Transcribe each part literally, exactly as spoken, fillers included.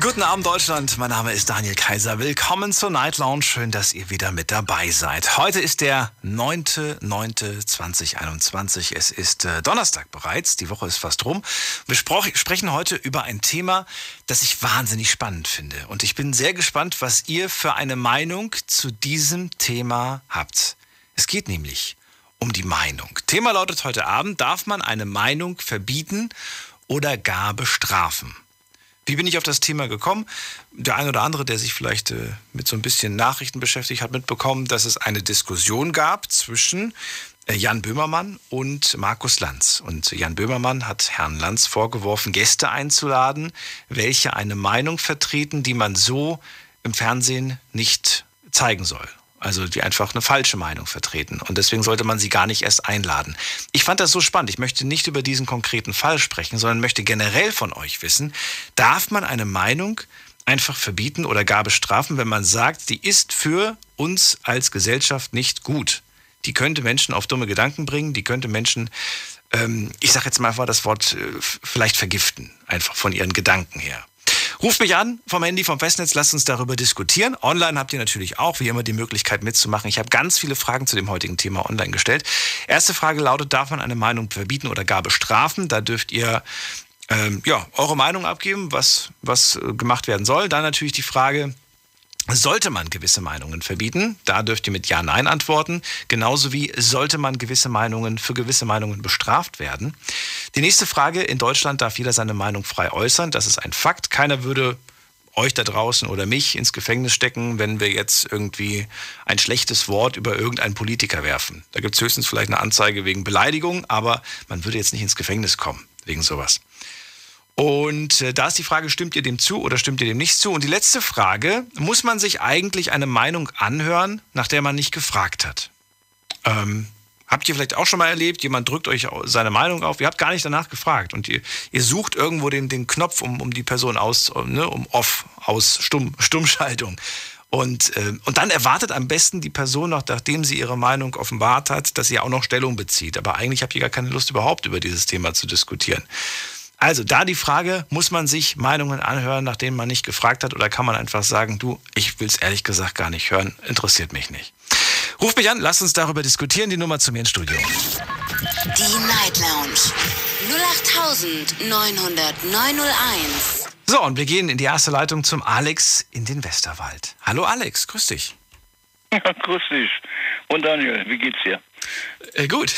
Guten Abend, Deutschland. Mein Name ist Daniel Kaiser. Willkommen zur Night Lounge. Schön, dass ihr wieder mit dabei seid. Heute ist der neunter neunter zweitausendeinundzwanzig. Es ist äh, Donnerstag bereits. Die Woche ist fast rum. Wir spr- sprechen heute über ein Thema, das ich wahnsinnig spannend finde. Und ich bin sehr gespannt, was ihr für eine Meinung zu diesem Thema habt. Es geht nämlich um die Meinung. Thema lautet heute Abend: Darf man eine Meinung verbieten oder gar bestrafen? Wie bin ich auf das Thema gekommen? Der ein oder andere, der sich vielleicht äh, mit so ein bisschen Nachrichten beschäftigt hat, mitbekommen, dass es eine Diskussion gab zwischen äh, Jan Böhmermann und Markus Lanz. Und Jan Böhmermann hat Herrn Lanz vorgeworfen, Gäste einzuladen, welche eine Meinung vertreten, die man so im Fernsehen nicht zeigen soll. Also die einfach eine falsche Meinung vertreten. Und deswegen sollte man sie gar nicht erst einladen. Ich fand das so spannend. Ich möchte nicht über diesen konkreten Fall sprechen, sondern möchte generell von euch wissen, darf man eine Meinung einfach verbieten oder gar bestrafen, wenn man sagt, die ist für uns als Gesellschaft nicht gut. Die könnte Menschen auf dumme Gedanken bringen, die könnte Menschen, ähm, ich sage jetzt mal einfach das Wort, äh, vielleicht vergiften, einfach von ihren Gedanken her. Ruft mich an, vom Handy, vom Festnetz, lasst uns darüber diskutieren. Online habt ihr natürlich auch, wie immer, die Möglichkeit mitzumachen. Ich habe ganz viele Fragen zu dem heutigen Thema online gestellt. Erste Frage lautet, darf man eine Meinung verbieten oder gar bestrafen? Da dürft ihr ähm, ja, eure Meinung abgeben, was, was gemacht werden soll. Dann natürlich die Frage, sollte man gewisse Meinungen verbieten? Da dürft ihr mit Ja, Nein antworten. Genauso wie sollte man gewisse Meinungen für gewisse Meinungen bestraft werden. Die nächste Frage, in Deutschland darf jeder seine Meinung frei äußern. Das ist ein Fakt. Keiner würde euch da draußen oder mich ins Gefängnis stecken, wenn wir jetzt irgendwie ein schlechtes Wort über irgendeinen Politiker werfen. Da gibt es höchstens vielleicht eine Anzeige wegen Beleidigung, aber man würde jetzt nicht ins Gefängnis kommen wegen sowas. Und da ist die Frage, stimmt ihr dem zu oder stimmt ihr dem nicht zu? Und die letzte Frage, muss man sich eigentlich eine Meinung anhören, nach der man nicht gefragt hat? Ähm, habt ihr vielleicht auch schon mal erlebt, jemand drückt euch seine Meinung auf, ihr habt gar nicht danach gefragt. Und ihr, ihr sucht irgendwo den, den Knopf, um, um die Person aus, ne, um off, aus Stumm, Stummschaltung. Und, äh, und dann erwartet am besten die Person noch, nachdem sie ihre Meinung offenbart hat, dass sie auch noch Stellung bezieht. Aber eigentlich habt ihr gar keine Lust überhaupt, über dieses Thema zu diskutieren. Also da die Frage, muss man sich Meinungen anhören, nach denen man nicht gefragt hat, oder kann man einfach sagen, du, ich will es ehrlich gesagt gar nicht hören, interessiert mich nicht. Ruf mich an, lasst uns darüber diskutieren, die Nummer zu mir ins Studio. Die Night Lounge null acht neun null neun null eins. So, und wir gehen in die erste Leitung zum Alex in den Westerwald. Hallo Alex, grüß dich. Ja, grüß dich. Und Daniel, wie geht's dir? Äh, gut.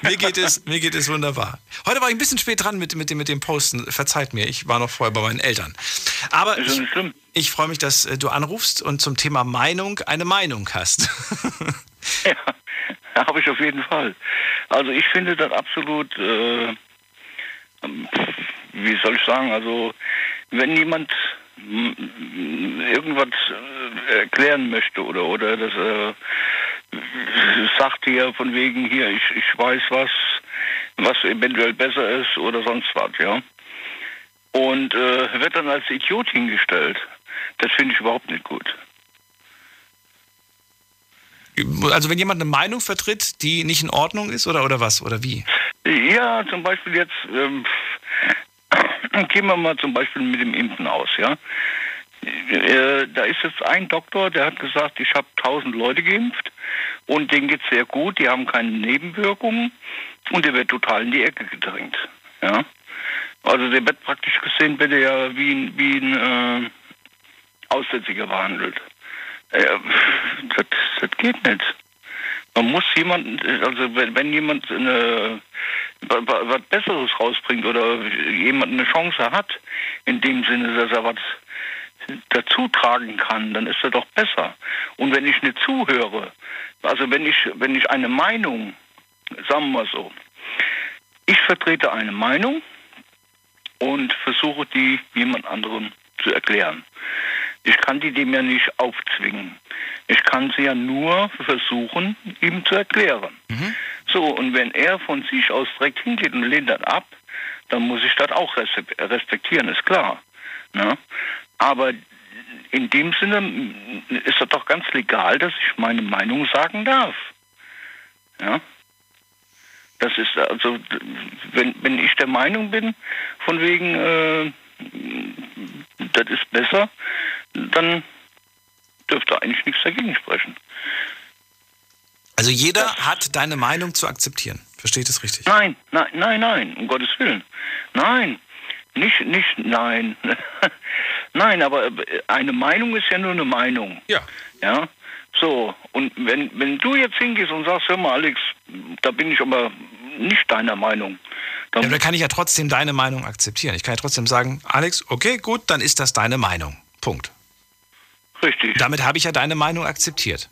mir, geht es, mir geht es wunderbar. Heute war ich ein bisschen spät dran mit, mit, dem, mit dem Posten. Verzeiht mir, ich war noch vorher bei meinen Eltern. Aber ist ja nicht schlimm. ich, ich freue mich, dass du anrufst und zum Thema Meinung eine Meinung hast. Ja, habe ich auf jeden Fall. Also ich finde das absolut, äh, wie soll ich sagen, also wenn jemand irgendwas erklären möchte oder oder das äh, sagt hier von wegen hier, ich, ich weiß was, was eventuell besser ist oder sonst was, ja. Und äh, wird dann als Idiot hingestellt. Das finde ich überhaupt nicht gut. Also wenn jemand eine Meinung vertritt, die nicht in Ordnung ist oder, oder was oder wie? Ja, zum Beispiel jetzt, ähm, gehen wir mal zum Beispiel mit dem Impfen aus, ja. Da ist jetzt ein Doktor, der hat gesagt, ich habe tausend Leute geimpft und denen geht's sehr gut, die haben keine Nebenwirkungen und der wird total in die Ecke gedrängt. Ja? Also der wird praktisch gesehen, wird er ja wie ein, wie ein äh, Aussätziger behandelt. Äh, das, das geht nicht. Man muss jemanden, also wenn, wenn jemand eine, was Besseres rausbringt oder jemand eine Chance hat, in dem Sinne, dass er was dazu tragen kann, dann ist er doch besser. Und wenn ich nicht zuhöre, also wenn ich, wenn ich eine Meinung, sagen wir so, ich vertrete eine Meinung und versuche die jemand anderem zu erklären. Ich kann die dem ja nicht aufzwingen. Ich kann sie ja nur versuchen, ihm zu erklären. Mhm. So, und wenn er von sich aus direkt hingeht und lehnt das ab, dann muss ich das auch respektieren, ist klar. Ne? Aber in dem Sinne ist das doch ganz legal, dass ich meine Meinung sagen darf. Ja. Das ist also, wenn, wenn ich der Meinung bin, von wegen, äh, das ist besser, dann dürfte eigentlich nichts dagegen sprechen. Also jeder das hat deine Meinung zu akzeptieren. Verstehe ich das richtig? Nein, nein, nein, nein, um Gottes Willen. Nein, nicht, nicht, nein. Nein, aber eine Meinung ist ja nur eine Meinung. Ja. Ja. So, und wenn, wenn du jetzt hingehst und sagst, hör mal Alex, da bin ich aber nicht deiner Meinung. Dann ja, aber kann ich ja trotzdem deine Meinung akzeptieren. Ich kann ja trotzdem sagen, Alex, okay, gut, dann ist das deine Meinung. Punkt. Richtig. Damit habe ich ja deine Meinung akzeptiert.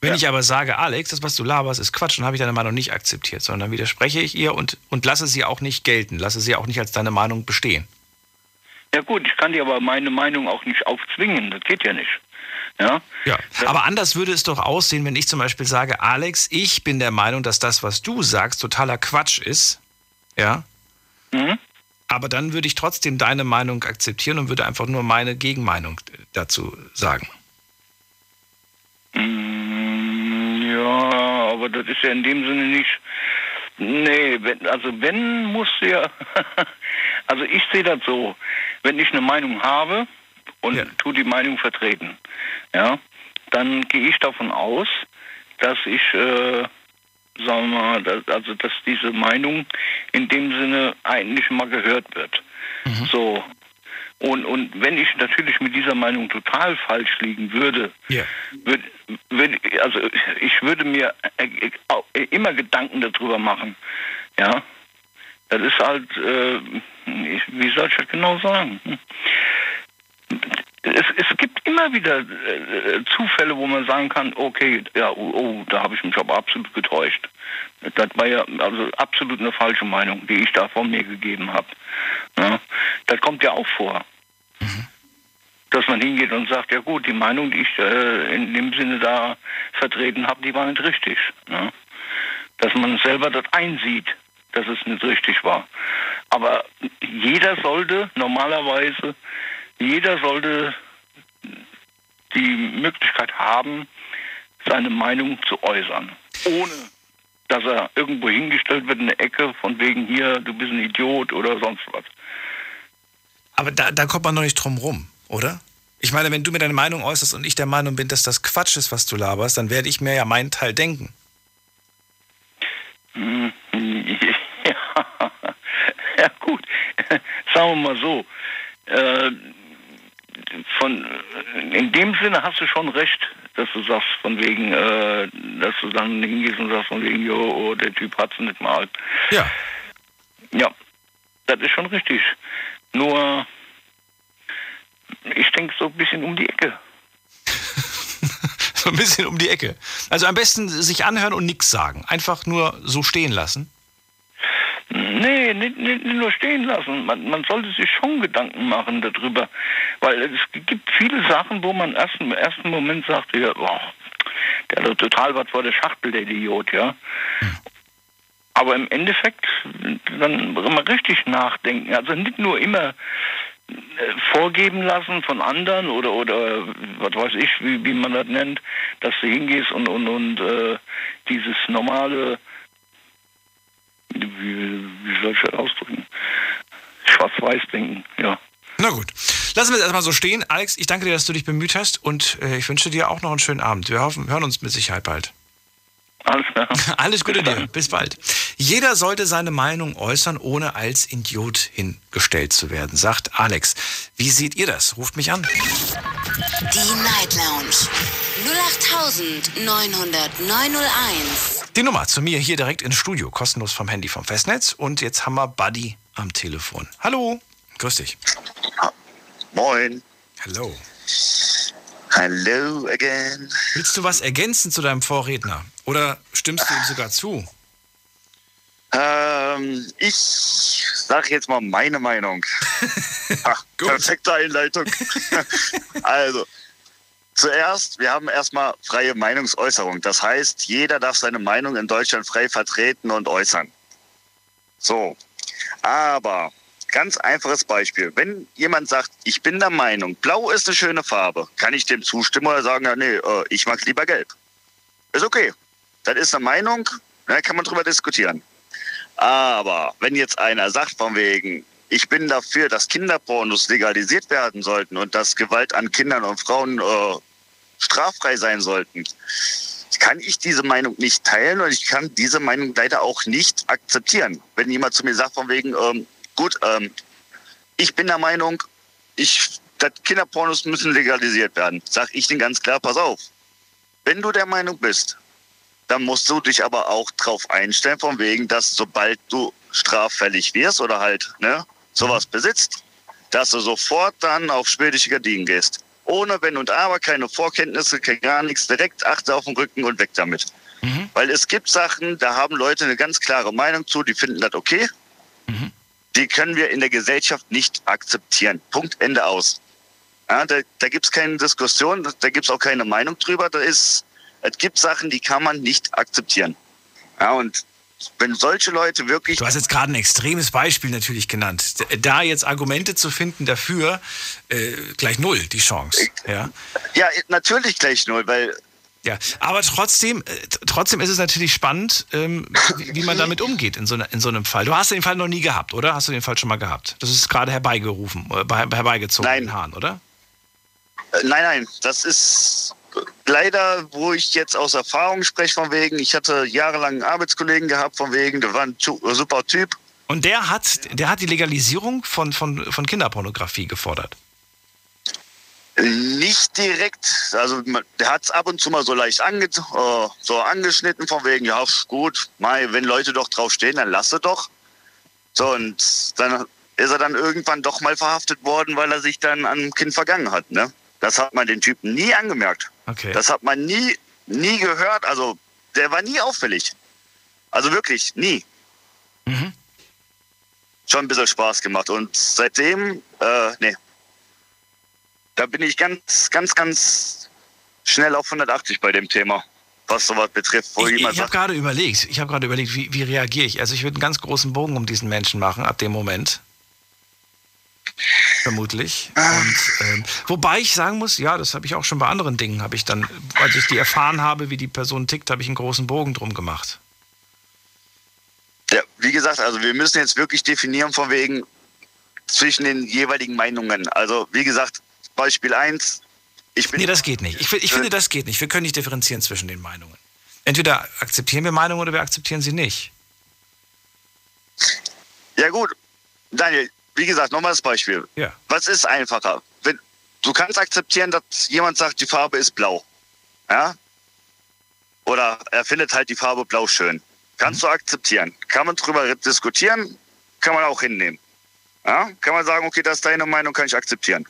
Wenn ja. ich aber sage, Alex, das, was du laberst, ist Quatsch, dann habe ich deine Meinung nicht akzeptiert, sondern dann widerspreche ich ihr und, und lasse sie auch nicht gelten, lasse sie auch nicht als deine Meinung bestehen. Ja gut, ich kann dir aber meine Meinung auch nicht aufzwingen, das geht ja nicht. Ja. Ja. Aber anders würde es doch aussehen, wenn ich zum Beispiel sage, Alex, ich bin der Meinung, dass das, was du sagst, totaler Quatsch ist. Ja. Mhm. Aber dann würde ich trotzdem deine Meinung akzeptieren und würde einfach nur meine Gegenmeinung dazu sagen. Ja, aber das ist ja in dem Sinne nicht. Nee, wenn, also wenn muss ja. Also ich sehe das so, wenn ich eine Meinung habe und ja. tu die Meinung vertreten, ja, dann gehe ich davon aus, dass ich, äh, sagen wir mal, dass, also dass diese Meinung in dem Sinne eigentlich mal gehört wird. Mhm. So. Und, und wenn ich natürlich mit dieser Meinung total falsch liegen würde, yeah. würd, würd, also ich würde mir immer Gedanken darüber machen. Ja, das ist halt, äh, wie soll ich das genau sagen? Es, es gibt immer wieder äh, Zufälle, wo man sagen kann, okay, ja, oh, oh da habe ich mich aber absolut getäuscht. Das war ja also absolut eine falsche Meinung, die ich da von mir gegeben habe. Ja, das kommt ja auch vor. Mhm. Dass man hingeht und sagt, ja gut, die Meinung, die ich äh, in dem Sinne da vertreten habe, die war nicht richtig. Ja. Dass man selber das einsieht, dass es nicht richtig war. Aber jeder sollte normalerweise... Jeder sollte die Möglichkeit haben, seine Meinung zu äußern, ohne dass er irgendwo hingestellt wird in der Ecke von wegen hier, du bist ein Idiot oder sonst was. Aber da, da kommt man noch nicht drum rum, oder? Ich meine, wenn du mir deine Meinung äußerst und ich der Meinung bin, dass das Quatsch ist, was du laberst, dann werde ich mir ja meinen Teil denken. Ja, ja gut, sagen wir mal so. Von, in dem Sinne hast du schon recht, dass du sagst, von wegen, äh, dass du dann hingehst und sagst, von wegen, jo, oh, der Typ hat's nicht mal. Ja. Ja, das ist schon richtig. Nur, ich denke so ein bisschen um die Ecke. So ein bisschen um die Ecke. Also am besten sich anhören und nichts sagen. Einfach nur so stehen lassen. Nee, nicht, nicht nur stehen lassen. Man, man sollte sich schon Gedanken machen darüber. Weil es gibt viele Sachen, wo man erst im ersten Moment sagt, ja, boah, der hat total was vor der Schachtel, der Idiot, ja. Aber im Endeffekt, dann mal richtig nachdenken. Also nicht nur immer vorgeben lassen von anderen oder, oder was weiß ich, wie, wie man das nennt, dass du hingehst und, und, und äh, dieses normale... Wie, wie soll ich das ausdrücken? Schwarz-Weiß denken, ja. Na gut, lassen wir es erstmal so stehen. Alex, ich danke dir, dass du dich bemüht hast und äh, ich wünsche dir auch noch einen schönen Abend. Wir hoffen, hören uns mit Sicherheit bald. Alles klar. Alles Gute dir, bis bald. Jeder sollte seine Meinung äußern, ohne als Idiot hingestellt zu werden, sagt Alex. Wie seht ihr das? Ruft mich an. Die Night Lounge null acht neun null null neun null eins. Die Nummer zu mir hier direkt ins Studio, kostenlos vom Handy, vom Festnetz. Und jetzt haben wir Buddy am Telefon. Hallo, grüß dich. Moin. Hallo. Hello again. Willst du was ergänzen zu deinem Vorredner? Oder stimmst du ihm sogar zu? Ähm, ich sage jetzt mal meine Meinung. Ach, perfekte Einleitung. Also... Zuerst, wir haben erstmal freie Meinungsäußerung. Das heißt, jeder darf seine Meinung in Deutschland frei vertreten und äußern. So. Aber Ganz einfaches Beispiel. Wenn jemand sagt, ich bin der Meinung, blau ist eine schöne Farbe, kann ich dem zustimmen oder sagen, ja, nee, ich mag lieber gelb. Ist okay. Das ist eine Meinung, da kann man drüber diskutieren. Aber wenn jetzt einer sagt von wegen, ich bin dafür, dass Kinderpornos legalisiert werden sollten und dass Gewalt an Kindern und Frauen äh, straffrei sein sollten, kann ich diese Meinung nicht teilen und ich kann diese Meinung leider auch nicht akzeptieren. Wenn jemand zu mir sagt von wegen, ähm, gut, ähm, ich bin der Meinung, ich, dass Kinderpornos müssen legalisiert werden, sage ich denen ganz klar, pass auf, wenn du der Meinung bist, dann musst du dich aber auch drauf einstellen, von wegen, dass sobald du straffällig wirst oder halt ne, sowas besitzt, dass du sofort dann auf schwedische Gardinen gehst. Ohne Wenn und Aber, keine Vorkenntnisse, gar nichts, direkt achte auf den Rücken und weg damit. Mhm. Weil es gibt Sachen, da haben Leute eine ganz klare Meinung zu, die finden das okay. Mhm. Die können wir in der Gesellschaft nicht akzeptieren. Punkt, Ende, aus. Ja, da da gibt es keine Diskussion, da gibt es auch keine Meinung drüber. Da ist, es gibt Sachen, die kann man nicht akzeptieren. Ja, und wenn solche Leute wirklich... Du hast jetzt gerade ein extremes Beispiel natürlich genannt. Da jetzt Argumente zu finden dafür, äh, gleich null die Chance. Ja, ja natürlich gleich null, weil... Ja, aber trotzdem, trotzdem ist es natürlich spannend, ähm, wie, wie man damit umgeht in so, ne, in so einem Fall. Du hast den Fall noch nie gehabt, oder? Hast du den Fall schon mal gehabt? Das ist gerade herbeigerufen, herbeigezogen in den Haaren, oder? Nein, nein, das ist... Leider, wo ich jetzt aus Erfahrung spreche, von wegen, ich hatte jahrelang einen Arbeitskollegen gehabt, von wegen, der war ein super Typ. Und der hat, der hat die Legalisierung von, von, von Kinderpornografie gefordert? Nicht direkt. Also der hat es ab und zu mal so leicht ange, äh, so angeschnitten, von wegen, ja gut, mei, wenn Leute doch drauf stehen, dann lasse doch. So, und dann ist er dann irgendwann doch mal verhaftet worden, weil er sich dann an einem Kind vergangen hat, ne? Das hat man den Typen nie angemerkt. Okay. Das hat man nie, nie gehört. Also der war nie auffällig. Also wirklich, nie. Mhm. Schon ein bisschen Spaß gemacht. Und seitdem, äh, nee. Da bin ich ganz, ganz, ganz schnell auf hundertachtzig bei dem Thema, was sowas betrifft. Wo ich ich, ich habe gerade überlegt, ich habe gerade überlegt, wie, wie reagiere ich? Also ich würde einen ganz großen Bogen um diesen Menschen machen ab dem Moment. Vermutlich. Und, ähm, wobei ich sagen muss, ja, das habe ich auch schon bei anderen Dingen, habe ich dann, als ich die erfahren habe, wie die Person tickt, habe ich einen großen Bogen drum gemacht. Ja, wie gesagt, also wir müssen jetzt wirklich definieren von wegen zwischen den jeweiligen Meinungen. Also wie gesagt, Beispiel eins. Ich bin nee, das geht nicht. Ich, ich finde, das geht nicht. Wir können nicht differenzieren zwischen den Meinungen. Entweder akzeptieren wir Meinungen oder wir akzeptieren sie nicht. Ja gut, Daniel. Wie gesagt, nochmal das Beispiel. Ja. Was ist einfacher? Wenn, du kannst akzeptieren, dass jemand sagt, die Farbe ist blau. Ja? Oder er findet halt die Farbe blau schön. Kannst mhm. du akzeptieren. Kann man drüber diskutieren, kann man auch hinnehmen. Ja? Kann man sagen, okay, das ist deine Meinung, kann ich akzeptieren.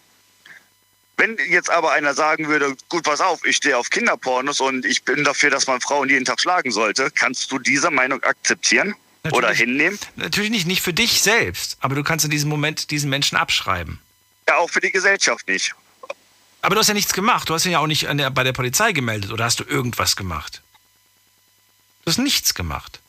Wenn jetzt aber einer sagen würde, gut, pass auf, ich stehe auf Kinderpornos und ich bin dafür, dass man Frauen jeden Tag schlagen sollte, kannst du diese Meinung akzeptieren? Natürlich, oder hinnehmen? Natürlich nicht, nicht für dich selbst, aber du kannst in diesem Moment diesen Menschen abschreiben. Ja, auch für die Gesellschaft nicht. Aber du hast ja nichts gemacht, du hast ihn ja auch nicht an der, bei der Polizei gemeldet oder hast du irgendwas gemacht? Du hast nichts gemacht.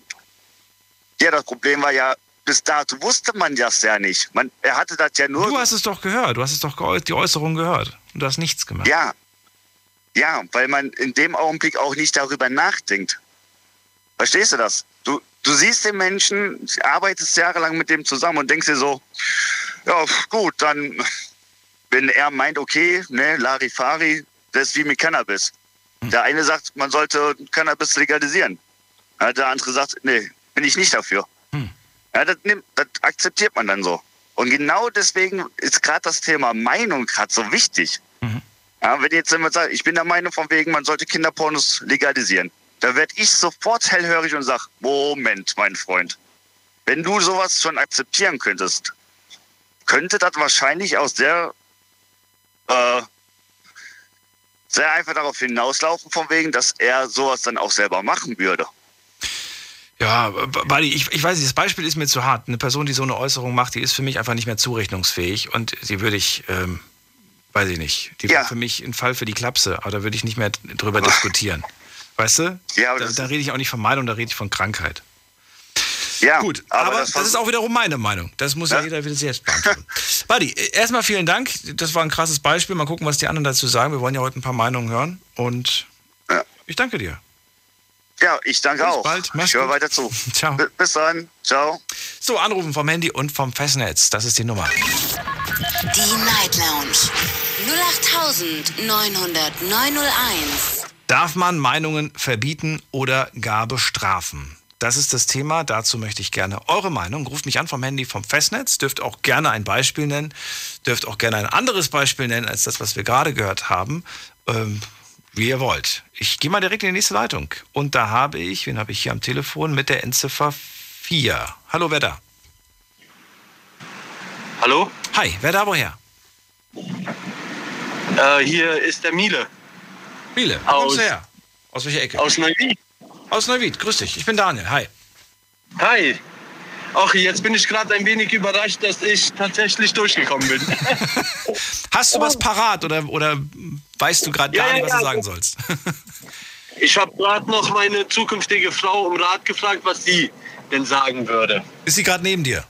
Ja, das Problem war ja, bis dato wusste man das ja nicht. Man, er hatte das ja nur... Du hast es doch gehört, du hast es doch geäu- die Äußerung gehört und du hast nichts gemacht. Ja, ja, weil man in dem Augenblick auch nicht darüber nachdenkt. Verstehst du das? Du, du siehst den Menschen, arbeitest jahrelang mit dem zusammen und denkst dir so, ja gut, dann, wenn er meint, okay, ne, Larifari, das ist wie mit Cannabis. Der eine sagt, man sollte Cannabis legalisieren. Ja, der andere sagt, nee, bin ich nicht dafür. Hm. Ja, das, nimmt, das akzeptiert man dann so. Und genau deswegen ist gerade das Thema Meinung gerade so wichtig. Mhm. Ja, wenn jetzt jemand sagt, ich bin der Meinung von wegen, man sollte Kinderpornos legalisieren. Da werde ich sofort hellhörig und sage, Moment, mein Freund, wenn du sowas schon akzeptieren könntest, könnte das wahrscheinlich aus der, äh, sehr einfach darauf hinauslaufen, von wegen, dass er sowas dann auch selber machen würde. Ja, Buddy, ich, ich weiß nicht, das Beispiel ist mir zu hart. Eine Person, die so eine Äußerung macht, die ist für mich einfach nicht mehr zurechnungsfähig und sie würde ich... Ähm Weiß ich nicht. Die ja. war für mich ein Fall für die Klapse, aber da würde ich nicht mehr drüber diskutieren. Weißt du? Ja, aber da, da rede ich auch nicht von Meinung, da rede ich von Krankheit. Ja, gut, aber, aber das, das ist auch wiederum meine Meinung. Das muss ja, ja jeder wieder selbst beantworten. Buddy, erstmal vielen Dank. Das war ein krasses Beispiel. Mal gucken, was die anderen dazu sagen. Wir wollen ja heute ein paar Meinungen hören. Und ja. ich danke dir. Ja, ich danke auch. Bis bald. Mach's ich höre gut. weiter zu. Ciao. Bis dann. Ciao. So, anrufen vom Handy und vom Festnetz. Das ist die Nummer. Die Night Lounge. null acht neun null neun null eins. Darf man Meinungen verbieten oder gar bestrafen? Das ist das Thema. Dazu möchte ich gerne eure Meinung. Ruft mich an vom Handy vom Festnetz. Dürft auch gerne ein Beispiel nennen. Dürft auch gerne ein anderes Beispiel nennen, als das, was wir gerade gehört haben. Ähm, wie ihr wollt. Ich gehe mal direkt in die nächste Leitung. Und da habe ich, wen habe ich hier am Telefon? Mit der Endziffer vier. Hallo, wer da? Hallo? Hi, wer da woher? Äh, hier ist der Miele. Miele, wo kommst du her? Aus welcher Ecke? Aus Neuwied. Aus Neuwied, grüß dich. Ich bin Daniel, hi. Hi. Ach, jetzt bin ich gerade ein wenig überrascht, dass ich tatsächlich durchgekommen bin. Hast du was parat oder, oder weißt du gerade gar ja, nicht, was ja, du sagen sollst? Ich habe gerade noch meine zukünftige Frau um Rat gefragt, was sie denn sagen würde. Ist sie gerade neben dir?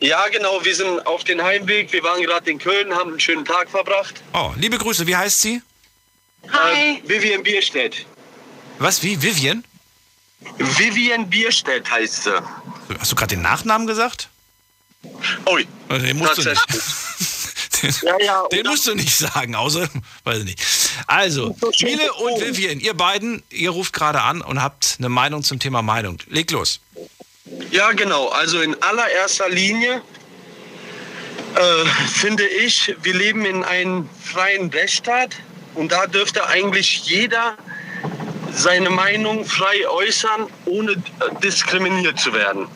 Ja, genau. Wir sind auf dem Heimweg. Wir waren gerade in Köln, haben einen schönen Tag verbracht. Oh, liebe Grüße. Wie heißt sie? Hi. Äh, Vivian Bierstedt. Was, wie? Vivian? Vivian Bierstedt heißt sie. Hast du gerade den Nachnamen gesagt? Ui. Den musst du nicht. den, ja, ja, den musst du nicht sagen, außer, weiß ich nicht. Also, Miele und Vivian, ihr beiden, ihr ruft gerade an und habt eine Meinung zum Thema Meinung. Legt los. Ja, genau. Also in allererster Linie äh, finde ich, wir leben in einem freien Rechtsstaat und da dürfte eigentlich jeder seine Meinung frei äußern, ohne diskriminiert zu werden.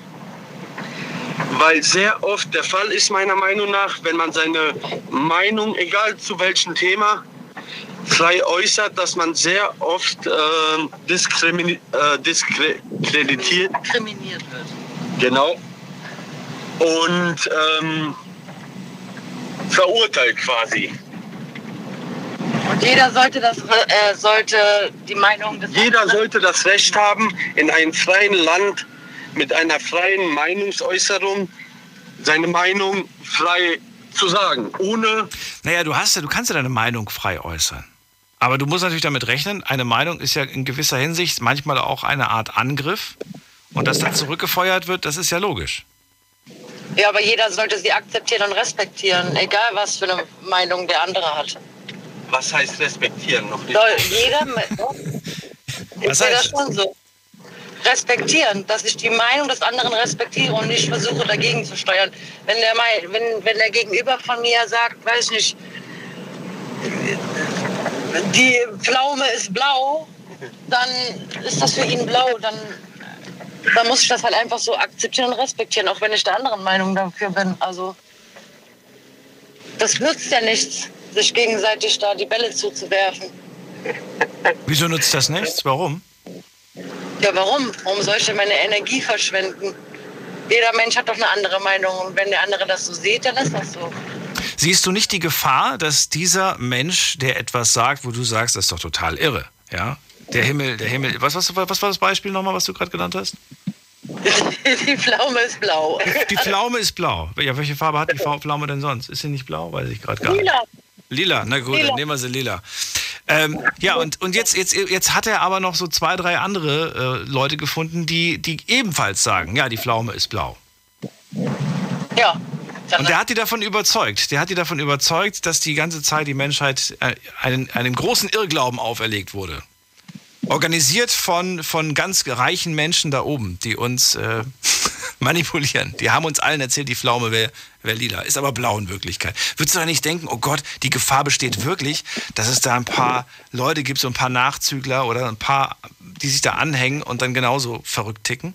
Weil sehr oft der Fall ist, meiner Meinung nach, wenn man seine Meinung, egal zu welchem Thema, frei äußert, dass man sehr oft äh, diskrimi- äh, diskreditiert diskriminiert wird. Genau. Und ähm, verurteilt quasi. Und jeder sollte das äh, sollte die Meinung des Jeder anderen. sollte das Recht haben, in einem freien Land mit einer freien Meinungsäußerung seine Meinung frei zu sagen, ohne. Naja, du hast ja, du kannst ja deine Meinung frei äußern. Aber du musst natürlich damit rechnen, eine Meinung ist ja in gewisser Hinsicht manchmal auch eine Art Angriff. Und dass dann zurückgefeuert wird, das ist ja logisch. Ja, aber jeder sollte sie akzeptieren und respektieren, egal was für eine Meinung der andere hat. Was heißt respektieren? Noch nicht. Soll jeder. Was heißt das schon so? Respektieren, dass ich die Meinung des anderen respektiere und nicht versuche, dagegen zu steuern. Wenn der, wenn, wenn der Gegenüber von mir sagt, weiß nicht, die Pflaume ist blau, dann ist das für ihn blau. Dann, dann muss ich das halt einfach so akzeptieren und respektieren, auch wenn ich der anderen Meinung dafür bin. Also, das nützt ja nichts, sich gegenseitig da die Bälle zuzuwerfen. Wieso nützt das nichts? Warum? Ja, warum? Warum soll ich denn meine Energie verschwenden? Jeder Mensch hat doch eine andere Meinung. Und wenn der andere das so sieht, dann ist das so. Siehst du nicht die Gefahr, dass dieser Mensch, der etwas sagt, wo du sagst, das ist doch total irre, ja? Der Himmel, der Himmel. Was, was, was war das Beispiel nochmal, was du gerade genannt hast? Die Pflaume ist blau. Die Pflaume ist blau. Ja, welche Farbe hat die Pflaume denn sonst? Ist sie nicht blau? Weiß ich gerade gar nicht. Lila. Lila, na gut, lila. Dann nehmen wir sie lila. Ähm, ja, und, und jetzt, jetzt, jetzt hat er aber noch so zwei, drei andere äh, Leute gefunden, die, die ebenfalls sagen, ja, die Pflaume ist blau. Ja. Und der hat die davon überzeugt. Der hat die davon überzeugt, dass die ganze Zeit die Menschheit äh, einen, einem großen Irrglauben auferlegt wurde. Organisiert von, von ganz reichen Menschen da oben, die uns äh, manipulieren. Die haben uns allen erzählt, die Pflaume wäre wär lila. Ist aber blau in Wirklichkeit. Würdest du da nicht denken, oh Gott, die Gefahr besteht wirklich, dass es da ein paar Leute gibt, so ein paar Nachzügler oder ein paar, die sich da anhängen und dann genauso verrückt ticken?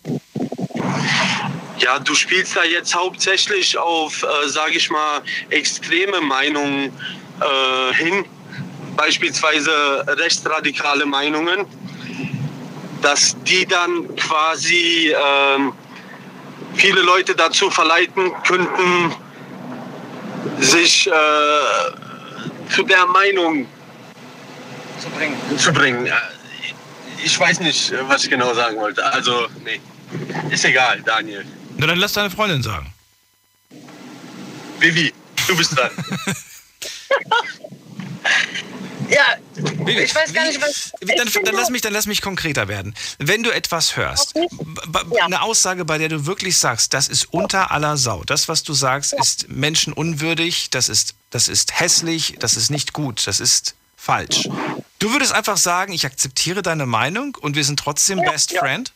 Ja, du spielst da jetzt hauptsächlich auf, äh, sage ich mal, extreme Meinungen äh, hin. Beispielsweise rechtsradikale Meinungen, dass die dann quasi ähm, viele Leute dazu verleiten könnten, sich äh, zu der Meinung zu bringen. zu bringen. Ich weiß nicht, was ich genau sagen wollte. Also, nee. Ist egal, Daniel. Na, dann lass deine Freundin sagen. Vivi, du bist dran. Ja, ich weiß gar nicht, was... Dann, dann, lass mich, dann lass mich konkreter werden. Wenn du etwas hörst, ja. eine Aussage, bei der du wirklich sagst, das ist unter aller Sau, das, was du sagst, ist menschenunwürdig, das ist, das ist hässlich, das ist nicht gut, das ist falsch. Du würdest einfach sagen, ich akzeptiere deine Meinung und wir sind trotzdem ja, Best ja. Friend?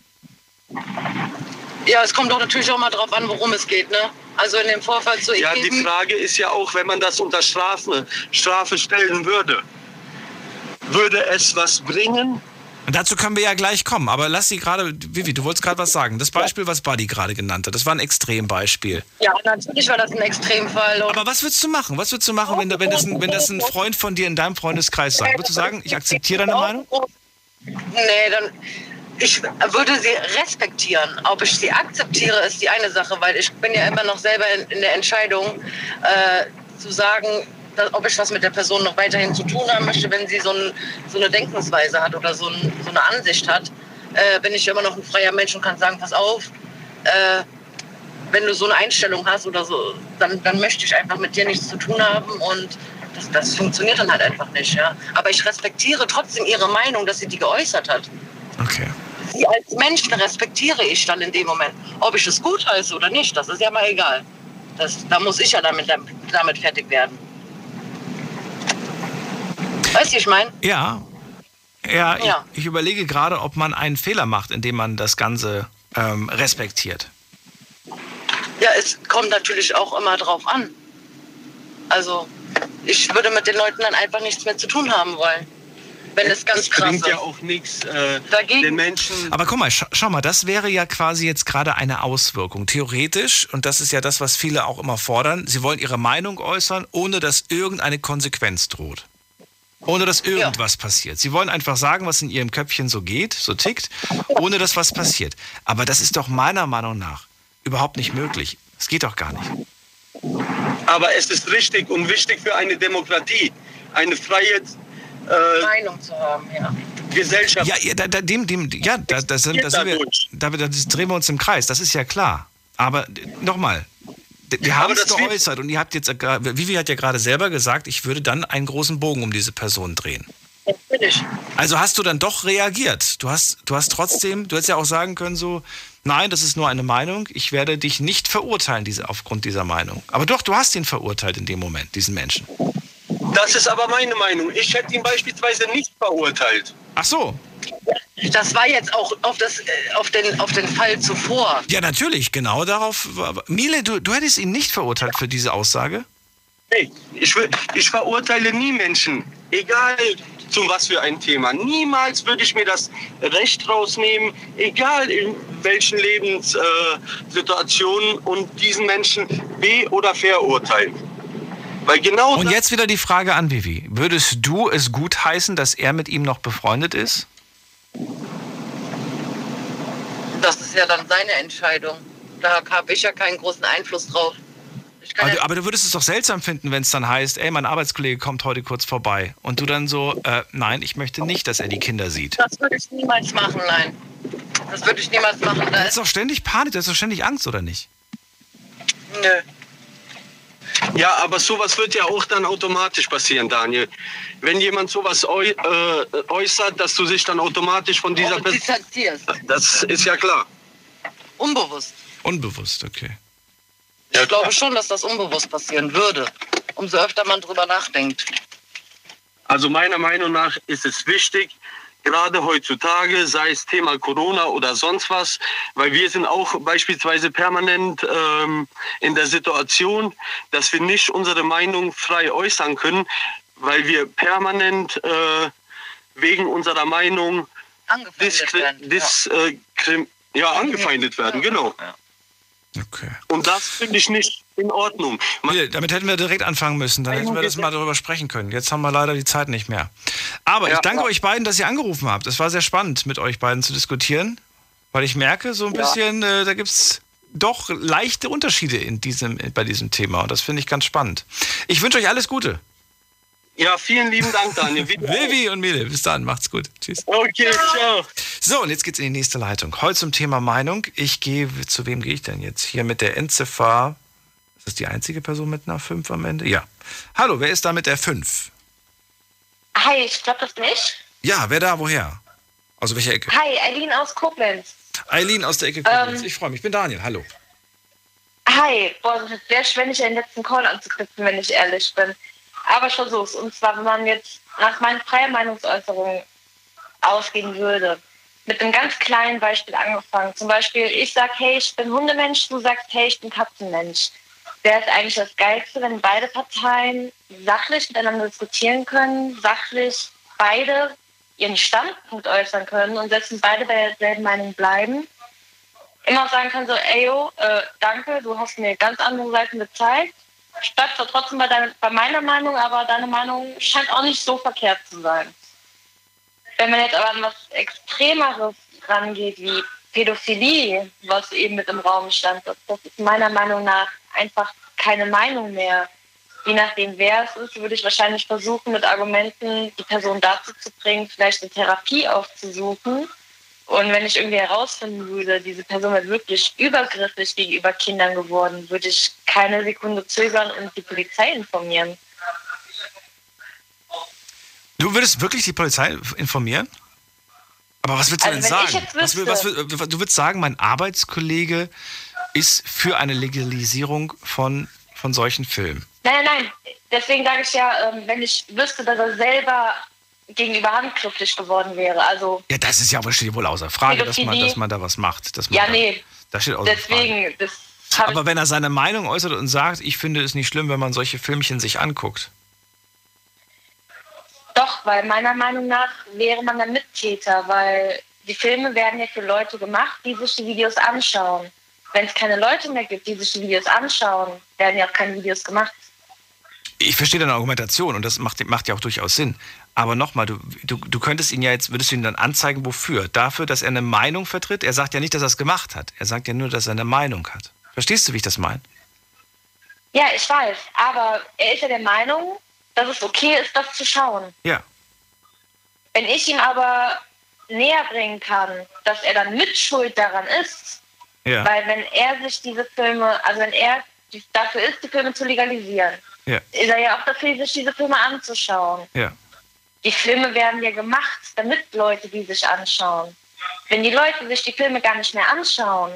Ja, es kommt doch natürlich auch mal drauf an, worum es geht, ne? Also in dem Vorfall zu... Ja, die Frage ist ja auch, wenn man das unter Strafe, Strafe stellen würde, würde es was bringen? Und dazu können wir ja gleich kommen, aber lass sie gerade, Vivi, du wolltest gerade was sagen. Das Beispiel, was Buddy gerade genannt hat, das war ein Extrembeispiel. Ja, natürlich war das ein Extremfall. Aber was würdest du machen? Was würdest du machen, wenn, wenn, das, ein, wenn das ein Freund von dir in deinem Freundeskreis sagt? Würdest du sagen, ich akzeptiere deine Meinung? Nee, dann... Ich würde sie respektieren. Ob ich sie akzeptiere, ist die eine Sache, weil ich bin ja immer noch selber in der Entscheidung, äh, zu sagen, dass, ob ich was mit der Person noch weiterhin zu tun haben möchte, wenn sie so, ein, so eine Denkensweise hat oder so, ein, so eine Ansicht hat. Äh, bin ich immer noch ein freier Mensch und kann sagen, pass auf, äh, wenn du so eine Einstellung hast oder so, dann, dann möchte ich einfach mit dir nichts zu tun haben und das, das funktioniert dann halt einfach nicht. Ja? Aber ich respektiere trotzdem ihre Meinung, dass sie die geäußert hat. Okay. Sie als Menschen respektiere ich dann in dem Moment. Ob ich es gut heiße oder nicht, das ist ja mal egal. Das, da muss ich ja damit, damit fertig werden. Weißt du, ich meine? Ja. Ja, ja. Ich, ich überlege gerade, ob man einen Fehler macht, indem man das Ganze ähm, respektiert. Ja, es kommt natürlich auch immer drauf an. Also, ich würde mit den Leuten dann einfach nichts mehr zu tun haben wollen. Wenn es ganz krass ist. Das bringt ja auch nichts äh, den Menschen. Aber guck mal, scha- schau mal, das wäre ja quasi jetzt gerade eine Auswirkung. Theoretisch, und das ist ja das, was viele auch immer fordern, sie wollen ihre Meinung äußern, ohne dass irgendeine Konsequenz droht. Ohne dass irgendwas ja. passiert. Sie wollen einfach sagen, was in ihrem Köpfchen so geht, so tickt, ohne dass was passiert. Aber das ist doch meiner Meinung nach überhaupt nicht möglich. Das geht doch gar nicht. Aber es ist richtig und wichtig für eine Demokratie, eine freie Meinung zu haben, ja. Gesellschaft. Ja, ja, da, da, dem, dem, ja da, das, das sind wir, da, da drehen wir uns im Kreis, das ist ja klar. Aber nochmal, wir ja, haben es geäußert und ihr habt jetzt, Vivi hat ja gerade selber gesagt, ich würde dann einen großen Bogen um diese Person drehen. Natürlich. Also hast du dann doch reagiert. Du hast, du hast trotzdem, du hättest ja auch sagen können so, nein, das ist nur eine Meinung, ich werde dich nicht verurteilen diese, aufgrund dieser Meinung. Aber doch, du hast ihn verurteilt in dem Moment, diesen Menschen. Das ist aber meine Meinung. Ich hätte ihn beispielsweise nicht verurteilt. Ach so. Das war jetzt auch auf, das, auf, den, auf den Fall zuvor. Ja, natürlich, genau darauf. Miele, du, du hättest ihn nicht verurteilt für diese Aussage? Nee, ich, ich verurteile nie Menschen. Egal zu was für ein Thema. Niemals würde ich mir das Recht rausnehmen, egal in welchen Lebenssituationen, und diesen Menschen be- oder verurteilen. Weil genau und jetzt wieder die Frage an Vivi. Würdest du es gutheißen, dass er mit ihm noch befreundet ist? Das ist ja dann seine Entscheidung. Da habe ich ja keinen großen Einfluss drauf. Ich aber, ja du, aber du würdest es doch seltsam finden, wenn es dann heißt, ey, mein Arbeitskollege kommt heute kurz vorbei. Und du dann so, äh, nein, ich möchte nicht, dass er die Kinder sieht. Das würde ich niemals machen, nein. Das würde ich niemals machen. Da das ist doch ständig Panik, das ist doch ständig Angst, oder nicht? Nö. Ja, aber sowas wird ja auch dann automatisch passieren, Daniel. Wenn jemand sowas äu- äh, äußert, dass du dich dann automatisch von dieser Person distanzierst. Das ist ja klar. Unbewusst. Unbewusst, okay. Ja, ich glaube schon, dass das unbewusst passieren würde. Umso öfter man drüber nachdenkt. Also meiner Meinung nach ist es wichtig, gerade heutzutage, sei es Thema Corona oder sonst was, weil wir sind auch beispielsweise permanent ähm, in der Situation, dass wir nicht unsere Meinung frei äußern können, weil wir permanent äh, wegen unserer Meinung angefeindet diskri- werden. Dis- ja. Äh, krim- ja, angefeindet werden, genau. Ja. Okay. Und das finde ich nicht in Ordnung. Man- Damit hätten wir direkt anfangen müssen, dann hätten wir das mal darüber sprechen können. Jetzt haben wir leider die Zeit nicht mehr. Aber ja, ich danke ja. euch beiden, dass ihr angerufen habt. Es war sehr spannend, mit euch beiden zu diskutieren, weil ich merke, so ein ja. bisschen, äh, da gibt es doch leichte Unterschiede in diesem, bei diesem Thema. Und das finde ich ganz spannend. Ich wünsche euch alles Gute. Ja, vielen lieben Dank, Daniel. Vivi und Miele, bis dann, macht's gut. Tschüss. Okay, ciao. So, und jetzt geht's in die nächste Leitung. Heute zum Thema Meinung. Ich gehe, zu wem gehe ich denn jetzt? Hier mit der Endziffer. Ist das die einzige Person mit einer fünf am Ende? Ja. Hallo, wer ist da mit der fünf? Hi, ich glaube das nicht. Ja, wer da, woher? Aus welcher Ecke? Hi, Eileen aus Koblenz. Eileen aus der Ecke Koblenz. Ähm, ich freue mich, ich bin Daniel, hallo. Hi, boah, das ist sehr schwer, nicht den letzten Call anzuknüpfen, wenn ich ehrlich bin. Aber ich versuch's. Und zwar, wenn man jetzt nach meiner freien Meinungsäußerung ausgehen würde, mit einem ganz kleinen Beispiel angefangen. Zum Beispiel, ich sag, hey, ich bin Hundemensch, du sagst, hey, ich bin Katzenmensch. Wäre es eigentlich das Geilste, wenn beide Parteien sachlich miteinander diskutieren können, sachlich beide ihren Standpunkt äußern können und selbst wenn beide bei derselben Meinung bleiben, immer auch sagen können so, ey, yo, äh, danke, du hast mir ganz andere Seiten gezeigt. Ich bleib zwar trotzdem bei, deiner, bei meiner Meinung, aber deine Meinung scheint auch nicht so verkehrt zu sein. Wenn man jetzt aber an was Extremeres rangeht, wie Pädophilie, was eben mit im Raum stand, das, das ist meiner Meinung nach einfach keine Meinung mehr. Je nachdem, wer es ist, würde ich wahrscheinlich versuchen, mit Argumenten die Person dazu zu bringen, vielleicht eine Therapie aufzusuchen. Und wenn ich irgendwie herausfinden würde, diese Person wird wirklich übergriffig gegenüber Kindern geworden, würde ich keine Sekunde zögern und die Polizei informieren. Du würdest wirklich die Polizei informieren? Aber was willst du also, denn sagen? Was, was, was, du würdest sagen, mein Arbeitskollege ist für eine Legalisierung von, von solchen Filmen. Nein, nein, nein. Deswegen sage ich ja, wenn ich wüsste, dass er selber gegenüber handgrifflich geworden wäre. Also ja, das ist ja aber steht wohl außer Frage, dass man, dass man da was macht. Dass man ja, da, nee. Das steht außer Deswegen, Frage. Das aber wenn er seine Meinung äußert und sagt, ich finde es nicht schlimm, wenn man solche Filmchen sich anguckt. Doch, weil meiner Meinung nach wäre man dann Mittäter, weil die Filme werden ja für Leute gemacht, die sich die Videos anschauen. Wenn es keine Leute mehr gibt, die sich die Videos anschauen, werden ja auch keine Videos gemacht. Ich verstehe deine Argumentation und das macht, macht ja auch durchaus Sinn. Aber nochmal, du, du, du könntest ihn ja jetzt, würdest du ihn dann anzeigen, wofür? Dafür, dass er eine Meinung vertritt? Er sagt ja nicht, dass er es gemacht hat. Er sagt ja nur, dass er eine Meinung hat. Verstehst du, wie ich das meine? Ja, ich weiß. Aber er ist ja der Meinung, dass es okay ist, das zu schauen. Ja. Wenn ich ihm aber näher bringen kann, dass er dann mitschuld daran ist, ja. Weil wenn er sich diese Filme, also wenn er dafür ist, die Filme zu legalisieren, ja. Ist er ja auch dafür, sich diese Filme anzuschauen. Ja. Die Filme werden ja gemacht, damit Leute die sich anschauen. Wenn die Leute sich die Filme gar nicht mehr anschauen,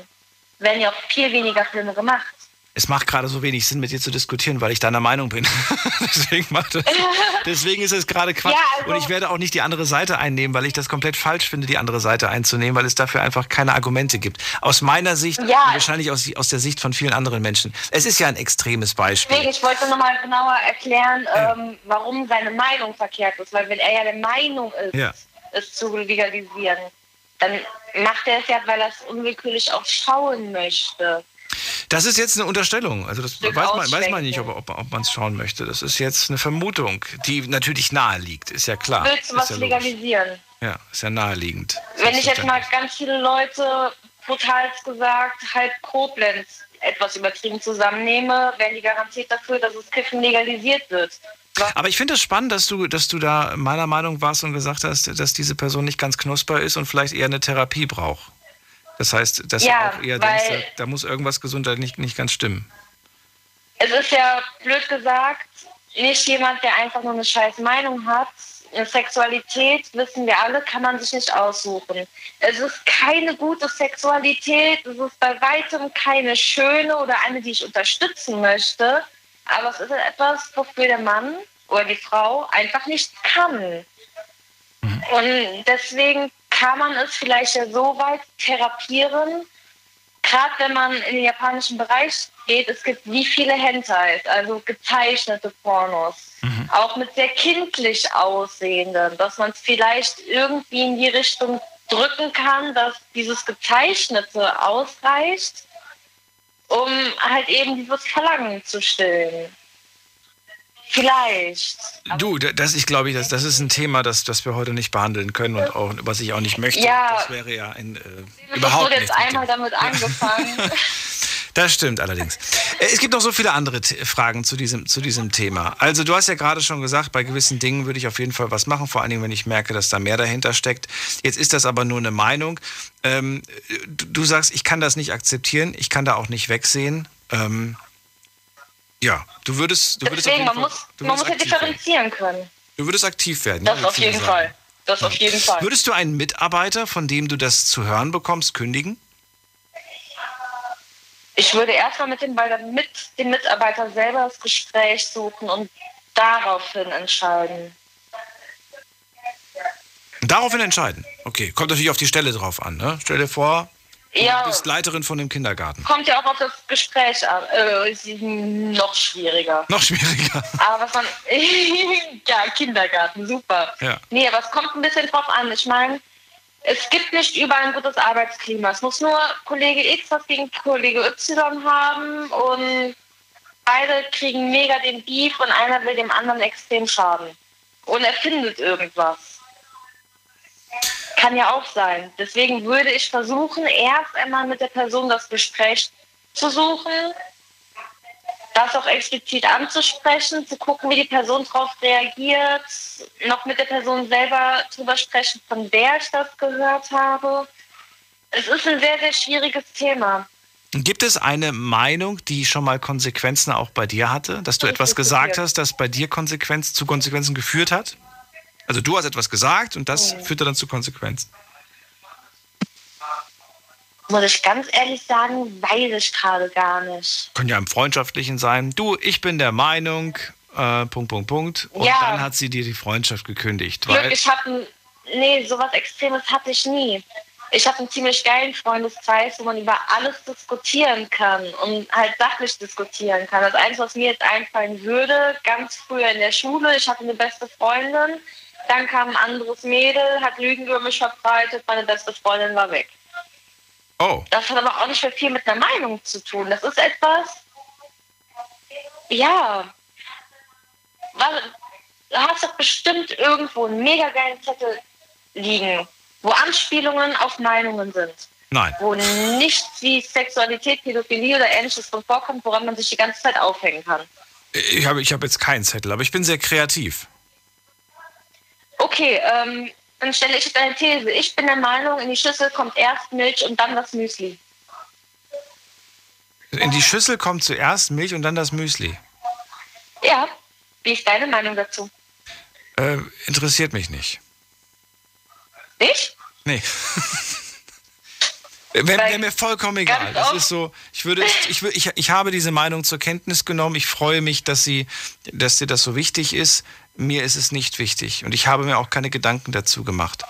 werden ja auch viel weniger Filme gemacht. Es macht gerade so wenig Sinn, mit dir zu diskutieren, weil ich deiner Meinung bin. deswegen, macht das, deswegen ist es gerade Quatsch. Ja, also und ich werde auch nicht die andere Seite einnehmen, weil ich das komplett falsch finde, die andere Seite einzunehmen, weil es dafür einfach keine Argumente gibt. Aus meiner Sicht ja. Und wahrscheinlich aus, aus der Sicht von vielen anderen Menschen. Es ist ja ein extremes Beispiel. Deswegen, ich wollte nochmal genauer erklären, ja. ähm, warum seine Meinung verkehrt ist. Weil wenn er ja der Meinung ist, ja. es zu legalisieren, dann macht er es ja, weil er es unwillkürlich auch schauen möchte. Das ist jetzt eine Unterstellung. Also das weiß man, weiß man nicht, ob, ob, ob man es schauen möchte. Das ist jetzt eine Vermutung, die natürlich nahe liegt, ist ja klar. Willst du was legalisieren? Ja, ist ja naheliegend. Wenn ich jetzt mal ganz viele Leute, brutal gesagt, halb Koblenz etwas übertrieben zusammennehme, werden die garantiert dafür, dass das Kiffen legalisiert wird. Aber ich finde es das spannend, dass du, dass du da meiner Meinung warst und gesagt hast, dass diese Person nicht ganz knusper ist und vielleicht eher eine Therapie braucht. Das heißt, dass ja, du auch eher denkst, da, da muss irgendwas gesundheitlich nicht, nicht ganz stimmen. Es ist ja, blöd gesagt, nicht jemand, der einfach nur eine scheiß Meinung hat. Eine Sexualität, wissen wir alle, kann man sich nicht aussuchen. Es ist keine gute Sexualität, es ist bei weitem keine schöne oder eine, die ich unterstützen möchte. Aber es ist etwas, wofür der Mann oder die Frau einfach nicht kann. Mhm. Und deswegen kann man es vielleicht ja so weit therapieren, gerade wenn man in den japanischen Bereich geht, es gibt wie viele Hentais, also gezeichnete Pornos, mhm. auch mit sehr kindlich aussehenden, dass man es vielleicht irgendwie in die Richtung drücken kann, dass dieses Gezeichnete ausreicht, um halt eben dieses Verlangen zu stillen. Vielleicht. Du, das, ich glaube, das, das ist ein Thema, das, das wir heute nicht behandeln können und auch, was ich auch nicht möchte. Ja, das wäre ja ein, äh, überhaupt nicht. Ich habe jetzt einmal damit angefangen. Das stimmt allerdings. Es gibt noch so viele andere T- Fragen zu diesem, zu diesem Thema. Also du hast ja gerade schon gesagt, bei gewissen Dingen würde ich auf jeden Fall was machen, vor allen Dingen, wenn ich merke, dass da mehr dahinter steckt. Jetzt ist das aber nur eine Meinung. Ähm, du, du sagst, ich kann das nicht akzeptieren, ich kann da auch nicht wegsehen. Ähm, ja, du würdest... Du würdest Deswegen, auf jeden man Fall, muss, man muss ja differenzieren werden. können. Du würdest aktiv werden. Das ja, auf jeden sagen. Fall. Das auf jeden Fall. Würdest du einen Mitarbeiter, von dem du das zu hören bekommst, kündigen? Ich würde erstmal mit dem, mit dem Mitarbeiter selber das Gespräch suchen und daraufhin entscheiden. Daraufhin entscheiden? Okay, kommt natürlich auf die Stelle drauf an, ne? Stell dir vor, du ja, bist Leiterin von dem Kindergarten. Kommt ja auch auf das Gespräch an. Äh, ist noch schwieriger. Noch schwieriger. Aber was man... ja, Kindergarten, super. Ja. Nee, aber es kommt ein bisschen drauf an. Ich meine, es gibt nicht überall ein gutes Arbeitsklima. Es muss nur Kollege X was gegen Kollege Y haben und beide kriegen mega den Beef und einer will dem anderen extrem schaden. Und er findet irgendwas. Kann ja auch sein. Deswegen würde ich versuchen, erst einmal mit der Person das Gespräch zu suchen, das auch explizit anzusprechen, zu gucken, wie die Person darauf reagiert, noch mit der Person selber drüber sprechen, von der ich das gehört habe. Es ist ein sehr, sehr schwieriges Thema. Gibt es eine Meinung, die schon mal Konsequenzen auch bei dir hatte? Dass du etwas gesagt hast, das bei dir Konsequenz, zu Konsequenzen geführt hat? Also du hast etwas gesagt und das hm. führte dann zu Konsequenzen. Muss ich ganz ehrlich sagen, weiß ich gerade gar nicht. Können ja im Freundschaftlichen sein. Du, ich bin der Meinung, äh, Punkt, Punkt, Punkt. Und ja. dann hat sie dir die Freundschaft gekündigt. Glück, weil ich habe, nee, sowas Extremes hatte ich nie. Ich habe einen ziemlich geilen Freundeskreis, wo man über alles diskutieren kann und halt sachlich diskutieren kann. Das Einzige, was mir jetzt einfallen würde, ganz früher in der Schule, ich hatte eine beste Freundin. Dann kam ein anderes Mädel, hat Lügen über mich verbreitet, meine beste Freundin war weg. Oh. Das hat aber auch nicht mehr viel mit einer Meinung zu tun. Das ist etwas, ja, du hast doch bestimmt irgendwo einen mega geilen Zettel liegen, wo Anspielungen auf Meinungen sind. Nein. Wo nichts wie Sexualität, Pädophilie oder Ähnliches drin vorkommt, woran man sich die ganze Zeit aufhängen kann. Ich habe ich hab jetzt keinen Zettel, aber ich bin sehr kreativ. Okay, ähm, dann stelle ich jetzt eine These. Ich bin der Meinung, in die Schüssel kommt erst Milch und dann das Müsli. In die Schüssel kommt zuerst Milch und dann das Müsli? Ja, wie ist deine Meinung dazu? Äh, interessiert mich nicht. Nicht? Nee. Wäre mir vollkommen egal. Das ist so, ich würde, ich, ich, ich habe diese Meinung zur Kenntnis genommen. Ich freue mich, dass sie, dass dir das so wichtig ist. Mir ist es nicht wichtig. Und ich habe mir auch keine Gedanken dazu gemacht.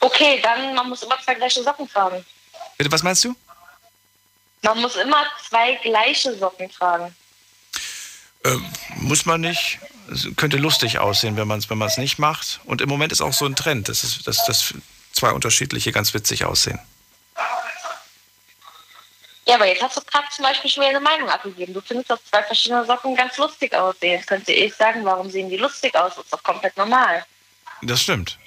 Okay, dann, man muss immer zwei gleiche Socken tragen. Bitte, was meinst du? Man muss immer zwei gleiche Socken tragen. Ähm, muss man nicht. Es könnte lustig aussehen, wenn man es wenn man es nicht macht. Und im Moment ist auch so ein Trend, dass das, das, das zwei unterschiedliche ganz witzig aussehen. Ja, aber jetzt hast du gerade zum Beispiel schon eine Meinung abgegeben. Du findest, dass zwei verschiedene Socken ganz lustig aussehen. Jetzt könnte ich sagen, warum sehen die lustig aus? Das ist doch komplett normal. Das stimmt.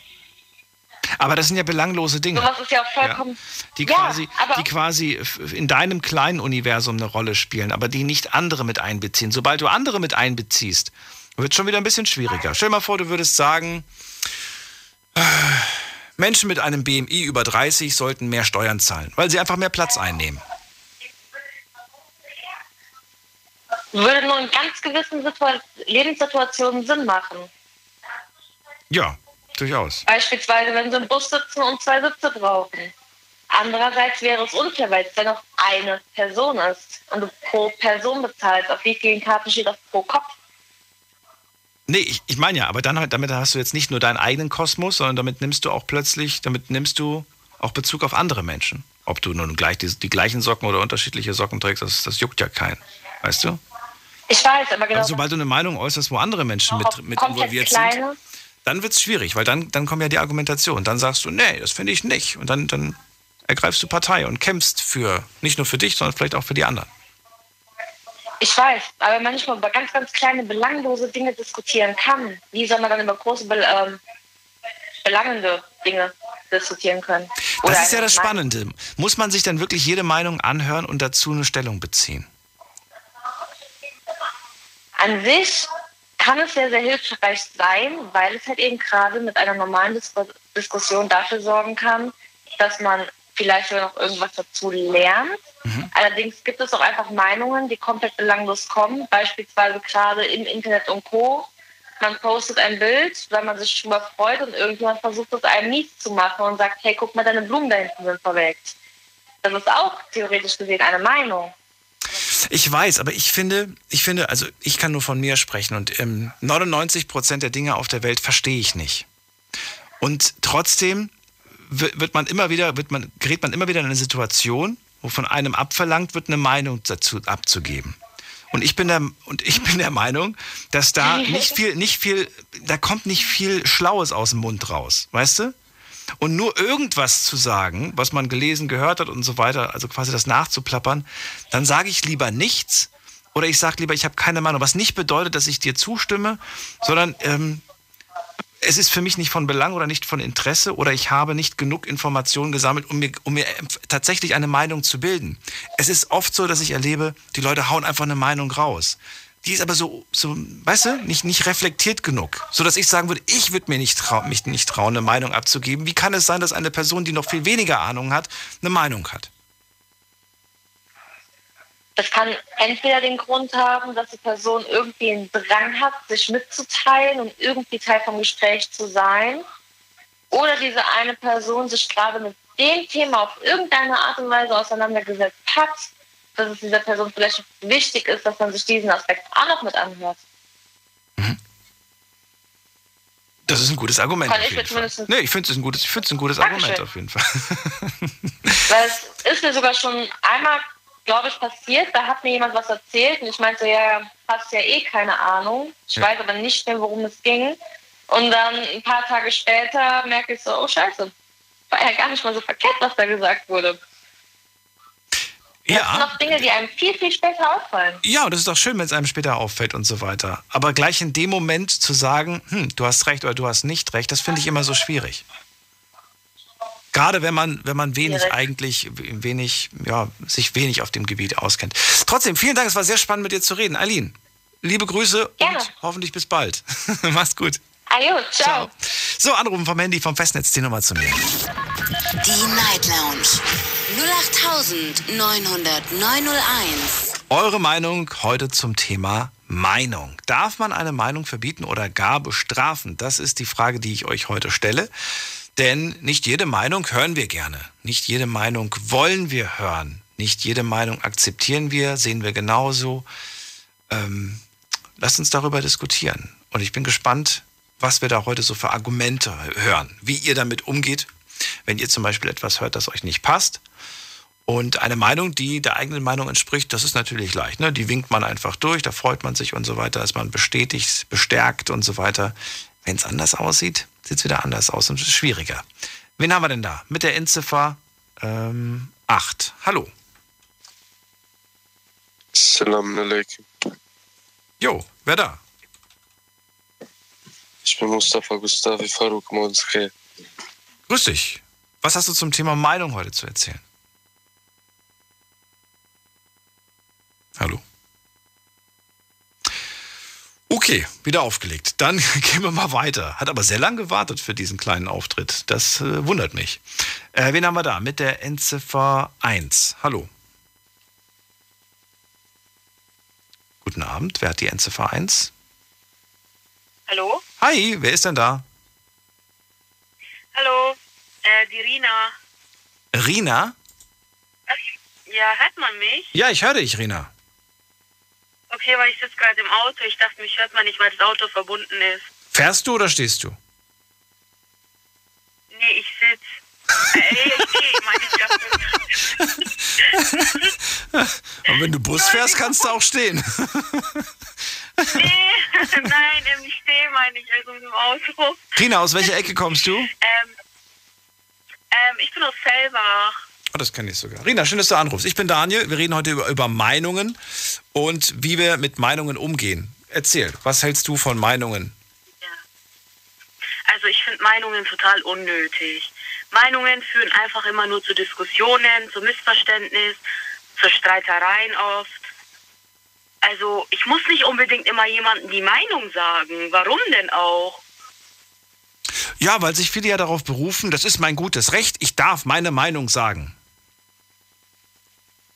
Aber das sind ja belanglose Dinge. Sowas ist ja auch vollkommen... Ja. Die, ja, quasi, die quasi in deinem kleinen Universum eine Rolle spielen, aber die nicht andere mit einbeziehen. Sobald du andere mit einbeziehst, wird es schon wieder ein bisschen schwieriger. Stell dir mal vor, du würdest sagen... Äh, Menschen mit einem B M I über dreißig sollten mehr Steuern zahlen, weil sie einfach mehr Platz einnehmen. Würde nur in ganz gewissen Situa- Lebenssituationen Sinn machen. Ja, durchaus. Beispielsweise, wenn sie im Bus sitzen und zwei Sitze brauchen. Andererseits wäre es unfair, weil es dann noch eine Person ist und du pro Person bezahlst. Auf wie vielen Karten steht das pro Kopf? Nee, ich, ich meine ja, aber dann, damit hast du jetzt nicht nur deinen eigenen Kosmos, sondern damit nimmst du auch plötzlich, damit nimmst du auch Bezug auf andere Menschen. Ob du nun gleich die, die gleichen Socken oder unterschiedliche Socken trägst, das, das juckt ja keinen, weißt du? Ich weiß, aber genau. Aber sobald du eine Meinung äußerst, wo andere Menschen mit, mit involviert sind, dann wird's schwierig, weil dann, dann kommt ja die Argumentation. Dann sagst du, nee, das finde ich nicht. Und dann, dann ergreifst du Partei und kämpfst für, nicht nur für dich, sondern vielleicht auch für die anderen. Ich weiß, aber manchmal über ganz, ganz kleine, belanglose Dinge diskutieren kann. Wie soll man dann über große, ähm, belangende Dinge diskutieren können? Das ist ja das Spannende. Muss man sich dann wirklich jede Meinung anhören und dazu eine Stellung beziehen? An sich kann es sehr, sehr hilfreich sein, weil es halt eben gerade mit einer normalen Dis- Diskussion dafür sorgen kann, dass man vielleicht noch irgendwas dazu lernt. Mhm. Allerdings gibt es auch einfach Meinungen, die komplett belanglos kommen, beispielsweise gerade im Internet und Co. Man postet ein Bild, weil man sich schon mal freut und irgendjemand versucht es einem mies zu machen und sagt, hey, guck mal, deine Blumen da hinten sind verwelkt. Das ist auch theoretisch gesehen eine Meinung. Ich weiß, aber ich finde, ich finde, also ich kann nur von mir sprechen und ähm, neunundneunzig Prozent der Dinge auf der Welt verstehe ich nicht. Und trotzdem wird man immer wieder, wird man, gerät man immer wieder in eine Situation, wo von einem abverlangt wird, eine Meinung dazu abzugeben. Und ich bin der, und ich bin der Meinung, dass da nicht viel, nicht viel, da kommt nicht viel Schlaues aus dem Mund raus, weißt du? Und nur irgendwas zu sagen, was man gelesen, gehört hat und so weiter, also quasi das nachzuplappern, dann sage ich lieber nichts oder ich sage lieber, ich habe keine Meinung, was nicht bedeutet, dass ich dir zustimme, sondern ähm, es ist für mich nicht von Belang oder nicht von Interesse oder ich habe nicht genug Informationen gesammelt, um mir, um mir tatsächlich eine Meinung zu bilden. Es ist oft so, dass ich erlebe, die Leute hauen einfach eine Meinung raus. Die ist aber so, so, weißt du, nicht, nicht reflektiert genug, sodass ich sagen würde, ich würde mir nicht trau- mich nicht trauen, eine Meinung abzugeben. Wie kann es sein, dass eine Person, die noch viel weniger Ahnung hat, eine Meinung hat? Das kann entweder den Grund haben, dass die Person irgendwie einen Drang hat, sich mitzuteilen und irgendwie Teil vom Gespräch zu sein. Oder diese eine Person sich gerade mit dem Thema auf irgendeine Art und Weise auseinandergesetzt hat, dass es dieser Person vielleicht wichtig ist, dass man sich diesen Aspekt auch noch mit anhört. Das ist ein gutes Argument. Kann auf jeden Fall. Nee, ich finde es ein gutes, ich finde es ein gutes Argument auf jeden Fall. Weil es ist mir sogar schon einmal, glaube ich, passiert, da hat mir jemand was erzählt und ich meinte, ja, hast ja eh keine Ahnung. Ich ja. weiß aber nicht mehr, worum es ging. Und dann ein paar Tage später merke ich so, oh Scheiße, war ja gar nicht mal so verkehrt, was da gesagt wurde. Ja. Das sind noch Dinge, die einem viel, viel später auffallen. Ja, und das ist auch schön, wenn es einem später auffällt und so weiter. Aber gleich in dem Moment zu sagen, hm, du hast recht oder du hast nicht recht, das finde ich immer so schwierig. Gerade wenn man, wenn man wenig schwierig. eigentlich, wenig, ja, sich wenig auf dem Gebiet auskennt. Trotzdem, vielen Dank, es war sehr spannend, mit dir zu reden. Eileen, liebe Grüße Gerne. Und hoffentlich bis bald. Mach's gut. Ajo, ciao. ciao. So, anrufen vom Handy, vom Festnetz, die Nummer zu mir. Die Night Lounge. null acht neun null null neun null eins. Eure Meinung heute zum Thema Meinung. Darf man eine Meinung verbieten oder gar bestrafen? Das ist die Frage, die ich euch heute stelle. Denn nicht jede Meinung hören wir gerne. Nicht jede Meinung wollen wir hören. Nicht jede Meinung akzeptieren wir, sehen wir genauso. Ähm, lasst uns darüber diskutieren. Und ich bin gespannt, was wir da heute so für Argumente hören. Wie ihr damit umgeht, wenn ihr zum Beispiel etwas hört, das euch nicht passt. Und eine Meinung, die der eigenen Meinung entspricht, das ist natürlich leicht. Ne? Die winkt man einfach durch, da freut man sich und so weiter, ist man bestätigt, bestärkt und so weiter. Wenn es anders aussieht, sieht es wieder anders aus und ist schwieriger. Wen haben wir denn da? Mit der Endziffer ähm, acht. Hallo. Salam alaikum. Jo, wer da? Ich bin Mustafa Gustavi Faruk Monske. Grüß dich. Was hast du zum Thema Meinung heute zu erzählen? Hallo. Okay, wieder aufgelegt. Dann gehen wir mal weiter. Hat aber sehr lange gewartet für diesen kleinen Auftritt. Das äh, wundert mich. Äh, wen haben wir da? Mit der Endziffer eins. Hallo. Guten Abend. Wer hat die Endziffer eins? Hallo. Hi, wer ist denn da? Hallo, äh, die Rina. Rina? Ja, hört man mich? Ja, ich höre dich, Rina. Okay, weil ich sitze gerade im Auto. Ich dachte, mich hört man nicht, weil das Auto verbunden ist. Fährst du oder stehst du? Nee, ich sitze. äh, ich gehe, meine ich. Und wenn du Bus fährst, kannst du auch stehen. Nee, nein, ich stehe, meine ich, also im Auto. Rina, aus welcher Ecke kommst du? Ähm, ähm, ich bin aus Fellbach. Oh, das kann ich sogar. Rina, schön, dass du anrufst. Ich bin Daniel. Wir reden heute über, über Meinungen und wie wir mit Meinungen umgehen. Erzähl, was hältst du von Meinungen? Ja. Also ich finde Meinungen total unnötig, Meinungen führen einfach immer nur zu Diskussionen, zu Missverständnis, zu Streitereien oft. Also ich muss nicht unbedingt immer jemandem die Meinung sagen. Warum denn auch? Ja, weil sich viele ja darauf berufen, das ist mein gutes Recht, ich darf meine Meinung sagen.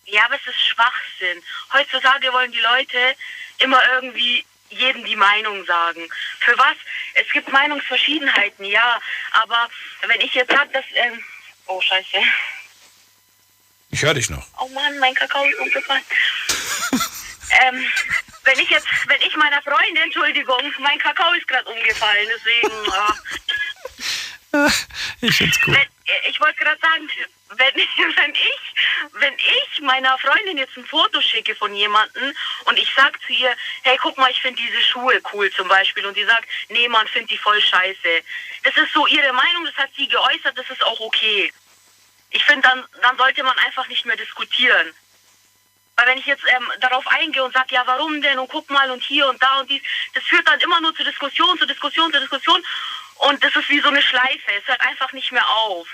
Ja, aber es ist Schwachsinn. Heutzutage wollen die Leute immer irgendwie jedem die Meinung sagen. Für was? Es gibt Meinungsverschiedenheiten, ja. Aber wenn ich jetzt hab, das... Ähm oh, scheiße. Ich höre dich noch. Oh Mann, mein Kakao ist umgefallen. ähm, wenn ich jetzt... Wenn ich meiner Freundin... Entschuldigung, mein Kakao ist gerade umgefallen, deswegen... Ah. Ich find's gut. Wenn, ich wollte gerade sagen... Wenn, wenn, ich, wenn ich meiner Freundin jetzt ein Foto schicke von jemandem und ich sage zu ihr, hey, guck mal, ich finde diese Schuhe cool zum Beispiel, und sie sagt, nee, man, finde die voll scheiße. Das ist so ihre Meinung, das hat sie geäußert, das ist auch okay. Ich finde, dann, dann sollte man einfach nicht mehr diskutieren. Weil wenn ich jetzt ähm, darauf eingehe und sage, ja, warum denn, und guck mal, und hier und da und dies, das führt dann immer nur zu Diskussion, zu Diskussion, zu Diskussion, und das ist wie so eine Schleife, es hört einfach nicht mehr auf.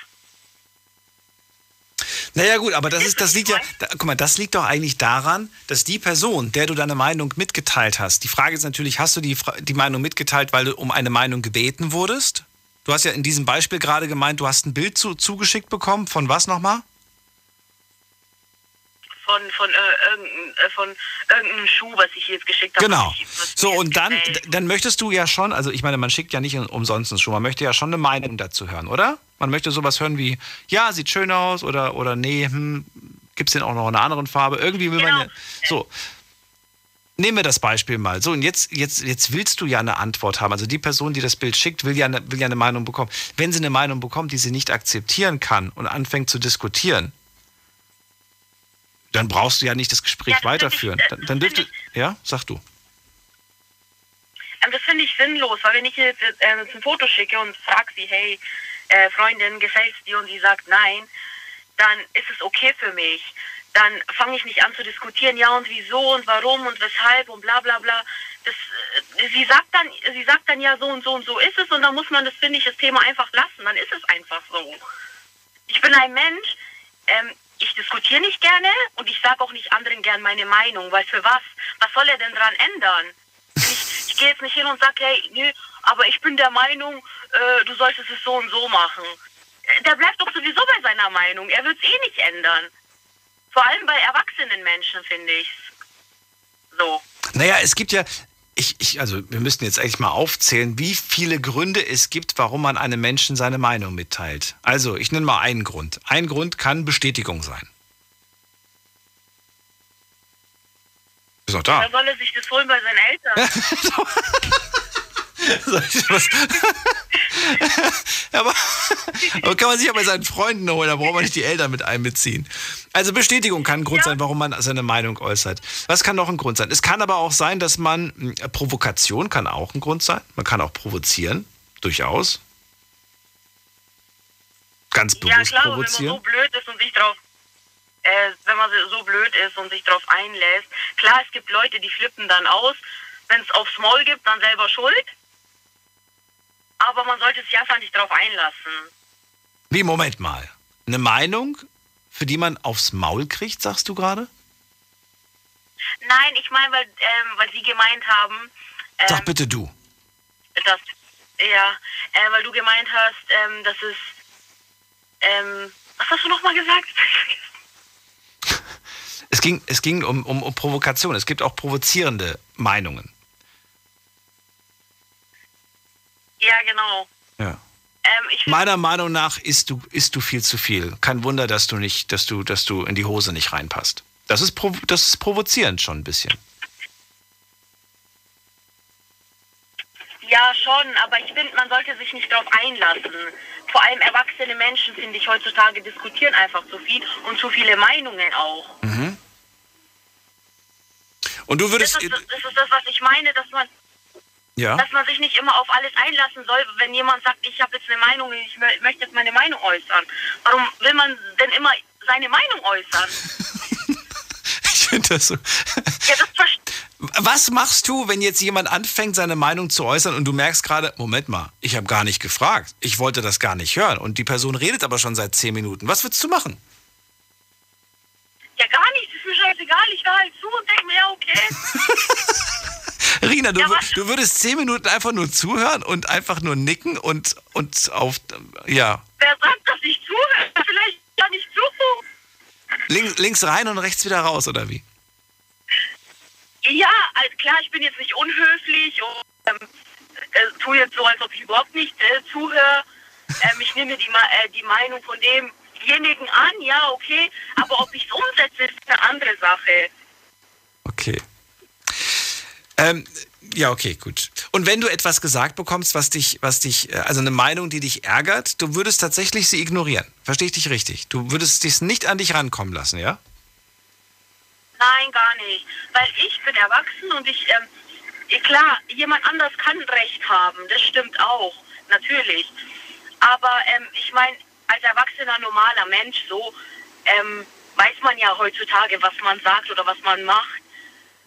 Naja gut, aber das ist, das liegt ja, da, guck mal, das liegt doch eigentlich daran, dass die Person, der du deine Meinung mitgeteilt hast, die Frage ist natürlich, hast du die, die Meinung mitgeteilt, weil du um eine Meinung gebeten wurdest? Du hast ja in diesem Beispiel gerade gemeint, du hast ein Bild zu, zugeschickt bekommen, von was nochmal? Von, von, äh, irgendein, äh, von irgendeinem Schuh, was ich jetzt geschickt habe. Genau. Ich, so, und dann, dann möchtest du ja schon, also ich meine, man schickt ja nicht umsonst einen Schuh, man möchte ja schon eine Meinung dazu hören, oder? Man möchte sowas hören wie, ja, sieht schön aus, oder, oder nee, hm, gibt es den auch noch in einer anderen Farbe? Irgendwie will genau. man ja, so, nehmen wir das Beispiel mal. So, und jetzt, jetzt, jetzt willst du ja eine Antwort haben. Also die Person, die das Bild schickt, will ja, eine, will ja eine Meinung bekommen. Wenn sie eine Meinung bekommt, die sie nicht akzeptieren kann und anfängt zu diskutieren, dann brauchst du ja nicht das Gespräch ja, das weiterführen. Ich, dann dann dürfte, ich, ja, sag du. Das finde ich sinnlos, weil wenn ich jetzt, äh, jetzt ein Foto schicke und frage sie, hey, Äh, Freundin, gefällt es dir, und sie sagt nein, dann ist es okay für mich. Dann fange ich nicht an zu diskutieren, ja und wieso und warum und weshalb und bla bla bla. Das, äh, sie, sagt dann, sie sagt dann ja so und so und so ist es, und dann muss man das, finde ich, das Thema einfach lassen. Dann ist es einfach so. Ich bin ein Mensch, ähm, ich diskutiere nicht gerne und ich sage auch nicht anderen gern meine Meinung, weil für was? Was soll er denn dran ändern? Ich, ich gehe jetzt nicht hin und sage, hey, nö, aber ich bin der Meinung, äh, du solltest es so und so machen. Der bleibt doch sowieso bei seiner Meinung. Er wird es eh nicht ändern. Vor allem bei erwachsenen Menschen, finde ich. So. Naja, es gibt ja, ich, ich, also wir müssten jetzt eigentlich mal aufzählen, wie viele Gründe es gibt, warum man einem Menschen seine Meinung mitteilt. Also, ich nenne mal einen Grund. Ein Grund kann Bestätigung sein. Ist noch da. Dann soll er sich das holen bei seinen Eltern. Was? aber, aber kann man sich ja bei seinen Freunden holen, da braucht man nicht die Eltern mit einbeziehen. Also Bestätigung kann ein Grund ja. sein, warum man seine Meinung äußert. Was kann noch ein Grund sein? Es kann aber auch sein, dass man, Provokation kann auch ein Grund sein. Man kann auch provozieren, durchaus. Ganz bewusst ja, klar, provozieren. Wenn man so blöd ist und sich drauf äh, wenn man so blöd ist und sich drauf einlässt. Klar, es gibt Leute, die flippen dann aus. Wenn es aufs Maul gibt, dann selber schuld. Aber man sollte sich einfach nicht drauf einlassen. Wie, Moment mal. Eine Meinung, für die man aufs Maul kriegt, sagst du gerade? Nein, ich meine, weil, ähm, weil Sie gemeint haben... Ähm, Sag bitte du. Dass, ja, äh, weil du gemeint hast, ähm, dass es... Ähm, was hast du nochmal gesagt? es ging, es ging um, um, um Provokation. Es gibt auch provozierende Meinungen. Ja, genau. Ja. Ähm, ich Meiner Meinung nach isst du, isst du viel zu viel. Kein Wunder, dass du nicht, dass du, dass du in die Hose nicht reinpasst. Das ist, provo- das ist provozierend schon ein bisschen. Ja, schon, aber ich finde, man sollte sich nicht drauf einlassen. Vor allem erwachsene Menschen, finde ich, heutzutage diskutieren einfach zu viel und zu viele Meinungen auch. Mhm. Und du würdest... Das ist das, das ist das, was ich meine, dass man... Ja. Dass man sich nicht immer auf alles einlassen soll, wenn jemand sagt, ich habe jetzt eine Meinung, ich möchte jetzt meine Meinung äußern. Warum will man denn immer seine Meinung äußern? Ich finde das so... Ja, das ver- was machst du, wenn jetzt jemand anfängt, seine Meinung zu äußern und du merkst gerade, Moment mal, ich habe gar nicht gefragt, ich wollte das gar nicht hören und die Person redet aber schon seit zehn Minuten. Was würdest du machen? Ja, gar nichts, ist mir scheißegal, ich höre halt zu und denke mir, ja, okay. Rina, du, ja, du würdest zehn Minuten einfach nur zuhören und einfach nur nicken und, und auf, ja. Wer sagt, dass ich zuhöre? Vielleicht kann ich zuhören. Links, links rein und rechts wieder raus, oder wie? Ja, also klar, ich bin jetzt nicht unhöflich und ähm, äh, tue jetzt so, als ob ich überhaupt nicht äh, zuhöre. Ähm, ich nehme die, äh, die Meinung von demjenigen an, ja, okay. Aber ob ich es umsetze, ist eine andere Sache. Okay. Ähm, ja, okay, gut. Und wenn du etwas gesagt bekommst, was dich, was dich, also eine Meinung, die dich ärgert, du würdest tatsächlich sie ignorieren. Verstehe ich dich richtig? Du würdest dich nicht an dich rankommen lassen, ja? Nein, gar nicht. Weil ich bin erwachsen und ich, ähm, klar, jemand anders kann Recht haben. Das stimmt auch, natürlich. Aber ähm, ich meine, als erwachsener, normaler Mensch, so ähm, weiß man ja heutzutage, was man sagt oder was man macht,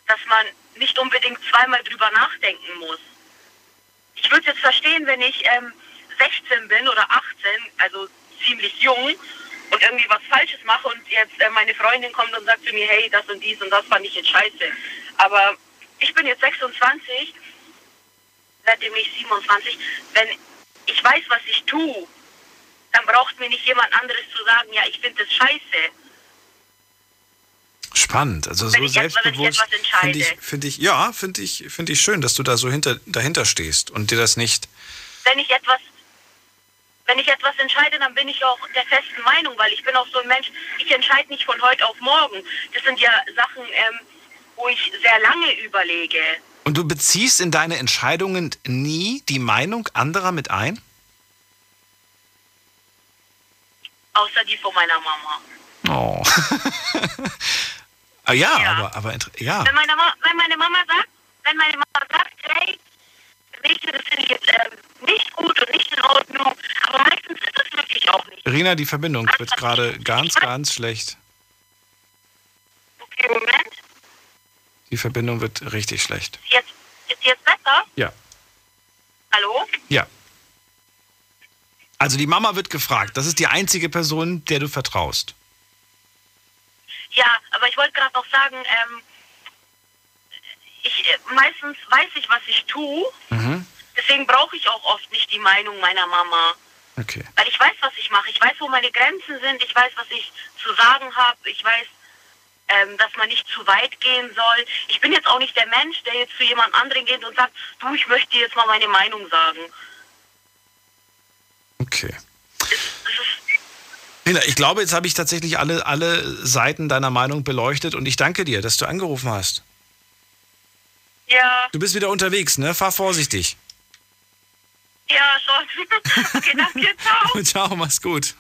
dass man nicht unbedingt zweimal drüber nachdenken muss. Ich würde jetzt verstehen, wenn ich ähm, sechzehn bin oder achtzehn, also ziemlich jung, und irgendwie was Falsches mache und jetzt äh, meine Freundin kommt und sagt zu mir, hey, das und dies und das fand ich jetzt scheiße. Aber ich bin jetzt sechsundzwanzig, seitdem ich siebenundzwanzig, wenn ich weiß, was ich tue, dann braucht mir nicht jemand anderes zu sagen, ja, ich finde das scheiße. Spannend, also so selbstbewusst finde ich, find ich, ja, finde ich, finde ich schön, dass du da so hinter, dahinter stehst und dir das nicht... Wenn ich etwas... Wenn ich etwas entscheide, dann bin ich auch der festen Meinung, weil ich bin auch so ein Mensch, ich entscheide nicht von heute auf morgen. Das sind ja Sachen, ähm, wo ich sehr lange überlege. Und du beziehst in deine Entscheidungen nie die Meinung anderer mit ein? Außer die von meiner Mama. Oh. ah, ja, ja, aber... aber ja. Wenn, meine Ma- wenn meine Mama sagt, wenn meine Mama sagt, hey, Mädchen, das finde ich jetzt... Ähm, nicht gut und nicht in Ordnung, aber meistens ist das wirklich auch nicht. Rina, die Verbindung Ach, wird gerade ganz, ganz schlecht. Okay, Moment. Die Verbindung wird richtig schlecht. Jetzt, ist jetzt besser? Ja. Hallo? Ja. Also die Mama wird gefragt. Das ist die einzige Person, der du vertraust. Ja, aber ich wollte gerade noch sagen, ähm, ich, äh, meistens weiß ich, was ich tue. Mhm. Deswegen brauche ich auch oft nicht die Meinung meiner Mama. Okay. Weil ich weiß, was ich mache. Ich weiß, wo meine Grenzen sind. Ich weiß, was ich zu sagen habe. Ich weiß, ähm, dass man nicht zu weit gehen soll. Ich bin jetzt auch nicht der Mensch, der jetzt zu jemand anderen geht und sagt, du, ich möchte dir jetzt mal meine Meinung sagen. Okay. Es, es ist ich glaube, jetzt habe ich tatsächlich alle, alle Seiten deiner Meinung beleuchtet und ich danke dir, dass du angerufen hast. Ja. Du bist wieder unterwegs, ne? Fahr vorsichtig. Ja, schon. Okay, danke, ciao. Ciao, mach's gut.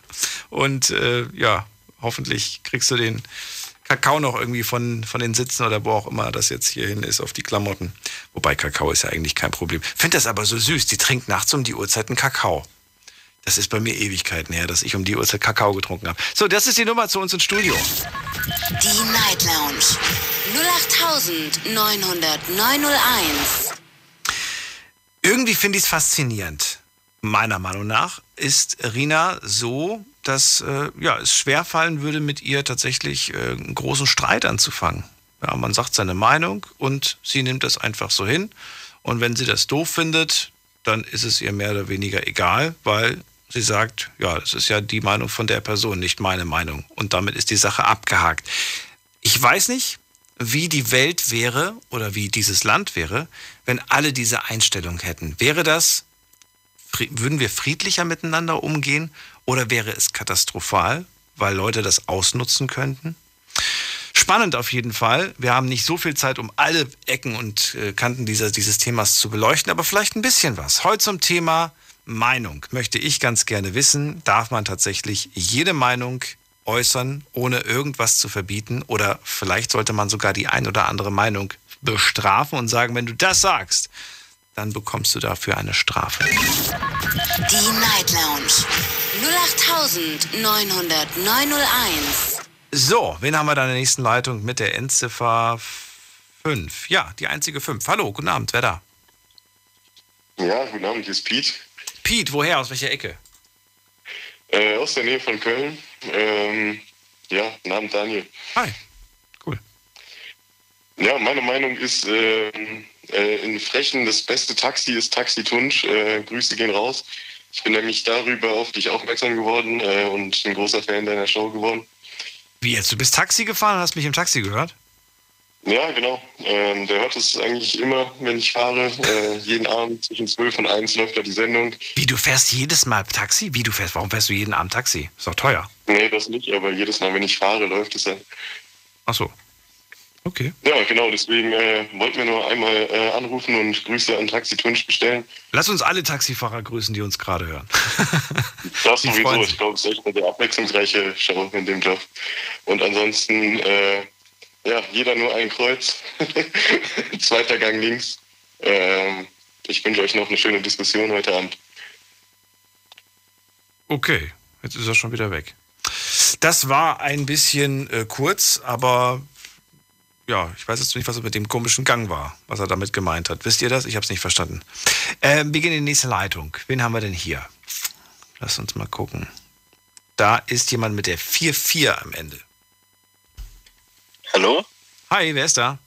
Und äh, ja, hoffentlich kriegst du den Kakao noch irgendwie von, von den Sitzen oder wo auch immer das jetzt hier hin ist auf die Klamotten. Wobei Kakao ist ja eigentlich kein Problem. Find das aber so süß. Die trinkt nachts um die Uhrzeit einen Kakao. Das ist bei mir Ewigkeiten her, dass ich um die Uhrzeit Kakao getrunken habe. So, das ist die Nummer zu uns ins Studio. Die Night Lounge null acht neun null neun null eins. Irgendwie finde ich es faszinierend. Meiner Meinung nach ist Rina so, dass äh, ja, es schwerfallen würde, mit ihr tatsächlich äh, einen großen Streit anzufangen. Ja, man sagt seine Meinung und sie nimmt das einfach so hin. Und wenn sie das doof findet, dann ist es ihr mehr oder weniger egal, weil sie sagt, ja, das ist ja die Meinung von der Person, nicht meine Meinung. Und damit ist die Sache abgehakt. Ich weiß nicht, wie die Welt wäre oder wie dieses Land wäre, wenn alle diese Einstellung hätten. Wäre das, würden wir friedlicher miteinander umgehen oder wäre es katastrophal, weil Leute das ausnutzen könnten? Spannend auf jeden Fall. Wir haben nicht so viel Zeit, um alle Ecken und Kanten dieser, dieses Themas zu beleuchten, aber vielleicht ein bisschen was. Heute zum Thema Meinung möchte ich ganz gerne wissen, darf man tatsächlich jede Meinung äußern, ohne irgendwas zu verbieten, oder vielleicht sollte man sogar die ein oder andere Meinung bestrafen und sagen, wenn du das sagst, dann bekommst du dafür eine Strafe. Die Night Lounge null acht neun null neun null eins. So, wen haben wir da in der nächsten Leitung mit der Endziffer fünf. Ja, die einzige fünf. Hallo, guten Abend, wer da? Ja, guten Abend, hier ist Piet. Piet, woher, aus welcher Ecke? Äh, aus der Nähe von Köln. Ähm, ja, guten Abend, Daniel. Hi, cool. Ja, meine Meinung ist, äh, äh, in Frechen das beste Taxi ist Taxi Tunsch. Äh, Grüße gehen raus. Ich bin nämlich darüber auf dich aufmerksam geworden äh, und ein großer Fan deiner Show geworden. Wie jetzt? Du bist Taxi gefahren und hast mich im Taxi gehört? Ja, genau. Ähm, der hört es eigentlich immer, wenn ich fahre. Äh, jeden Abend zwischen zwölf und eins läuft da die Sendung. Wie, du fährst jedes Mal Taxi? Wie, du fährst? Warum fährst du jeden Abend Taxi? Ist doch teuer. Nee, das nicht, aber jedes Mal, wenn ich fahre, läuft es ja. Ach so. Okay. Ja, genau, deswegen äh, wollten wir nur einmal äh, anrufen und Grüße an Taxi Tunsch bestellen. Lass uns alle Taxifahrer grüßen, die uns gerade hören. Das sowieso, ich glaube, es ist echt eine sehr abwechslungsreiche Show in dem Job. Und ansonsten, äh, ja, jeder nur ein Kreuz, zweiter Gang links. Ähm, ich wünsche euch noch eine schöne Diskussion heute Abend. Okay, jetzt ist er schon wieder weg. Das war ein bisschen äh, kurz, aber... Ja, ich weiß jetzt nicht, was mit dem komischen Gang war, was er damit gemeint hat. Wisst ihr das? Ich habe es nicht verstanden. Ähm, wir gehen in die nächste Leitung. Wen haben wir denn hier? Lass uns mal gucken. Da ist jemand mit der vier vier am Ende. Hallo? Hi, wer ist da?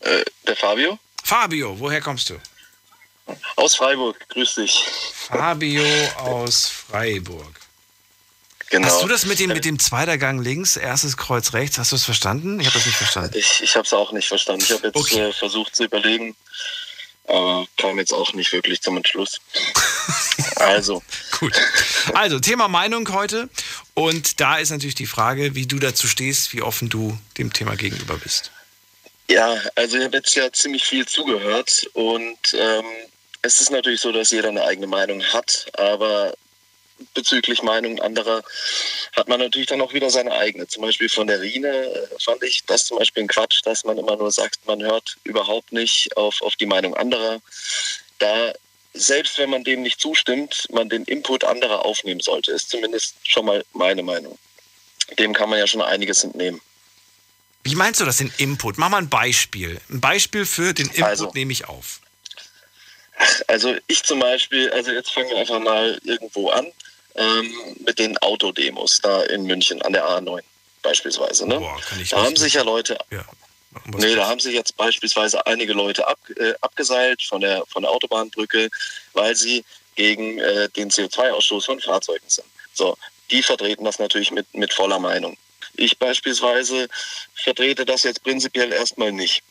Äh, der Fabio. Fabio, woher kommst du? Aus Freiburg, grüß dich. Fabio aus Freiburg. Genau. Hast du das mit dem, mit dem Zweitergang links, erstes Kreuz rechts, hast du es verstanden? Ich habe das nicht verstanden. Ich, ich habe es auch nicht verstanden. Ich habe jetzt okay. äh, versucht zu überlegen, aber kam jetzt auch nicht wirklich zum Entschluss. Also. Gut. Also, Thema Meinung heute. Und da ist natürlich die Frage, wie du dazu stehst, wie offen du dem Thema gegenüber bist. Ja, also ich habe jetzt ja ziemlich viel zugehört. Und ähm, es ist natürlich so, dass jeder eine eigene Meinung hat, aber... bezüglich Meinung anderer hat man natürlich dann auch wieder seine eigene. Zum Beispiel von der Rine fand ich das zum Beispiel ein Quatsch, dass man immer nur sagt, man hört überhaupt nicht auf, auf die Meinung anderer. Da, selbst wenn man dem nicht zustimmt, man den Input anderer aufnehmen sollte, ist zumindest schon mal meine Meinung. Dem kann man ja schon einiges entnehmen. Wie meinst du das, den Input? Mach mal ein Beispiel. Ein Beispiel für den Input also, nehme ich auf. Also ich zum Beispiel, also jetzt fangen wir einfach mal irgendwo an. Ähm, mit den Autodemos da in München an der A neun beispielsweise. Ne? Boah, kann ich da haben sich ja Leute, ja, nee, da haben sich jetzt beispielsweise einige Leute ab, äh, abgeseilt von der, von der Autobahnbrücke, weil sie gegen äh, den C O zwei Ausstoß von Fahrzeugen sind. So, die vertreten das natürlich mit, mit voller Meinung. Ich beispielsweise vertrete das jetzt prinzipiell erstmal nicht.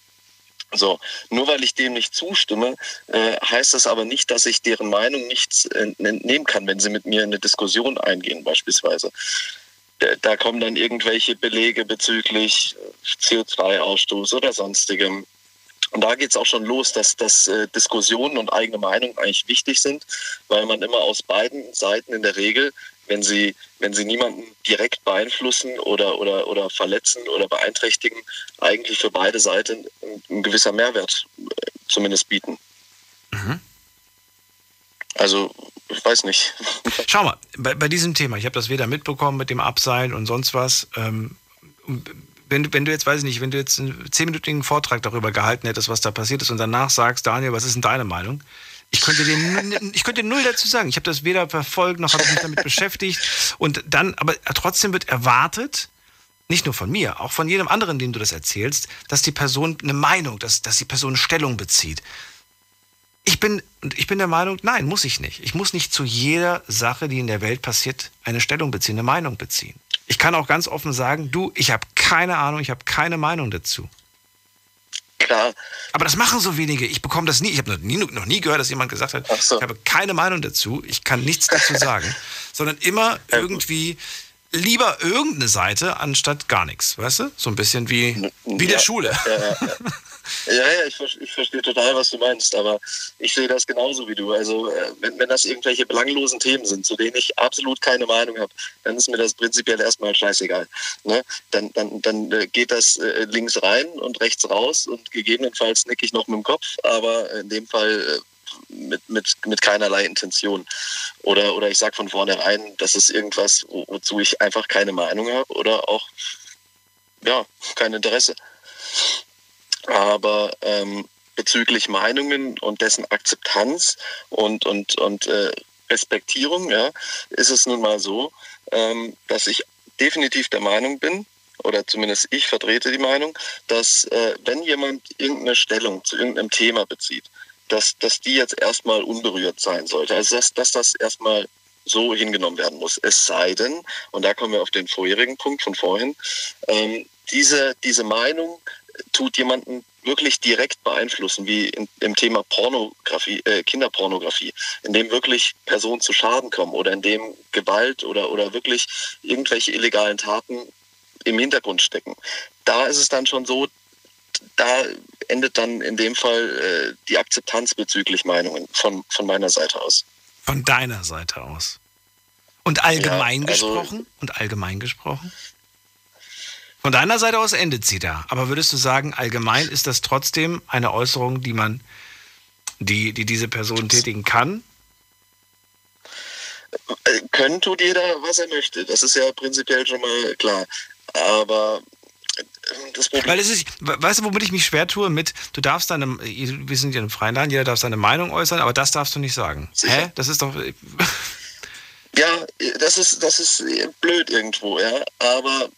So, nur weil ich dem nicht zustimme, äh, heißt das aber nicht, dass ich deren Meinung nichts entnehmen kann, wenn sie mit mir in eine Diskussion eingehen beispielsweise. Da, da kommen dann irgendwelche Belege bezüglich C O zwei Ausstoß oder sonstigem. Und da geht's auch schon los, dass, dass äh, Diskussionen und eigene Meinung eigentlich wichtig sind, weil man immer aus beiden Seiten in der Regel, wenn sie, wenn sie niemanden direkt beeinflussen oder, oder, oder verletzen oder beeinträchtigen, eigentlich für beide Seiten ein, ein gewisser Mehrwert äh, zumindest bieten. Mhm. Also, ich weiß nicht. Schau mal, bei, bei diesem Thema, ich habe das weder mitbekommen mit dem Abseilen und sonst was, ähm, Wenn du, wenn du jetzt, weiß ich nicht, wenn du jetzt einen zehnminütigen Vortrag darüber gehalten hättest, was da passiert ist und danach sagst, Daniel, was ist denn deine Meinung? Ich könnte dir, ich könnte dir null dazu sagen. Ich habe das weder verfolgt, noch habe ich mich damit beschäftigt. Und dann, aber trotzdem wird erwartet, nicht nur von mir, auch von jedem anderen, dem du das erzählst, dass die Person eine Meinung, dass, dass die Person Stellung bezieht. Ich bin, ich bin der Meinung, nein, muss ich nicht. Ich muss nicht zu jeder Sache, die in der Welt passiert, eine Stellung beziehen, eine Meinung beziehen. Ich kann auch ganz offen sagen, du, ich habe keine Ahnung, ich habe keine Meinung dazu. Klar. Aber das machen so wenige. Ich bekomme das nie. Ich habe noch nie, noch nie gehört, dass jemand gesagt hat, so, ich habe keine Meinung dazu, ich kann nichts dazu sagen. Sondern immer irgendwie lieber irgendeine Seite anstatt gar nichts. Weißt du? So ein bisschen wie, wie ja, der Schule. Ja, ja, ja. ja, ja ich, ich verstehe total, was du meinst. Aber ich sehe das genauso wie du. Also wenn, wenn das irgendwelche belanglosen Themen sind, zu denen ich absolut keine Meinung habe, dann ist mir das prinzipiell erstmal scheißegal. Ne? Dann, dann, dann geht das äh, links rein und rechts raus und gegebenenfalls nicke ich noch mit dem Kopf, aber in dem Fall... Äh, Mit, mit, mit keinerlei Intention. Oder, oder ich sage von vornherein, das ist irgendwas, wozu ich einfach keine Meinung habe oder auch ja, kein Interesse. Aber ähm, bezüglich Meinungen und dessen Akzeptanz und, und, und äh, Respektierung, ja, ist es nun mal so, ähm, dass ich definitiv der Meinung bin, oder zumindest ich vertrete die Meinung, dass äh, wenn jemand irgendeine Stellung zu irgendeinem Thema bezieht, dass, dass die jetzt erstmal unberührt sein sollte. Also dass, dass das erstmal so hingenommen werden muss. Es sei denn, und da kommen wir auf den vorherigen Punkt von vorhin, ähm, diese, diese Meinung tut jemanden wirklich direkt beeinflussen, wie in, im Thema Pornografie, äh, Kinderpornografie, in dem wirklich Personen zu Schaden kommen oder in dem Gewalt oder, oder wirklich irgendwelche illegalen Taten im Hintergrund stecken. Da ist es dann schon so, da endet dann in dem Fall äh, die Akzeptanz bezüglich Meinungen von, von meiner Seite aus. Von deiner Seite aus. Und allgemein ja, also, gesprochen? Und allgemein gesprochen? Von deiner Seite aus endet sie da. Aber würdest du sagen, allgemein ist das trotzdem eine Äußerung, die man, die, die diese Person tätigen kann? Können tut jeder, was er möchte. Das ist ja prinzipiell schon mal klar. Aber das Problem. Weil es ist, weißt du, womit ich mich schwer tue? Mit, du darfst deine, wir sind ja im freien Land, jeder darf seine Meinung äußern, aber das darfst du nicht sagen. Sicher? Hä? Das ist doch. Ja, das ist, das ist blöd irgendwo, ja. Aber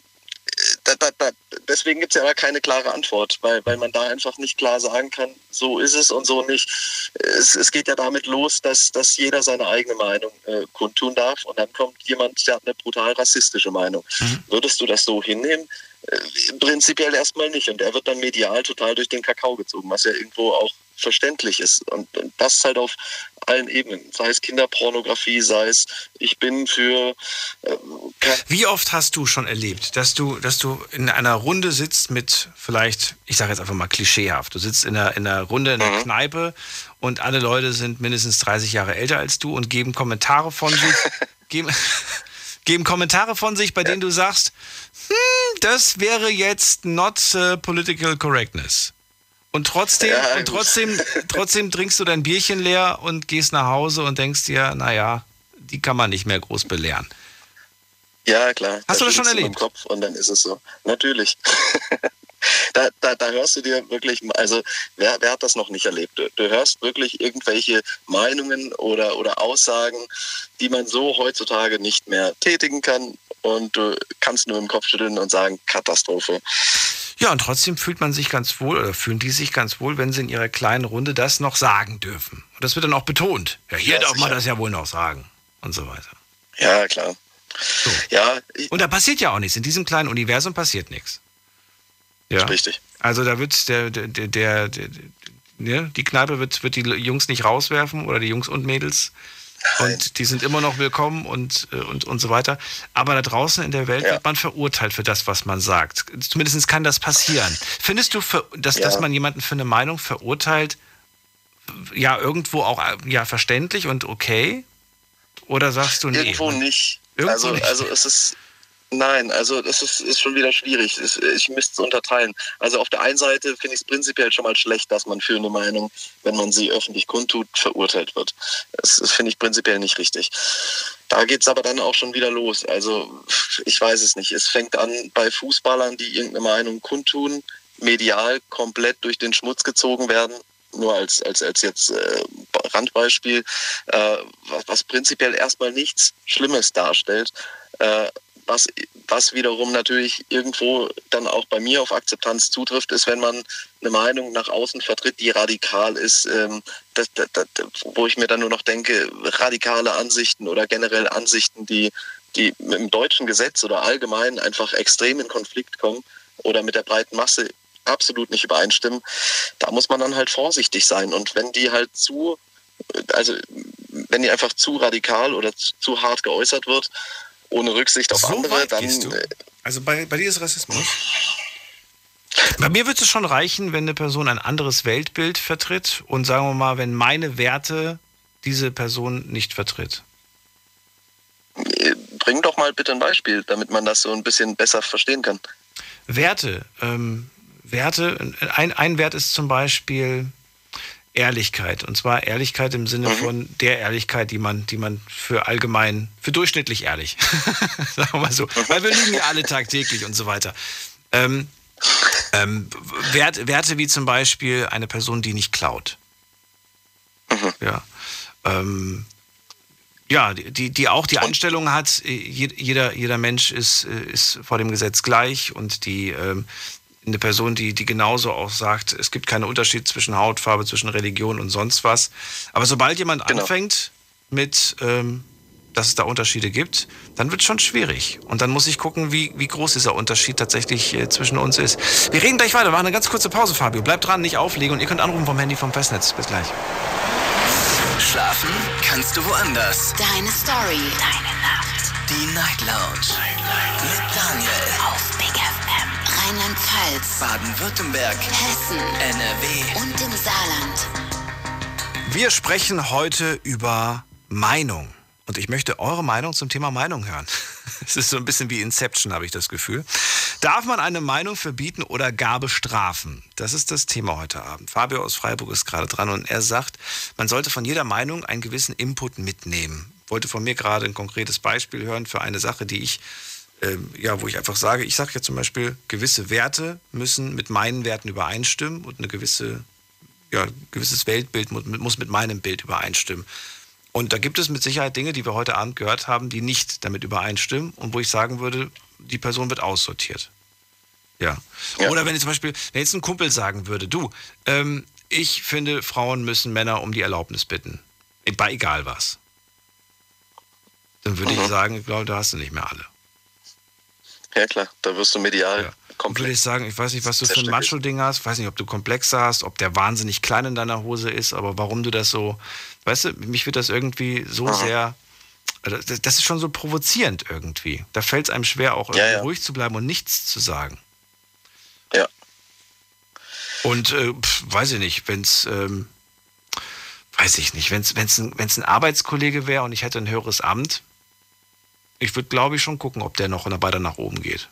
da, da, da, deswegen gibt es ja da keine klare Antwort, weil, weil man da einfach nicht klar sagen kann, so ist es und so nicht. Es, es geht ja damit los, dass, dass jeder seine eigene Meinung äh, kundtun darf und dann kommt jemand, der hat eine brutal rassistische Meinung. Mhm. Würdest du das so hinnehmen? Äh, prinzipiell erstmal nicht und er wird dann medial total durch den Kakao gezogen, was ja irgendwo auch verständlich ist und, und das halt auf allen Ebenen, sei es Kinderpornografie, sei es ich bin für... Ähm, Wie oft hast du schon erlebt, dass du, dass du in einer Runde sitzt mit vielleicht, ich sage jetzt einfach mal klischeehaft, du sitzt in einer, in einer Runde in einer mhm. Kneipe und alle Leute sind mindestens dreißig Jahre älter als du und geben Kommentare von sich, geben, geben Kommentare von sich, bei ja. denen du sagst, hm, das wäre jetzt not uh, political correctness. Und trotzdem, ja, und trotzdem, trotzdem trinkst du dein Bierchen leer und gehst nach Hause und denkst dir, naja, die kann man nicht mehr groß belehren. Ja, klar. Hast du das schon erlebt? Im Kopf und dann ist es so. Natürlich. Da, da, da hörst du dir wirklich, also wer, wer hat das noch nicht erlebt? Du, du hörst wirklich irgendwelche Meinungen oder, oder Aussagen, die man so heutzutage nicht mehr tätigen kann und du kannst nur im Kopf schütteln und sagen, Katastrophe. Ja, und trotzdem fühlt man sich ganz wohl, oder fühlen die sich ganz wohl, wenn sie in ihrer kleinen Runde das noch sagen dürfen. Und das wird dann auch betont. Ja, hier ja, darf sicher. Man das ja wohl noch sagen und so weiter. Ja, klar. So. Ja, und da passiert ja auch nichts. In diesem kleinen Universum passiert nichts. Ja. Richtig. Also da wird der, der, der, der, der die Kneipe wird, wird die Jungs nicht rauswerfen oder die Jungs und Mädels. Nein. Und die sind immer noch willkommen und, und, und so weiter. Aber da draußen in der Welt ja. wird man verurteilt für das, was man sagt. Zumindest kann das passieren. Findest du, für, dass, ja. dass man jemanden für eine Meinung verurteilt, ja, irgendwo auch ja, verständlich und okay? Oder sagst du nee? Irgendwo nicht. Irgendwo also, nicht. Also es ist... Nein, also das ist, ist schon wieder schwierig. Ich müsste es unterteilen. Also auf der einen Seite finde ich es prinzipiell schon mal schlecht, dass man für eine Meinung, wenn man sie öffentlich kundtut, verurteilt wird. Das, das finde ich prinzipiell nicht richtig. Da geht es aber dann auch schon wieder los. Also ich weiß es nicht. Es fängt an bei Fußballern, die irgendeine Meinung kundtun, medial komplett durch den Schmutz gezogen werden. Nur als, als, als jetzt äh, Randbeispiel, äh, was, was prinzipiell erstmal nichts Schlimmes darstellt. Äh, Was, was wiederum natürlich irgendwo dann auch bei mir auf Akzeptanz zutrifft, ist, wenn man eine Meinung nach außen vertritt, die radikal ist, ähm, das, das, das, wo ich mir dann nur noch denke, radikale Ansichten oder generell Ansichten, die, die mit dem deutschen Gesetz oder allgemein einfach extrem in Konflikt kommen oder mit der breiten Masse absolut nicht übereinstimmen, da muss man dann halt vorsichtig sein. Und wenn die halt zu, also wenn die einfach zu radikal oder zu, zu hart geäußert wird, ohne Rücksicht auf so andere, dann... Äh, also bei, bei dir ist Rassismus? Bei mir würde es schon reichen, wenn eine Person ein anderes Weltbild vertritt und sagen wir mal, wenn meine Werte diese Person nicht vertritt. Bring doch mal bitte ein Beispiel, damit man das so ein bisschen besser verstehen kann. Werte. Ähm, Werte. Ein, ein Wert ist zum Beispiel... Ehrlichkeit. Und zwar Ehrlichkeit im Sinne von der Ehrlichkeit, die man, die man für allgemein, für durchschnittlich ehrlich, sagen wir mal so, weil wir lügen ja alle tagtäglich und so weiter. Ähm, Ähm, Wert, Werte wie zum Beispiel eine Person, die nicht klaut. Mhm. Ja, ähm, ja die, die auch die Einstellung hat, jeder, jeder Mensch ist, ist vor dem Gesetz gleich, und die ähm, eine Person, die, die genauso auch sagt, es gibt keinen Unterschied zwischen Hautfarbe, zwischen Religion und sonst was. Aber sobald jemand genau. anfängt mit, ähm, dass es da Unterschiede gibt, dann wird es schon schwierig. Und dann muss ich gucken, wie, wie groß dieser Unterschied tatsächlich äh, zwischen uns ist. Wir reden gleich weiter, machen eine ganz kurze Pause, Fabio. Bleibt dran, nicht auflegen, und ihr könnt anrufen vom Handy, vom Festnetz. Bis gleich. Schlafen kannst du woanders. Deine Story. Deine Nacht. Die Night Lounge. Night Lounge. Mit Daniel. Auf Big F M. Rheinland-Pfalz, Baden-Württemberg, Hessen, N R W und im Saarland. Wir sprechen heute über Meinung. Und ich möchte eure Meinung zum Thema Meinung hören. Es ist so ein bisschen wie Inception, habe ich das Gefühl. Darf man eine Meinung verbieten oder gar bestrafen? Das ist das Thema heute Abend. Fabio aus Freiburg ist gerade dran, und er sagt, man sollte von jeder Meinung einen gewissen Input mitnehmen. Wollte von mir gerade ein konkretes Beispiel hören für eine Sache, die ich Ja, wo ich einfach sage, ich sage ja zum Beispiel, gewisse Werte müssen mit meinen Werten übereinstimmen, und eine gewisse, ja, gewisses Weltbild muss mit meinem Bild übereinstimmen. Und da gibt es mit Sicherheit Dinge, die wir heute Abend gehört haben, die nicht damit übereinstimmen, und wo ich sagen würde, die Person wird aussortiert. Ja. ja. Oder wenn jetzt zum Beispiel, wenn jetzt ein Kumpel sagen würde, du, ähm, ich finde, Frauen müssen Männer um die Erlaubnis bitten. Bei egal was. Dann würde mhm. ich sagen, ich glaube, da hast du nicht mehr alle. Ja klar, da wirst du medial ja. komplex. Würde ich sagen, ich weiß nicht, was du für ein Macho-Ding hast, ich weiß nicht, ob du Komplexe hast, ob der wahnsinnig klein in deiner Hose ist, aber warum du das so, weißt du, mich wird das irgendwie so Aha. sehr, das ist schon so provozierend irgendwie. Da fällt es einem schwer, auch ja, ja. ruhig zu bleiben und nichts zu sagen. Ja. Und äh, pf, weiß ich nicht, wenn es, ähm, weiß ich nicht, wenn es ein, ein Arbeitskollege wäre und ich hätte ein höheres Amt, ich würde, glaube ich, schon gucken, ob der noch weiter nach oben geht.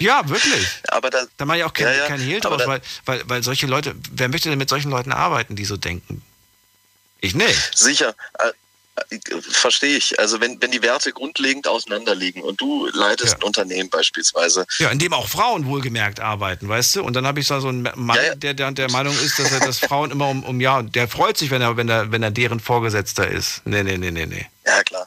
Ja, wirklich. Aber da, da mache ich auch kein, ja, ja. kein Hehl draus, weil, weil, weil solche Leute, wer möchte denn mit solchen Leuten arbeiten, die so denken? Ich nicht. Sicher, äh, verstehe ich. Also wenn, wenn die Werte grundlegend auseinander liegen und du leitest ja. ein Unternehmen beispielsweise. Ja, in dem auch Frauen wohlgemerkt arbeiten, weißt du? Und dann habe ich da so einen Mann, ja, ja. Der, der der Meinung ist, dass, er, dass Frauen immer um, um ja, der freut sich, wenn er, wenn er, wenn er deren Vorgesetzter ist. Nee, nee, nee, nee, nee. Ja, klar.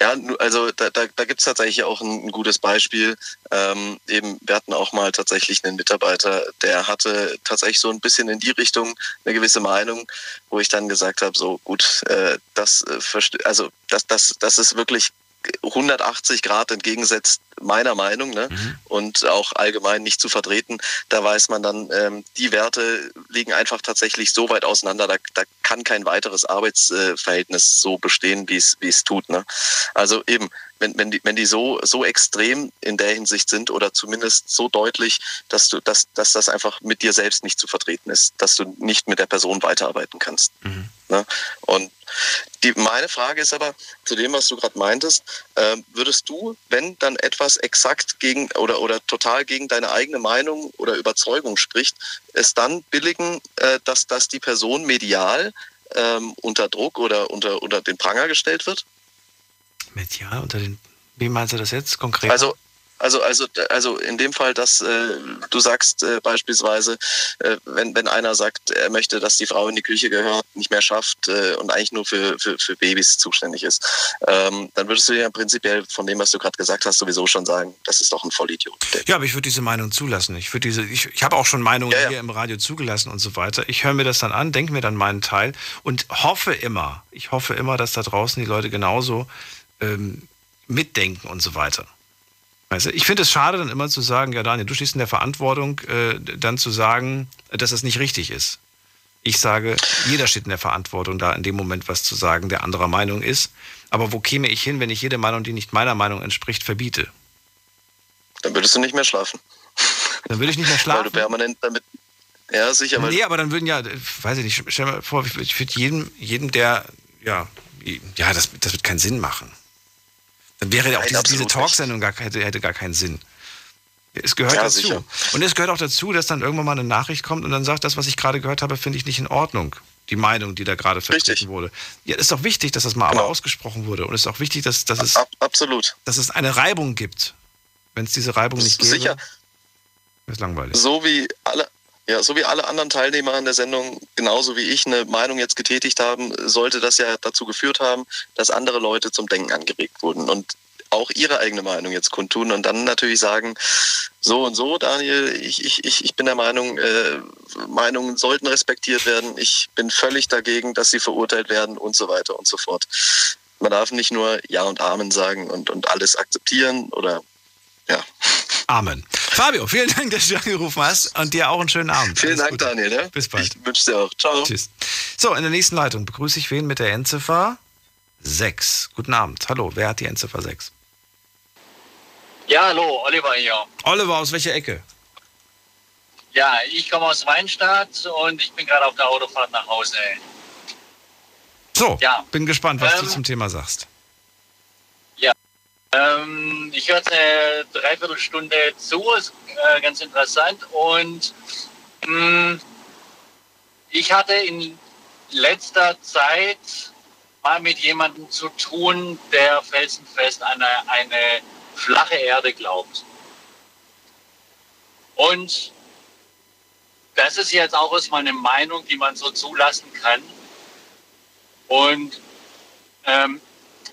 Ja, also da, da, da gibt es tatsächlich auch ein, ein gutes Beispiel. Ähm, eben, wir hatten auch mal tatsächlich einen Mitarbeiter, der hatte tatsächlich so ein bisschen in die Richtung eine gewisse Meinung, wo ich dann gesagt habe, so gut, äh, das, äh, verste- also, das, das, das ist wirklich hundertachtzig Grad entgegensetzt meiner Meinung, ne? Mhm. Und auch allgemein nicht zu vertreten. Da weiß man dann, ähm, die Werte liegen einfach tatsächlich so weit auseinander, da, da kann kein weiteres Arbeitsverhältnis so bestehen, wie es wie es tut, ne? Also eben, wenn, wenn die, wenn die so, so extrem in der Hinsicht sind oder zumindest so deutlich, dass, du, dass, dass das einfach mit dir selbst nicht zu vertreten ist, dass du nicht mit der Person weiterarbeiten kannst. Mhm. Ne? Und die, meine Frage ist aber, zu dem, was du gerade meintest, äh, würdest du, wenn dann etwas exakt gegen oder, oder total gegen deine eigene Meinung oder Überzeugung spricht, es dann billigen, äh, dass, dass die Person medial ähm, unter Druck oder unter, unter den Pranger gestellt wird? Medial unter den, wie meinst du das jetzt konkret? Also, Also, also, also in dem Fall, dass äh, du sagst äh, beispielsweise, äh, wenn, wenn einer sagt, er möchte, dass die Frau in die Küche gehört, nicht mehr schafft äh, und eigentlich nur für, für, für Babys zuständig ist, ähm, dann würdest du ja prinzipiell von dem, was du gerade gesagt hast, sowieso schon sagen, das ist doch ein Vollidiot. Ja, aber ich würde diese Meinung zulassen. Ich würde diese, ich, ich habe auch schon Meinungen ja, ja. hier im Radio zugelassen und so weiter. Ich höre mir das dann an, denke mir dann meinen Teil und hoffe immer, ich hoffe immer, dass da draußen die Leute genauso ähm, mitdenken und so weiter. Ich finde es schade, dann immer zu sagen, ja Daniel, du stehst in der Verantwortung, äh, dann zu sagen, dass das nicht richtig ist. Ich sage, jeder steht in der Verantwortung, da in dem Moment was zu sagen, der anderer Meinung ist. Aber wo käme ich hin, wenn ich jede Meinung, die nicht meiner Meinung entspricht, verbiete? Dann würdest du nicht mehr schlafen. Dann würde ich nicht mehr schlafen. Weil du permanent damit... Ja, sicher. Weil nee, aber dann würden ja, weiß ich nicht, stell mal vor, ich würde jedem, jedem, der, ja, ja das, das wird keinen Sinn machen. Dann wäre ja auch diese, diese Talksendung gar, hätte, hätte gar keinen Sinn. Es gehört ja, dazu. Sicher. Und es gehört auch dazu, dass dann irgendwann mal eine Nachricht kommt und dann sagt, das, was ich gerade gehört habe, finde ich nicht in Ordnung. Die Meinung, die da gerade vertreten Richtig. wurde. Ja, ist doch wichtig, dass das mal genau. aber ausgesprochen wurde. Und es ist auch wichtig, dass, dass, es, Ab, absolut. dass es eine Reibung gibt. Wenn es diese Reibung nicht gäbe, sicher, ist langweilig. So wie alle, ja, so wie alle anderen Teilnehmer an der Sendung, genauso wie ich eine Meinung jetzt getätigt haben, sollte das ja dazu geführt haben, dass andere Leute zum Denken angeregt wurden und auch ihre eigene Meinung jetzt kundtun und dann natürlich sagen, so und so, Daniel, ich, ich, ich bin der Meinung, äh, Meinungen sollten respektiert werden, ich bin völlig dagegen, dass sie verurteilt werden und so weiter und so fort. Man darf nicht nur Ja und Amen sagen und, und alles akzeptieren oder ja. Amen. Fabio, vielen Dank, dass du angerufen hast und dir auch einen schönen Abend. Vielen Dank, Daniel. Ne? Bis bald. Ich wünsche dir auch. Ciao. Tschüss. So, in der nächsten Leitung begrüße ich wen mit der Endziffer sechs. Guten Abend. Hallo, wer hat die Endziffer sechs? Ja, hallo, Oliver hier. Oliver, aus welcher Ecke? Ja, ich komme aus Weinstadt und ich bin gerade auf der Autofahrt nach Hause. So, ja. Bin gespannt, was ähm, du zum Thema sagst. Ja, ähm, ich hörte eine Dreiviertelstunde zu, ist äh, ganz interessant. Und mh, ich hatte in letzter Zeit mal mit jemandem zu tun, der felsenfest an eine, eine flache Erde glaubt. Und das ist jetzt auch erstmal eine Meinung, die man so zulassen kann. Und ähm,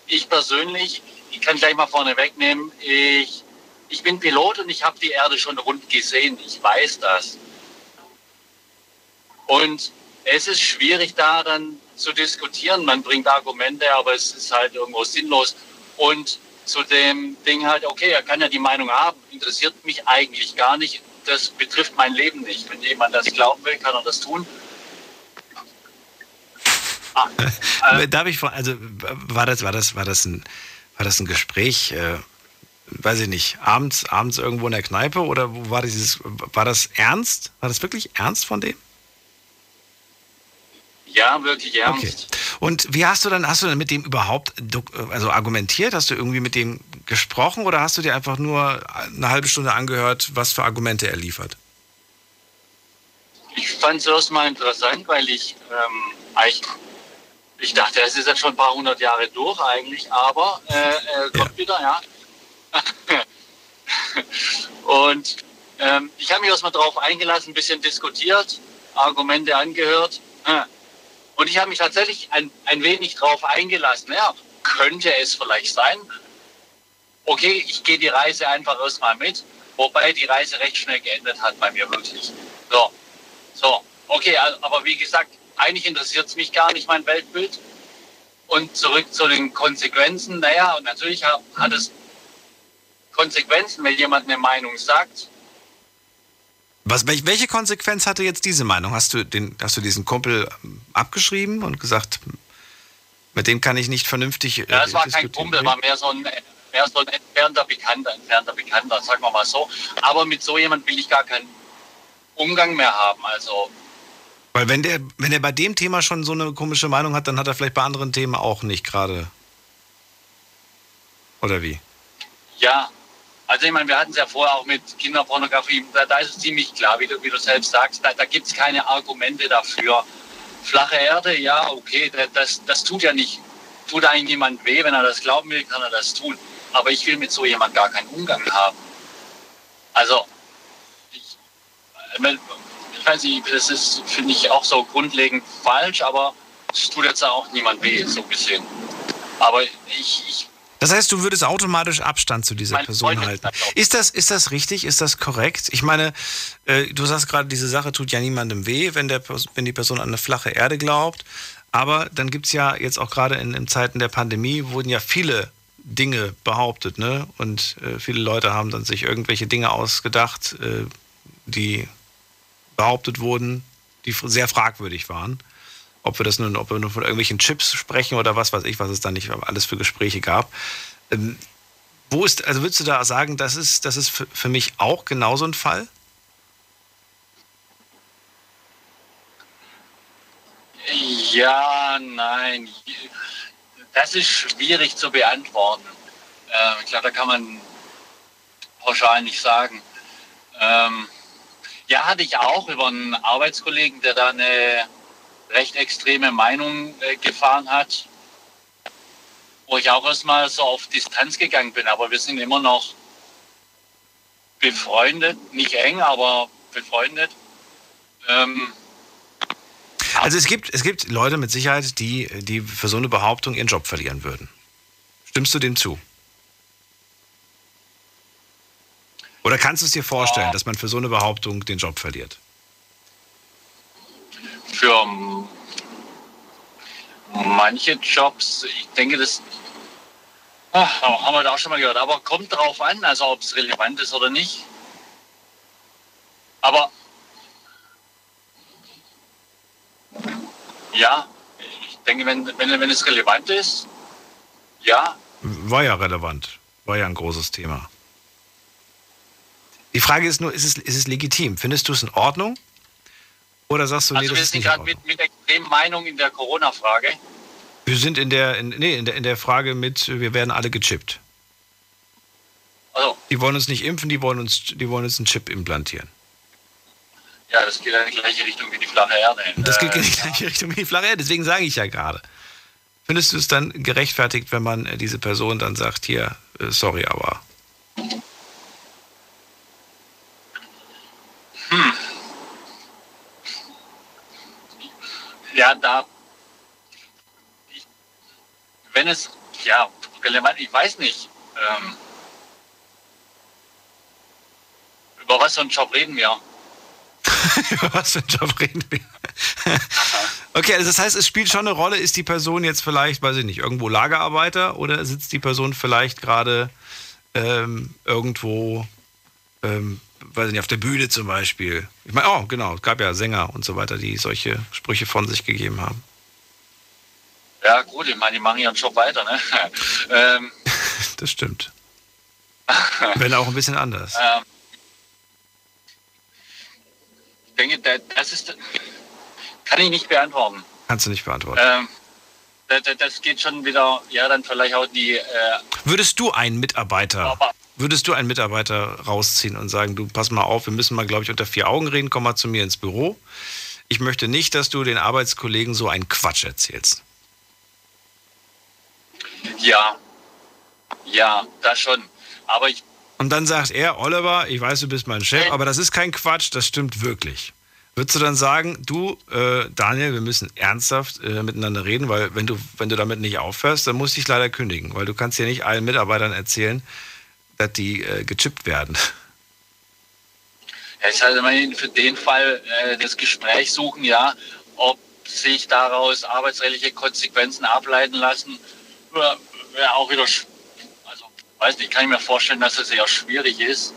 ich persönlich, ich kann gleich mal vorne wegnehmen, ich, ich bin Pilot und ich habe die Erde schon rund gesehen. Ich weiß das. Und es ist schwierig, da dann zu diskutieren. Man bringt Argumente, aber es ist halt irgendwo sinnlos. Und zu dem Ding halt, okay, er kann ja die Meinung haben, interessiert mich eigentlich gar nicht. Das betrifft mein Leben nicht. Wenn jemand das glauben will, kann er das tun. Ah, äh, Darf ich fragen, also war das, war das, war das ein, war das ein Gespräch, äh, weiß ich nicht, abends, abends irgendwo in der Kneipe oder wo war dieses, war das ernst? War das wirklich ernst von dem? Ja, wirklich ernst. Okay. Und wie hast du dann, hast du dann mit dem überhaupt also argumentiert? Hast du irgendwie mit dem gesprochen oder hast du dir einfach nur eine halbe Stunde angehört, was für Argumente er liefert? Ich fand es erstmal interessant, weil ich ähm, eigentlich Ich dachte, es ist jetzt schon ein paar hundert Jahre durch eigentlich, aber äh, äh, kommt ja. wieder, ja. Und ähm, ich habe mich erstmal drauf eingelassen, ein bisschen diskutiert, Argumente angehört. Und ich habe mich tatsächlich ein, ein wenig drauf eingelassen. Ja, könnte es vielleicht sein. Okay, ich gehe die Reise einfach erstmal mit, wobei die Reise recht schnell geendet hat bei mir wirklich. So, so. Okay, aber wie gesagt, eigentlich interessiert es mich gar nicht, mein Weltbild. Und zurück zu den Konsequenzen. Naja, und natürlich hat es Konsequenzen, wenn jemand eine Meinung sagt. Was, welche Konsequenz hatte jetzt diese Meinung? Hast du, den, hast du diesen Kumpel abgeschrieben und gesagt, mit dem kann ich nicht vernünftig diskutieren? Ja, das war kein Kumpel, war mehr so ein, mehr so ein entfernter Bekannter, entfernter Bekannter, sagen wir mal so. Aber mit so jemand will ich gar keinen Umgang mehr haben, also... Weil wenn der, wenn der bei dem Thema schon so eine komische Meinung hat, dann hat er vielleicht bei anderen Themen auch nicht gerade. Oder wie? Ja, also ich meine, wir hatten es ja vorher auch mit Kinderpornografie, da, da ist es ziemlich klar, wie du, wie du selbst sagst, da, da gibt es keine Argumente dafür. Flache Erde, ja, okay, das, das tut ja nicht, tut eigentlich niemand weh, wenn er das glauben will, kann er das tun. Aber ich will mit so jemand gar keinen Umgang haben. Also, ich... Wenn, Ich weiß nicht, das ist, finde ich, auch so grundlegend falsch, aber es tut jetzt auch niemand weh, so gesehen. Aber ich, ich... Das heißt, du würdest automatisch Abstand zu dieser Person Freundin halten. Ist das, ist das richtig? Ist das korrekt? Ich meine, äh, du sagst gerade, diese Sache tut ja niemandem weh, wenn, der, wenn die Person an eine flache Erde glaubt. Aber dann gibt es ja jetzt auch gerade in, in Zeiten der Pandemie, wurden ja viele Dinge behauptet, ne? Und äh, viele Leute haben dann sich irgendwelche Dinge ausgedacht, äh, die... behauptet wurden, die sehr fragwürdig waren. Ob wir das nun, ob wir nur von irgendwelchen Chips sprechen oder was weiß ich, was es da nicht alles für Gespräche gab. Ähm, wo ist, also würdest du da sagen, das ist, das ist für, für mich auch genauso ein Fall? Ja, nein. Das ist schwierig zu beantworten. Äh, ich glaube, da kann man pauschal nicht sagen. Ähm, Ja, hatte ich auch über einen Arbeitskollegen, der da eine recht extreme Meinung äh, gefahren hat, wo ich auch erstmal so auf Distanz gegangen bin. Aber wir sind immer noch befreundet, nicht eng, aber befreundet. Ähm, also es gibt, es gibt Leute mit Sicherheit, die, die für so eine Behauptung ihren Job verlieren würden. Stimmst du dem zu? Oder kannst du es dir vorstellen, ja, dass man für so eine Behauptung den Job verliert? Für manche Jobs, ich denke, das ach, haben wir da auch schon mal gehört. Aber kommt drauf an, also ob es relevant ist oder nicht. Aber ja, ich denke, wenn, wenn, wenn es relevant ist, ja. War ja relevant, war ja ein großes Thema. Die Frage ist nur, ist es, ist es legitim? Findest du es in Ordnung? Oder sagst du, nee, also wir sind gerade mit, mit extremen Meinungen in der Corona-Frage. Wir sind in der, in, nee, in der, in der Frage mit, wir werden alle gechippt. Also, die wollen uns nicht impfen, die wollen uns, die wollen uns einen Chip implantieren. Ja, das geht in die gleiche Richtung wie die flache Erde. Das geht in die gleiche Richtung wie die flache Erde, deswegen sage ich ja gerade. Findest du es dann gerechtfertigt, wenn man diese Person dann sagt, hier, sorry, aber... Hm. Ja, da, ich, wenn es, ja, relevant, ich weiß nicht, ähm, über was für einen Job reden wir? Über was für einen Job reden wir? Okay, also das heißt, es spielt schon eine Rolle, ist die Person jetzt vielleicht, weiß ich nicht, irgendwo Lagerarbeiter oder sitzt die Person vielleicht gerade ähm, irgendwo, ähm, weiß ich nicht, auf der Bühne zum Beispiel. Ich meine, oh, genau, es gab ja Sänger und so weiter, die solche Sprüche von sich gegeben haben. Ja, gut, ich meine, die machen ihren Job weiter, ne? ähm, das stimmt. Wenn auch ein bisschen anders. Ähm, ich denke, das ist, kann ich nicht beantworten. Kannst du nicht beantworten. Ähm, das, das geht schon wieder, ja, dann vielleicht auch die... Äh, Würdest du einen Mitarbeiter... Würdest du einen Mitarbeiter rausziehen und sagen, du, pass mal auf, wir müssen mal, glaube ich, unter vier Augen reden, komm mal zu mir ins Büro. Ich möchte nicht, dass du den Arbeitskollegen so einen Quatsch erzählst. Ja, ja, das schon. Aber ich... Und dann sagt er, Oliver, ich weiß, du bist mein Chef, aber das ist kein Quatsch, das stimmt wirklich. Würdest du dann sagen, du, äh, Daniel, wir müssen ernsthaft äh, miteinander reden, weil wenn du, wenn du damit nicht aufhörst, dann musst du dich leider kündigen, weil du kannst ja nicht allen Mitarbeitern erzählen, dass die äh, gechippt werden. Ja, ich halte mal für den Fall äh, das Gespräch suchen, ja, ob sich daraus arbeitsrechtliche Konsequenzen ableiten lassen, wäre auch wieder, also weiß nicht, kann ich mir vorstellen, dass das eher schwierig ist.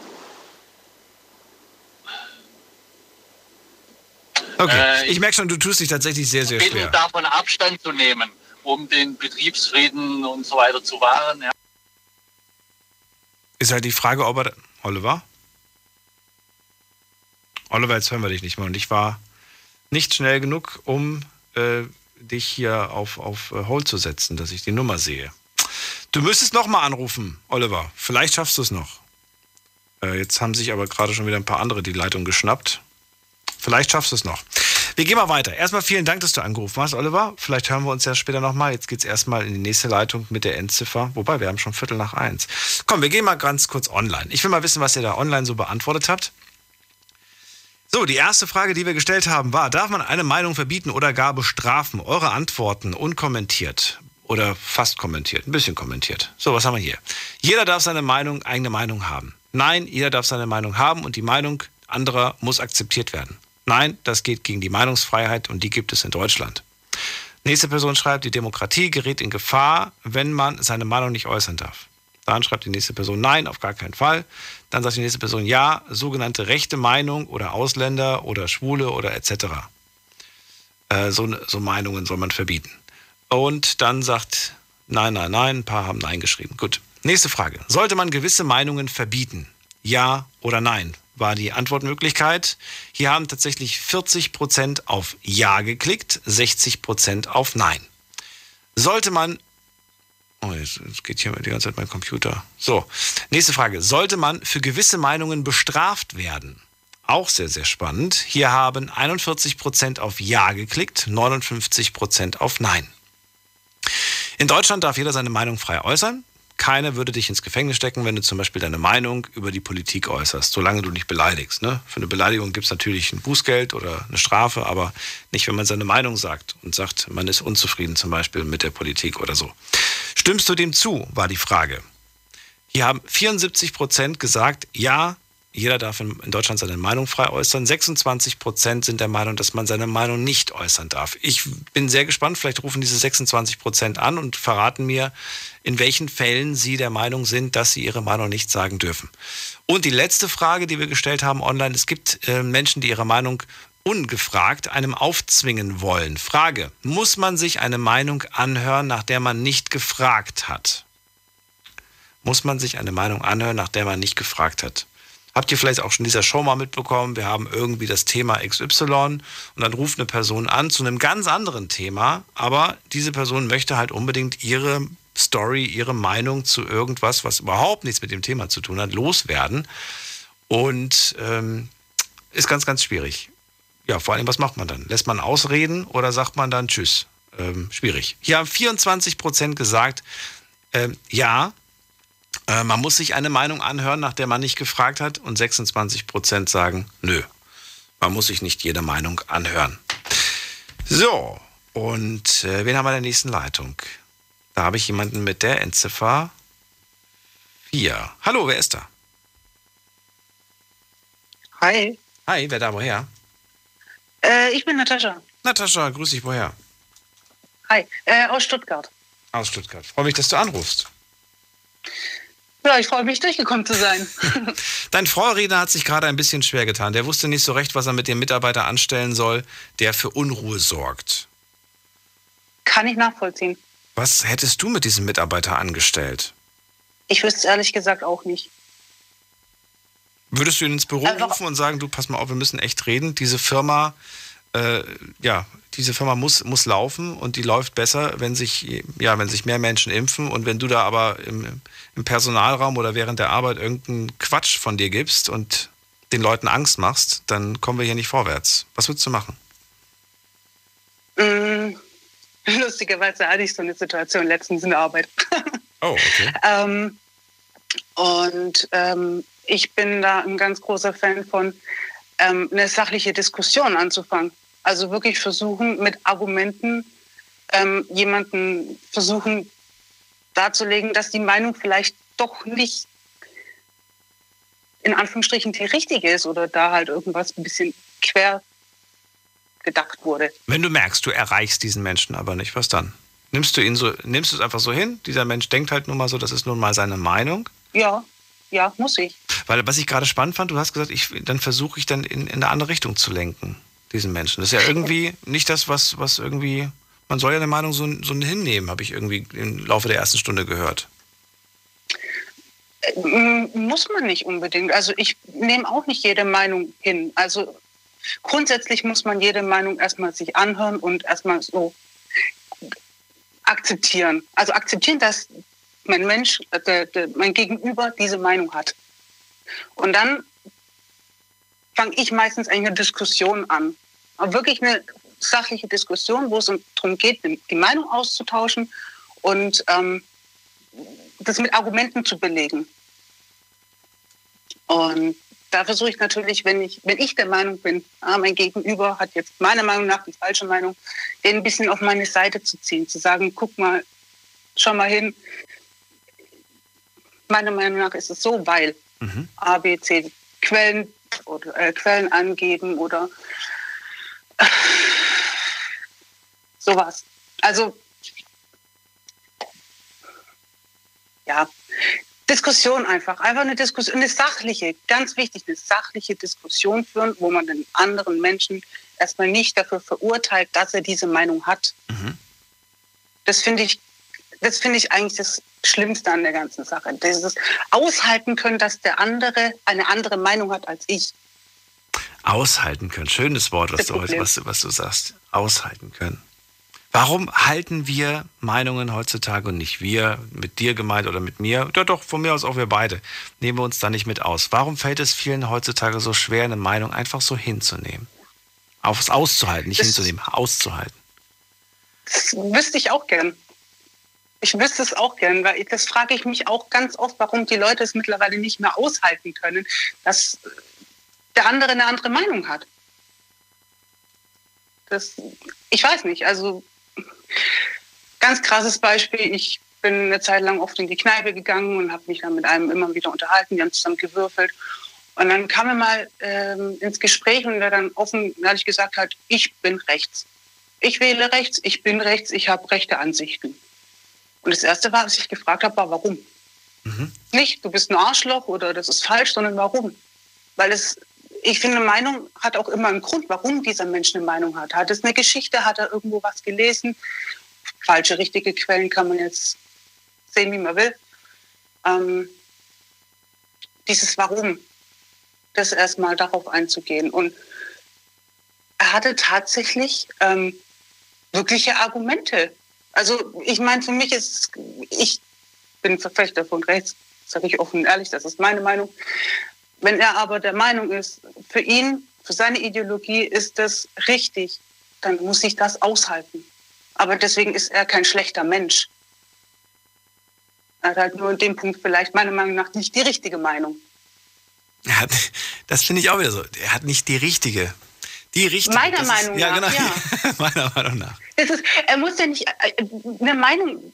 Okay, äh, ich merke schon, du tust dich tatsächlich sehr, sehr schwer. Davon Abstand zu nehmen, um den Betriebsfrieden und so weiter zu wahren, ja. Ist halt die Frage, ob er... Oliver? Oliver, jetzt hören wir dich nicht mehr. Und ich war nicht schnell genug, um äh, dich hier auf, auf Hold zu setzen, dass ich die Nummer sehe. Du müsstest nochmal anrufen, Oliver. Vielleicht schaffst du es noch. Äh, jetzt haben sich aber gerade schon wieder ein paar andere die Leitung geschnappt. Vielleicht schaffst du es noch. Wir gehen mal weiter. Erstmal vielen Dank, dass du angerufen hast, Oliver. Vielleicht hören wir uns ja später nochmal. Jetzt geht's erstmal in die nächste Leitung mit der Endziffer. Wobei, wir haben schon Viertel nach eins. Komm, wir gehen mal ganz kurz online. Ich will mal wissen, was ihr da online so beantwortet habt. So, die erste Frage, die wir gestellt haben, war, darf man eine Meinung verbieten oder gar bestrafen? Eure Antworten unkommentiert oder fast kommentiert, ein bisschen kommentiert. So, was haben wir hier? Jeder darf seine Meinung, eigene Meinung haben. Nein, jeder darf seine Meinung haben und die Meinung anderer muss akzeptiert werden. Nein, das geht gegen die Meinungsfreiheit und die gibt es in Deutschland. Nächste Person schreibt, die Demokratie gerät in Gefahr, wenn man seine Meinung nicht äußern darf. Dann schreibt die nächste Person, nein, auf gar keinen Fall. Dann sagt die nächste Person, ja, sogenannte rechte Meinung oder Ausländer oder Schwule oder et cetera. Äh, so, so Meinungen soll man verbieten. Und dann sagt, nein, nein, nein, ein paar haben nein geschrieben. Gut, nächste Frage. Sollte man gewisse Meinungen verbieten? Ja oder nein? War die Antwortmöglichkeit. Hier haben tatsächlich vierzig Prozent auf Ja geklickt, sechzig Prozent auf Nein. Sollte man... Oh, jetzt, jetzt geht hier die ganze Zeit mein Computer. So, nächste Frage. Sollte man für gewisse Meinungen bestraft werden? Auch sehr, sehr spannend. Hier haben einundvierzig Prozent auf Ja geklickt, neunundfünfzig Prozent auf Nein. In Deutschland darf jeder seine Meinung frei äußern. keiner würde dich ins Gefängnis stecken, wenn du zum Beispiel deine Meinung über die Politik äußerst, solange du nicht beleidigst. Ne? Für eine Beleidigung gibt es natürlich ein Bußgeld oder eine Strafe, aber nicht, wenn man seine Meinung sagt und sagt, man ist unzufrieden zum Beispiel mit der Politik oder so. Stimmst du dem zu, war die Frage. Hier haben vierundsiebzig Prozent gesagt, ja, jeder darf in Deutschland seine Meinung frei äußern. sechsundzwanzig Prozent sind der Meinung, dass man seine Meinung nicht äußern darf. Ich bin sehr gespannt, vielleicht rufen diese sechsundzwanzig Prozent an und verraten mir, in welchen Fällen sie der Meinung sind, dass sie ihre Meinung nicht sagen dürfen. Und die letzte Frage, die wir gestellt haben online, es gibt äh, Menschen, die ihre Meinung ungefragt einem aufzwingen wollen. Frage, muss man sich eine Meinung anhören, nach der man nicht gefragt hat? Muss man sich eine Meinung anhören, nach der man nicht gefragt hat? Habt ihr vielleicht auch schon in dieser Show mal mitbekommen, wir haben irgendwie das Thema X Y und dann ruft eine Person an zu einem ganz anderen Thema, aber diese Person möchte halt unbedingt ihre Story, ihre Meinung zu irgendwas, was überhaupt nichts mit dem Thema zu tun hat, loswerden. Und ähm, ist ganz, ganz schwierig. Ja, vor allem, was macht man dann? Lässt man ausreden oder sagt man dann Tschüss? Ähm, schwierig. Hier haben vierundzwanzig Prozent gesagt, ähm, ja, man muss sich eine Meinung anhören, nach der man nicht gefragt hat. Und sechsundzwanzig Prozent sagen, nö, man muss sich nicht jede Meinung anhören. So, und äh, wen haben wir in der nächsten Leitung? Da habe ich jemanden mit der Endziffer vier. Hallo, wer ist da? Hi. Hi, wer da, woher? Äh, ich bin Natascha. Natascha, grüß dich, woher? Hi, äh, aus Stuttgart. Aus Stuttgart. Freue mich, dass du anrufst. Ja, ich freue mich, durchgekommen zu sein. Dein Vorredner hat sich gerade ein bisschen schwer getan. Der wusste nicht so recht, was er mit dem Mitarbeiter anstellen soll, der für Unruhe sorgt. Kann ich nachvollziehen. Was hättest du mit diesem Mitarbeiter angestellt? Ich wüsste es ehrlich gesagt auch nicht. Würdest du ihn ins Büro Einfach rufen und sagen, du, pass mal auf, wir müssen echt reden. Diese Firma, äh, ja, diese Firma muss, muss laufen und die läuft besser, wenn sich, ja, wenn sich mehr Menschen impfen. Und wenn du da aber im, im Personalraum oder während der Arbeit irgendeinen Quatsch von dir gibst und den Leuten Angst machst, dann kommen wir hier nicht vorwärts. Was würdest du machen? Mm, lustigerweise hatte ich so eine Situation letztens in der Arbeit. Oh, okay. ähm, und ähm, ich bin da ein ganz großer Fan von, ähm, eine sachliche Diskussion anzufangen. Also wirklich versuchen, mit Argumenten ähm, jemanden versuchen darzulegen, dass die Meinung vielleicht doch nicht in Anführungsstrichen die richtige ist oder da halt irgendwas ein bisschen quer gedacht wurde. Wenn du merkst, du erreichst diesen Menschen aber nicht, was dann? Nimmst du ihn so, nimmst du es einfach so hin? Dieser Mensch denkt halt nun mal so, das ist nun mal seine Meinung? Ja, ja, muss ich. Weil was ich gerade spannend fand, du hast gesagt, ich, dann versuche ich dann in, in eine andere Richtung zu lenken. Diesen Menschen. Das ist ja irgendwie nicht das, was, was irgendwie, man soll ja eine Meinung so, so hinnehmen, habe ich irgendwie im Laufe der ersten Stunde gehört. Muss man nicht unbedingt. Also ich nehme auch nicht jede Meinung hin. Also grundsätzlich muss man jede Meinung erstmal sich anhören und erstmal so akzeptieren. Also akzeptieren, dass mein Mensch, der, der, mein Gegenüber diese Meinung hat. Und dann fange ich meistens eine Diskussion an. Aber wirklich eine sachliche Diskussion, wo es darum geht, die Meinung auszutauschen und ähm, das mit Argumenten zu belegen. Und da versuche ich natürlich, wenn ich, wenn ich der Meinung bin, ah, mein Gegenüber hat jetzt meiner Meinung nach die falsche Meinung, den ein bisschen auf meine Seite zu ziehen, zu sagen, guck mal, schau mal hin, meiner Meinung nach ist es so, weil mhm. A, B, C, Quellen, oder äh, Quellen angeben oder äh, sowas. Also, ja, Diskussion einfach. Einfach eine Diskussion, eine sachliche, ganz wichtig, eine sachliche Diskussion führen, wo man den anderen Menschen erstmal nicht dafür verurteilt, dass er diese Meinung hat. Mhm. Das finde ich, das finde ich eigentlich das Schlimmste an der ganzen Sache. Dieses Aushalten können, dass der andere eine andere Meinung hat als ich. Aushalten können. Schönes Wort, was du, was, was du sagst. Aushalten können. Warum halten wir Meinungen heutzutage und nicht wir, mit dir gemeint oder mit mir? Ja doch, von mir aus auch wir beide. Nehmen wir uns da nicht mit aus. Warum fällt es vielen heutzutage so schwer, eine Meinung einfach so hinzunehmen? Aufs Auszuhalten, nicht das hinzunehmen, auszuhalten. Das wüsste ich auch gern. Ich wüsste es auch gern, weil das frage ich mich auch ganz oft, warum die Leute es mittlerweile nicht mehr aushalten können, dass der andere eine andere Meinung hat. Das, ich weiß nicht, also ganz krasses Beispiel, ich bin eine Zeit lang oft in die Kneipe gegangen und habe mich dann mit einem immer wieder unterhalten, wir haben zusammen gewürfelt und dann kam er mal ähm, ins Gespräch und er dann offen, ehrlich gesagt hat, ich bin rechts, ich wähle rechts, ich bin rechts, ich habe rechte Ansichten. Und das Erste war, was ich gefragt habe, war warum? Mhm. Nicht, du bist ein Arschloch oder das ist falsch, sondern warum? Weil es, ich finde, eine Meinung hat auch immer einen Grund, warum dieser Mensch eine Meinung hat. Hat es eine Geschichte, hat er irgendwo was gelesen? Falsche, richtige Quellen kann man jetzt sehen, wie man will. Ähm, dieses Warum, das erstmal darauf einzugehen. Und er hatte tatsächlich ähm, wirkliche Argumente. Also ich meine, für mich ist, ich bin Verfechter von rechts, sage ich offen und ehrlich, das ist meine Meinung. Wenn er aber der Meinung ist, für ihn, für seine Ideologie ist das richtig, dann muss ich das aushalten. Aber deswegen ist er kein schlechter Mensch. Er hat halt nur in dem Punkt vielleicht meiner Meinung nach nicht die richtige Meinung. Ja, das finde ich auch wieder so. Er hat nicht die richtige. Die richtige. Meiner das Meinung ist, nach, ja. Genau, ja. Meiner Meinung nach. Das ist, er muss ja nicht, eine Meinung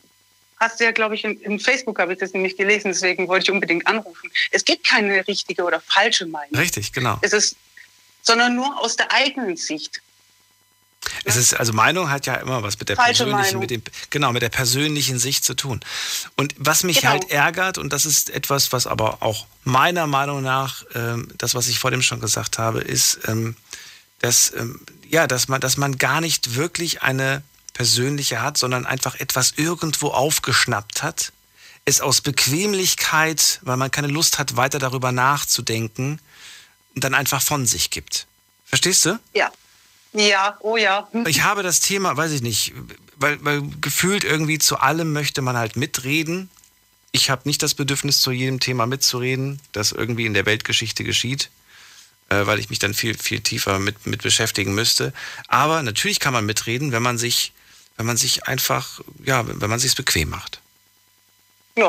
hast du ja, glaube ich, in, in Facebook habe ich das nämlich gelesen, deswegen wollte ich unbedingt anrufen. Es gibt keine richtige oder falsche Meinung. Richtig, genau. Es ist, sondern nur aus der eigenen Sicht. Es ist, also Meinung hat ja immer was mit der Falsche persönlichen, mit dem, genau, mit der persönlichen Sicht zu tun. Und was mich genau. halt ärgert, und das ist etwas, was aber auch meiner Meinung nach, ähm, das, was ich vor dem schon gesagt habe, ist, ähm, dass, ähm, ja, dass man, dass man gar nicht wirklich eine persönliche hat, sondern einfach etwas irgendwo aufgeschnappt hat, es aus Bequemlichkeit, weil man keine Lust hat, weiter darüber nachzudenken, dann einfach von sich gibt. Verstehst du? Ja. Ja, oh ja. Ich habe das Thema, weiß ich nicht, weil, weil gefühlt irgendwie zu allem möchte man halt mitreden. Ich habe nicht das Bedürfnis, zu jedem Thema mitzureden, das irgendwie in der Weltgeschichte geschieht, äh, weil ich mich dann viel, viel tiefer mit, mit beschäftigen müsste. Aber natürlich kann man mitreden, wenn man sich, wenn man sich einfach, ja, wenn man sich's bequem macht. Ja.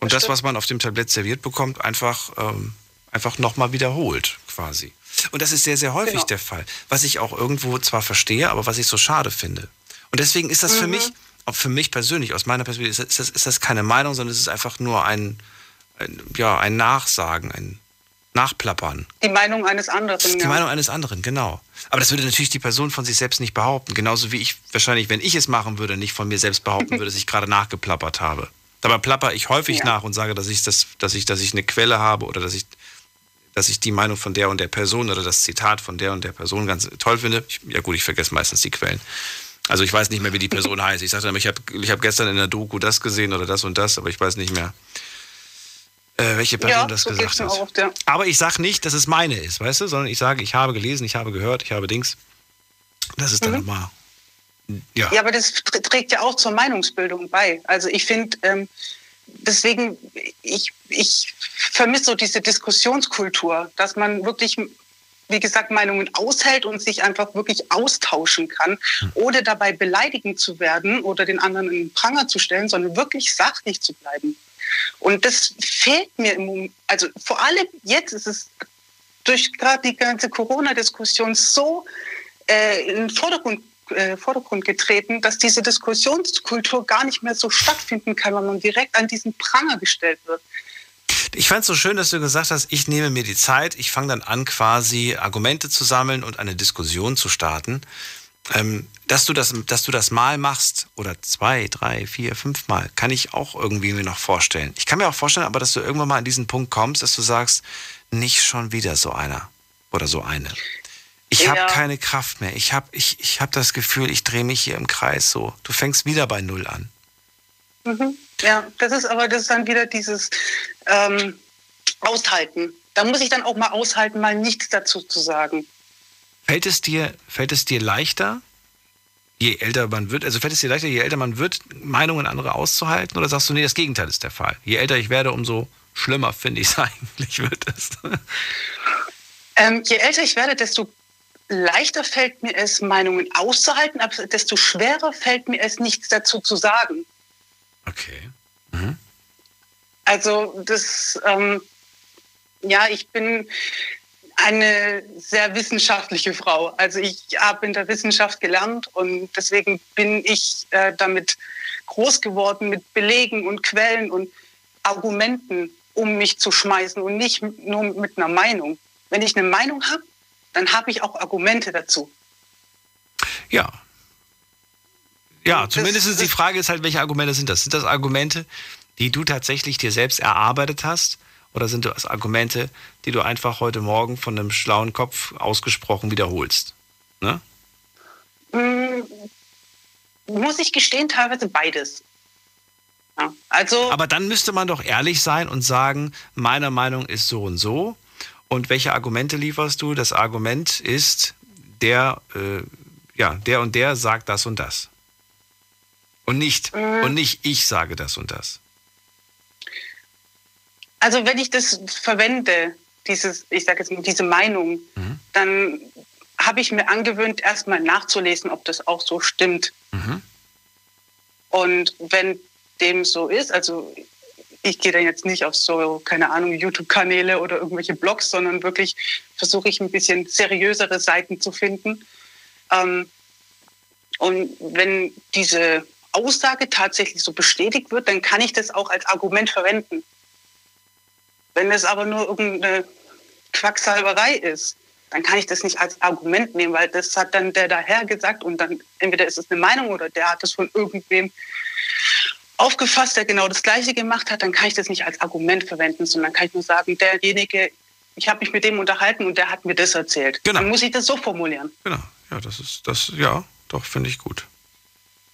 Und das, das was man auf dem Tablett serviert bekommt, einfach, ähm, einfach nochmal wiederholt, quasi. Und das ist sehr, sehr häufig genau. der Fall. Was ich auch irgendwo zwar verstehe, aber was ich so schade finde. Und deswegen ist das mhm. für mich, auch für mich persönlich, aus meiner Perspektive, ist das, ist das keine Meinung, sondern es ist einfach nur ein, ein, ja, ein Nachsagen, ein Nachplappern. Die Meinung eines anderen. Die ja. Meinung eines anderen, genau. Aber das würde natürlich die Person von sich selbst nicht behaupten. Genauso wie ich wahrscheinlich, wenn ich es machen würde, nicht von mir selbst behaupten würde, dass ich gerade nachgeplappert habe. Dabei plapper ich häufig ja. nach und sage, dass ich, das, dass, ich, dass ich eine Quelle habe oder dass ich... dass ich die Meinung von der und der Person oder das Zitat von der und der Person ganz toll finde. Ich, ja gut, ich vergesse meistens die Quellen. Also ich weiß nicht mehr, wie die Person heißt. Ich sagte, ich habe ich hab gestern in der Doku das gesehen oder das und das, aber ich weiß nicht mehr, äh, welche Person ja, das so gesagt hat. Oft, ja. Aber ich sage nicht, dass es meine ist, weißt du? Sondern ich sage, ich habe gelesen, ich habe gehört, ich habe Dings. Das ist dann mhm. nochmal... Ja. ja, aber das trägt ja auch zur Meinungsbildung bei. Also ich finde... Ähm Deswegen, ich, ich vermisse so diese Diskussionskultur, dass man wirklich, wie gesagt, Meinungen aushält und sich einfach wirklich austauschen kann, ohne dabei beleidigend zu werden oder den anderen in den Pranger zu stellen, sondern wirklich sachlich zu bleiben. Und das fehlt mir im Moment, also vor allem jetzt ist es durch gerade die ganze Corona-Diskussion so äh, in den Vordergrund Vordergrund getreten, dass diese Diskussionskultur gar nicht mehr so stattfinden kann, weil man direkt an diesen Pranger gestellt wird. Ich fand es so schön, dass du gesagt hast, ich nehme mir die Zeit, ich fange dann an, quasi Argumente zu sammeln und eine Diskussion zu starten. Ähm, dass du das, dass du das mal machst oder zwei, drei, vier, fünf Mal, kann ich auch irgendwie mir noch vorstellen. Ich kann mir auch vorstellen, aber dass du irgendwann mal an diesen Punkt kommst, dass du sagst, nicht schon wieder so einer oder so eine. Ich habe ja. keine Kraft mehr. Ich habe ich, ich hab das Gefühl, ich drehe mich hier im Kreis so. Du fängst wieder bei Null an. Mhm. Ja, das ist aber das ist dann wieder dieses ähm, Aushalten. Da muss ich dann auch mal aushalten, mal nichts dazu zu sagen. Fällt es dir, fällt es dir leichter, je älter man wird, also fällt es dir leichter, je älter man wird, Meinungen anderer auszuhalten? Oder sagst du, nee, das Gegenteil ist der Fall? Je älter ich werde, umso schlimmer finde ich es eigentlich, wird es. Ähm, je älter ich werde, desto leichter fällt mir es, Meinungen auszuhalten, aber desto schwerer fällt mir es, nichts dazu zu sagen. Okay. Mhm. Also das, ähm, ja, ich bin eine sehr wissenschaftliche Frau. Also ich habe in der Wissenschaft gelernt und deswegen bin ich äh, damit groß geworden, mit Belegen und Quellen und Argumenten, um mich zu schmeißen und nicht nur mit einer Meinung. Wenn ich eine Meinung habe, dann habe ich auch Argumente dazu. Ja. Ja, zumindest ist die Frage ist halt, welche Argumente sind das? Sind das Argumente, die du tatsächlich dir selbst erarbeitet hast? Oder sind das Argumente, die du einfach heute Morgen von einem schlauen Kopf ausgesprochen wiederholst? Ne? Hm, muss ich gestehen, teilweise beides. Ja, also aber dann müsste man doch ehrlich sein und sagen, meine Meinung ist so und so. Und welche Argumente lieferst du? Das Argument ist, der, äh, ja, der und der sagt das und das. Und nicht, mhm. und nicht ich sage das und das. Also wenn ich das verwende, dieses, ich sage jetzt mal, diese Meinung, mhm. dann habe ich mir angewöhnt, erstmal nachzulesen, ob das auch so stimmt. Mhm. Und wenn dem so ist, also ich gehe dann jetzt nicht auf so, keine Ahnung, YouTube-Kanäle oder irgendwelche Blogs, sondern wirklich versuche ich ein bisschen seriösere Seiten zu finden. Ähm, und wenn diese Aussage tatsächlich so bestätigt wird, dann kann ich das auch als Argument verwenden. Wenn es aber nur irgendeine Quacksalberei ist, dann kann ich das nicht als Argument nehmen, weil das hat dann der daher gesagt und dann entweder ist es eine Meinung oder der hat es von irgendwem aufgefasst, der genau das Gleiche gemacht hat, dann kann ich das nicht als Argument verwenden, sondern kann ich nur sagen, derjenige, ich habe mich mit dem unterhalten und der hat mir das erzählt. Genau. Dann muss ich das so formulieren. Genau, ja, das ist, das, ja, doch, finde ich gut.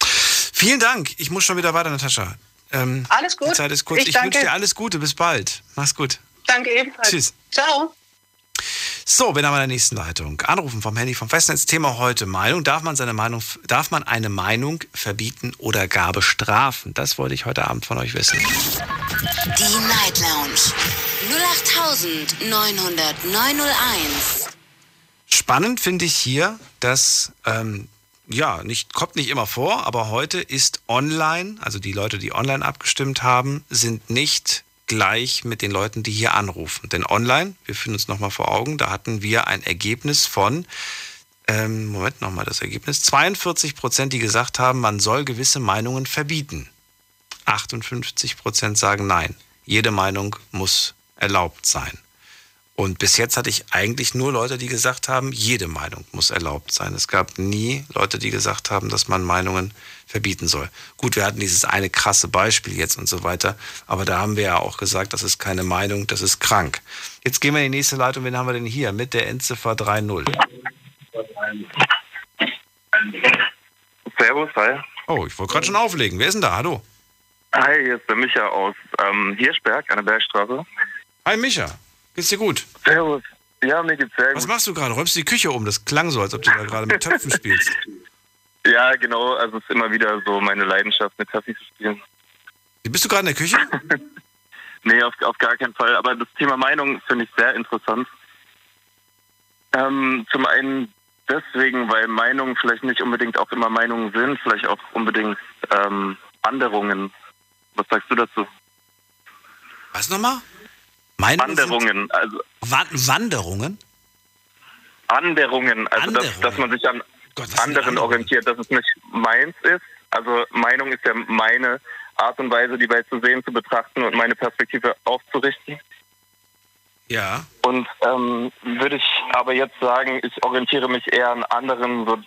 Vielen Dank, ich muss schon wieder weiter, Natascha. Ähm, alles gut. Die Zeit ist kurz. Ich, ich wünsche dir alles Gute, bis bald. Mach's gut. Danke ebenfalls. Tschüss. Ciao. So, wir haben an der nächsten Leitung. Anrufen vom Handy vom Festnetz. Thema heute Meinung. Darf man seine Meinung, darf man eine Meinung verbieten oder gar bestrafen? Das wollte ich heute Abend von euch wissen. Die Night Lounge null acht neun null neun null eins. Spannend finde ich hier, dass ähm, ja, nicht, kommt nicht immer vor, aber heute ist online, also die Leute, die online abgestimmt haben, sind nicht gleich mit den Leuten, die hier anrufen. Denn online, wir führen uns nochmal vor Augen, da hatten wir ein Ergebnis von, ähm, Moment nochmal das Ergebnis, zweiundvierzig Prozent, die gesagt haben, man soll gewisse Meinungen verbieten. achtundfünfzig Prozent sagen nein. Jede Meinung muss erlaubt sein. Und bis jetzt hatte ich eigentlich nur Leute, die gesagt haben, jede Meinung muss erlaubt sein. Es gab nie Leute, die gesagt haben, dass man Meinungen verbieten soll. Gut, wir hatten dieses eine krasse Beispiel jetzt und so weiter. Aber da haben wir ja auch gesagt, das ist keine Meinung, das ist krank. Jetzt gehen wir in die nächste Leitung. Wen haben wir denn hier? Mit der Endziffer drei null. Servus, hi. Oh, ich wollte gerade schon auflegen. Wer ist denn da? Hallo. Hi, hier ist der Micha aus ähm, Hirschberg an der Bergstraße. Hi, Micha. Geht's dir gut? Servus. Ja, mir geht's sehr gut. Was machst du gerade? Räumst du die Küche um? Das klang so, als ob du da gerade mit Töpfen spielst. Ja, genau. Also es ist immer wieder so meine Leidenschaft, mit Töpfen zu spielen. Bist du gerade in der Küche? Nee, auf, auf gar keinen Fall. Aber das Thema Meinung finde ich sehr interessant. Ähm, zum einen deswegen, weil Meinungen vielleicht nicht unbedingt auch immer Meinungen sind, vielleicht auch unbedingt ähm, Wanderungen. Was sagst du dazu? Was nochmal? Meinungen Wanderungen, also Wa- Wanderungen? Anderungen, also Anderungen. Dass, dass man sich an Gott, anderen orientiert, dass es nicht meins ist. Also Meinung ist ja meine Art und Weise, die Welt zu sehen, zu betrachten und meine Perspektive aufzurichten. Ja. Und ähm, würde ich aber jetzt sagen, ich orientiere mich eher an anderen, so,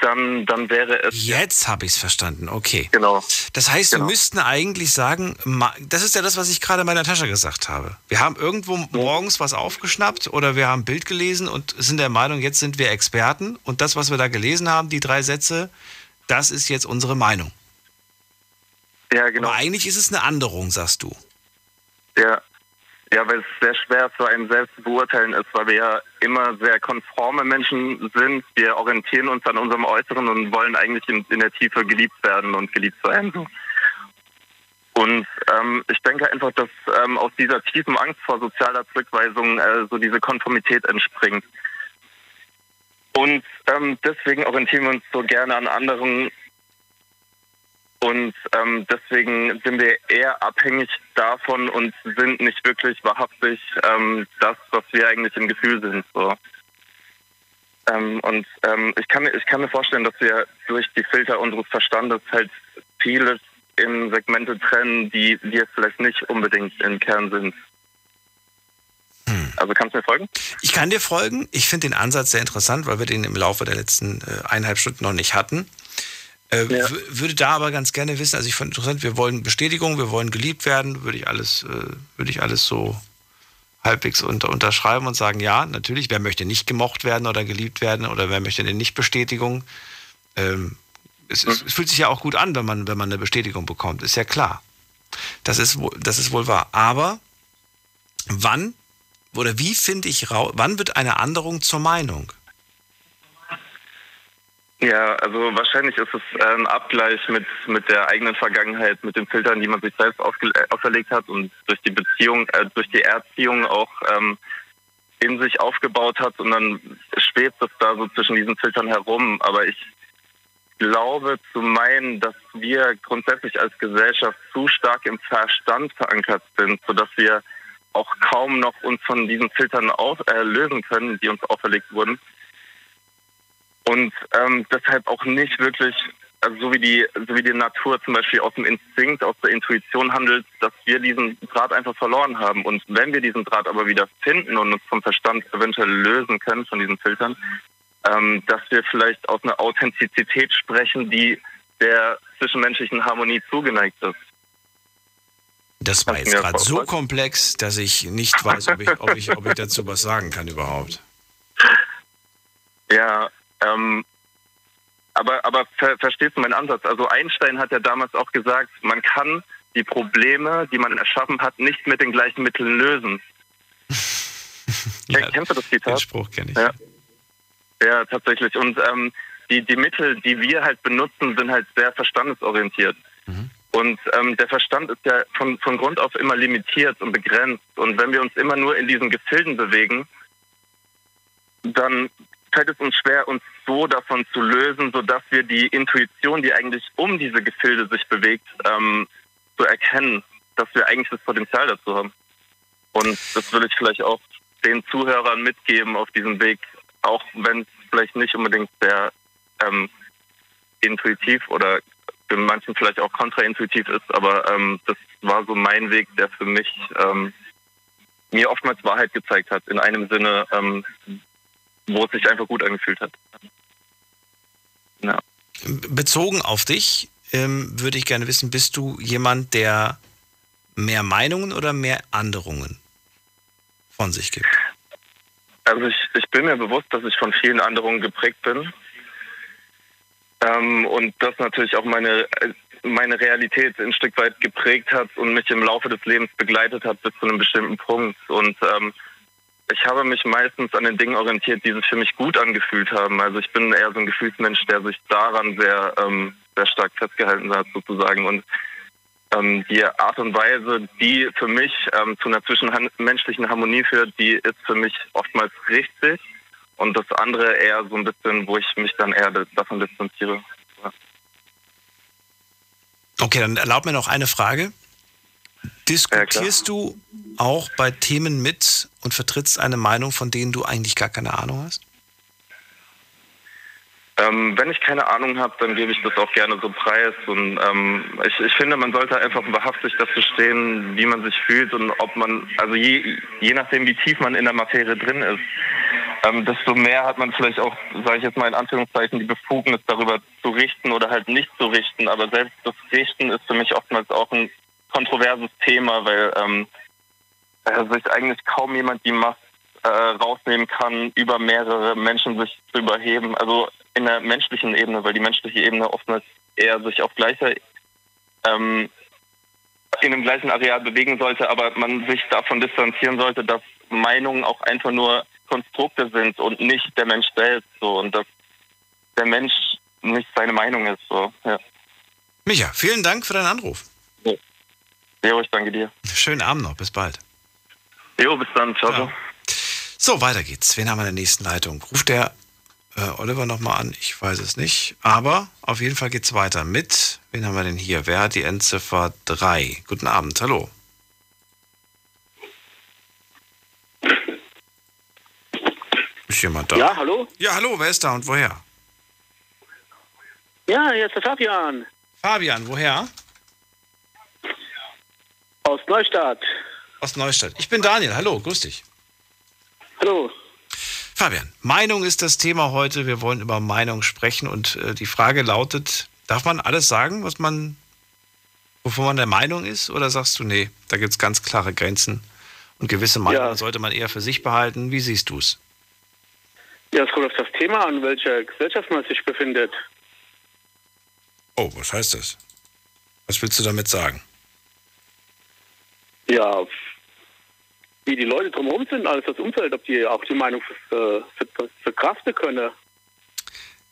dann, dann wäre es... Jetzt habe ich es verstanden, okay. Genau. Das heißt, genau. Wir müssten eigentlich sagen, das ist ja das, was ich gerade in meiner Tasche gesagt habe. Wir haben irgendwo morgens was aufgeschnappt oder wir haben ein Bild gelesen und sind der Meinung, jetzt sind wir Experten und das, was wir da gelesen haben, die drei Sätze, das ist jetzt unsere Meinung. Ja, genau. Aber eigentlich ist es eine Anderung, sagst du. Ja. Ja, weil es sehr schwer für einen selbst zu beurteilen ist, weil wir ja immer sehr konforme Menschen sind. Wir orientieren uns an unserem Äußeren und wollen eigentlich in, in der Tiefe geliebt werden und geliebt sein. Und ähm, ich denke einfach, dass ähm, aus dieser tiefen Angst vor sozialer Zurückweisung äh, so diese Konformität entspringt. Und ähm, deswegen orientieren wir uns so gerne an anderen Und ähm, deswegen sind wir eher abhängig davon und sind nicht wirklich wahrhaftig ähm, das, was wir eigentlich im Gefühl sind. So. Ähm, und ähm, ich kann, ich kann mir vorstellen, dass wir durch die Filter unseres Verstandes halt vieles in Segmente trennen, die wir vielleicht nicht unbedingt im Kern sind. Hm. Also kannst du mir folgen? Ich kann dir folgen. Ich finde den Ansatz sehr interessant, weil wir den im Laufe der letzten äh, eineinhalb Stunden noch nicht hatten. Äh, ja. Würde da aber ganz gerne wissen, also ich fand interessant, wir wollen Bestätigung, wir wollen geliebt werden, würde ich alles, äh, würde ich alles so halbwegs unter, unterschreiben und sagen, ja, natürlich, wer möchte nicht gemocht werden oder geliebt werden oder wer möchte eine Nichtbestätigung? Ähm, es, mhm. es, es fühlt sich ja auch gut an, wenn man, wenn man eine Bestätigung bekommt, ist ja klar. Das ist, das ist wohl wahr. Aber wann oder wie finde ich raus, wann wird eine Anderung zur Meinung? Ja, also wahrscheinlich ist es ein Abgleich mit mit der eigenen Vergangenheit, mit den Filtern, die man sich selbst aufge- auferlegt hat und durch die Beziehung, äh, durch die Erziehung auch ähm, in sich aufgebaut hat, und dann schwebt es da so zwischen diesen Filtern herum. Aber ich glaube zu meinen, dass wir grundsätzlich als Gesellschaft zu stark im Verstand verankert sind, sodass wir auch kaum noch uns von diesen Filtern auf, äh, lösen können, die uns auferlegt wurden. Und ähm, deshalb auch nicht wirklich, also so wie die so wie die Natur zum Beispiel aus dem Instinkt, aus der Intuition handelt, dass wir diesen Draht einfach verloren haben. Und wenn wir diesen Draht aber wieder finden und uns vom Verstand eventuell lösen können, von diesen Filtern, ähm, dass wir vielleicht aus einer Authentizität sprechen, die der zwischenmenschlichen Harmonie zugeneigt ist. Das war jetzt gerade so komplex, dass ich nicht weiß, ob ich, ob ich, ob ich dazu was sagen kann überhaupt. Ja, Ähm, aber aber ver- verstehst du meinen Ansatz? Also Einstein hat ja damals auch gesagt, man kann die Probleme, die man erschaffen hat, nicht mit den gleichen Mitteln lösen. Ja, kennst du das Zitat? Den Spruch kenne ich. Ja. Ja, tatsächlich. Und ähm, die, die Mittel, die wir halt benutzen, sind halt sehr verstandesorientiert. Mhm. Und ähm, der Verstand ist ja von, von Grund auf immer limitiert und begrenzt. Und wenn wir uns immer nur in diesen Gefilden bewegen, dann fällt es uns schwer, uns so davon zu lösen, sodass wir die Intuition, die eigentlich um diese Gefilde sich bewegt, ähm, zu erkennen, dass wir eigentlich das Potenzial dazu haben. Und das will ich vielleicht auch den Zuhörern mitgeben auf diesem Weg, auch wenn es vielleicht nicht unbedingt sehr ähm, intuitiv oder für manchen vielleicht auch kontraintuitiv ist, aber ähm, das war so mein Weg, der für mich ähm, mir oftmals Wahrheit gezeigt hat, in einem Sinne, ähm, wo es sich einfach gut angefühlt hat. Ja. Bezogen auf dich ähm, würde ich gerne wissen, bist du jemand, der mehr Meinungen oder mehr Anderungen von sich gibt? Also ich, ich bin mir bewusst, dass ich von vielen Anderungen geprägt bin. Ähm, und das natürlich auch meine, meine Realität ein Stück weit geprägt hat und mich im Laufe des Lebens begleitet hat bis zu einem bestimmten Punkt. Und ähm, ich habe mich meistens an den Dingen orientiert, die sich für mich gut angefühlt haben. Also ich bin eher so ein Gefühlsmensch, der sich daran sehr, ähm, sehr stark festgehalten hat sozusagen. Und ähm, die Art und Weise, die für mich ähm, zu einer zwischenmenschlichen Harmonie führt, die ist für mich oftmals richtig. Und das andere eher so ein bisschen, wo ich mich dann eher davon distanziere. Ja. Okay, dann erlaub mir noch eine Frage. Diskutierst ja, du auch bei Themen mit und vertrittst eine Meinung, von denen du eigentlich gar keine Ahnung hast? Ähm, wenn ich keine Ahnung habe, dann gebe ich das auch gerne so preis. Und ähm, ich, ich finde, man sollte einfach wahrhaftig dazu stehen, wie man sich fühlt und ob man, also je, je nachdem, wie tief man in der Materie drin ist, ähm, desto mehr hat man vielleicht auch, sage ich jetzt mal in Anführungszeichen, die Befugnis darüber zu richten oder halt nicht zu richten. Aber selbst das Richten ist für mich oftmals auch ein kontroverses Thema, weil ähm, sich eigentlich kaum jemand die Macht äh, rausnehmen kann, über mehrere Menschen sich zu überheben. Also in der menschlichen Ebene, weil die menschliche Ebene oftmals eher sich auf gleicher, ähm, in dem gleichen Areal bewegen sollte, aber man sich davon distanzieren sollte, dass Meinungen auch einfach nur Konstrukte sind und nicht der Mensch selbst. So, und dass der Mensch nicht seine Meinung ist. So, ja. Micha, vielen Dank für deinen Anruf. Ja. Jo, ich danke dir. Schönen Abend noch, bis bald. Jo, bis dann, ciao. Ja. So, weiter geht's. Wen haben wir in der nächsten Leitung? Ruft der äh, äh, Oliver nochmal an. Ich weiß es nicht. Aber auf jeden Fall geht's weiter mit, wen haben wir denn hier? Wer hat die Endziffer drei? Guten Abend, hallo. Ist jemand da? Ja, hallo? Ja, hallo, wer ist da und woher? Ja, hier ist der Fabian. Fabian, woher? Aus Neustadt. Aus Neustadt. Ich bin Daniel, hallo, grüß dich. Hallo. Fabian, Meinung ist das Thema heute. Wir wollen über Meinung sprechen und äh, die Frage lautet, darf man alles sagen, was man, wovon man der Meinung ist? Oder sagst du, nee, da gibt es ganz klare Grenzen und gewisse Meinungen ja. sollte man eher für sich behalten. Wie siehst du es? Ja, es kommt auf das Thema an, welcher Gesellschaft man sich befindet. Oh, was heißt das? Was willst du damit sagen? Ja, wie die Leute drumherum sind, alles das Umfeld, ob die auch die Meinung verkraften können.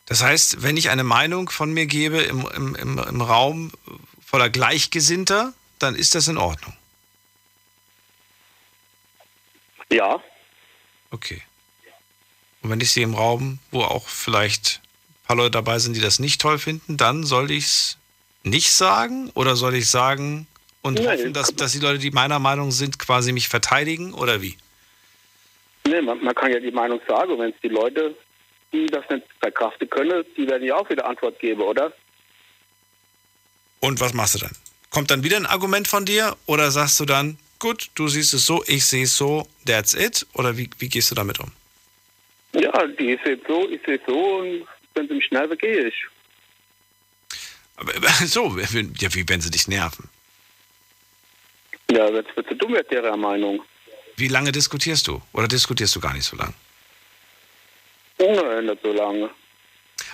Das heißt, wenn ich eine Meinung von mir gebe im, im, im, im Raum voller Gleichgesinnter, dann ist das in Ordnung? Ja. Okay. Und wenn ich sie im Raum, wo auch vielleicht ein paar Leute dabei sind, die das nicht toll finden, dann soll ich es nicht sagen? Oder soll ich sagen und Nein, hoffen, dass, dass die Leute, die meiner Meinung sind, quasi mich verteidigen? Oder wie? Nee, man, man kann ja die Meinung sagen. Wenn es die Leute, die das nicht verkraften können, die werden ja auch wieder Antwort geben, oder? Und was machst du dann? Kommt dann wieder ein Argument von dir? Oder sagst du dann, gut, du siehst es so, ich sehe es so, that's it? Oder wie, wie gehst du damit um? Ja, die ist jetzt so, ich sehe so und wenn sie mich nerven, gehe ich. Aber so, ja, wie wenn sie dich nerven? Ja, jetzt wird sie dumm mit ihrer Meinung. Wie lange diskutierst du? Oder diskutierst du gar nicht so lange? Nein, nicht so lange.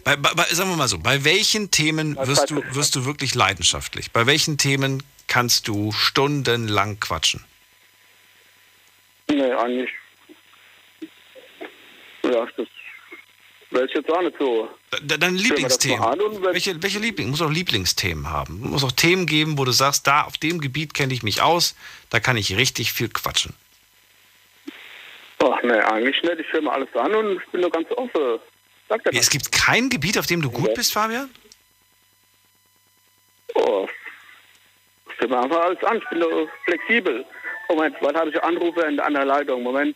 Bei, bei, sagen wir mal so, bei welchen Themen wirst du, wirst du wirklich leidenschaftlich? Bei welchen Themen kannst du stundenlang quatschen? Nee, eigentlich ja, das wäre jetzt auch nicht so. Deine Lieblingsthemen. Welche, welche Lieblings? Muss auch Lieblingsthemen haben. Muss auch Themen geben, wo du sagst, da auf dem Gebiet kenne ich mich aus, da kann ich richtig viel quatschen. Ach nee, eigentlich nicht. Ich höre mir alles an und ich bin nur ganz offen. Sag das. Es gibt kein Gebiet, auf dem du gut bist, Fabian? Oh, ich höre mir einfach alles an. Ich bin nur flexibel. Moment, wann habe ich Anrufe in der anderen Leitung? Moment.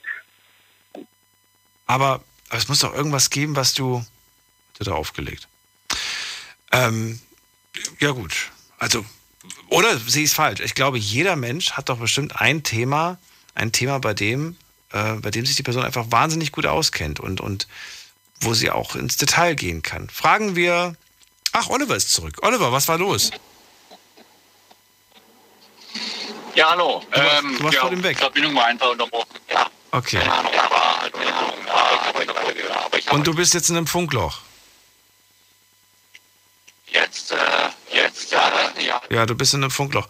Aber, aber es muss doch irgendwas geben, was du, du da aufgelegt. Ähm, ja gut, also, oder sehe ich es falsch? Ich glaube, jeder Mensch hat doch bestimmt ein Thema, ein Thema, bei dem, äh, bei dem sich die Person einfach wahnsinnig gut auskennt und, und wo sie auch ins Detail gehen kann. Fragen wir, ach, Oliver ist zurück. Oliver, was war los? Ja, hallo. Du warst, ähm, du warst ja, vor dem weg. Verbindung war einfach unterbrochen. Ja. Okay. Und du bist jetzt in einem Funkloch? Jetzt, äh, jetzt, ja, ja. Ja, du bist in einem Funkloch.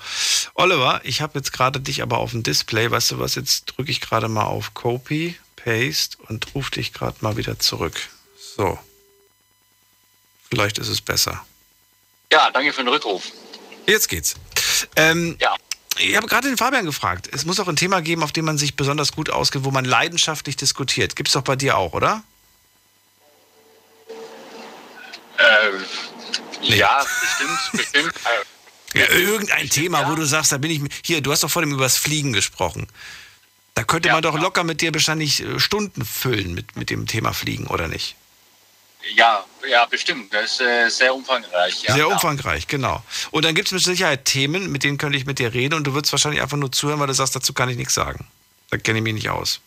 Oliver, ich habe jetzt gerade dich aber auf dem Display. Weißt du was, jetzt drücke ich gerade mal auf Copy, Paste und rufe dich gerade mal wieder zurück. So. Vielleicht ist es besser. Ja, danke für den Rückruf. Jetzt geht's. Ähm, ja. Ich habe gerade den Fabian gefragt. Es muss auch ein Thema geben, auf dem man sich besonders gut auskennt, wo man leidenschaftlich diskutiert. Gibt's doch bei dir auch, oder? Ähm, nee. Ja, bestimmt, bestimmt. Ja, irgendein bestimmt, Thema, ja. Wo du sagst, da bin ich. Hier, du hast doch vor dem über das Fliegen gesprochen. Da könnte ja, man doch ja. locker mit dir wahrscheinlich Stunden füllen mit, mit dem Thema Fliegen, oder nicht? Ja, ja, bestimmt. Das ist äh, sehr umfangreich. Ja, sehr klar. umfangreich, genau. Und dann gibt es mit Sicherheit Themen, mit denen könnte ich mit dir reden und du würdest wahrscheinlich einfach nur zuhören, weil du sagst, dazu kann ich nichts sagen. Da kenne ich mich nicht aus.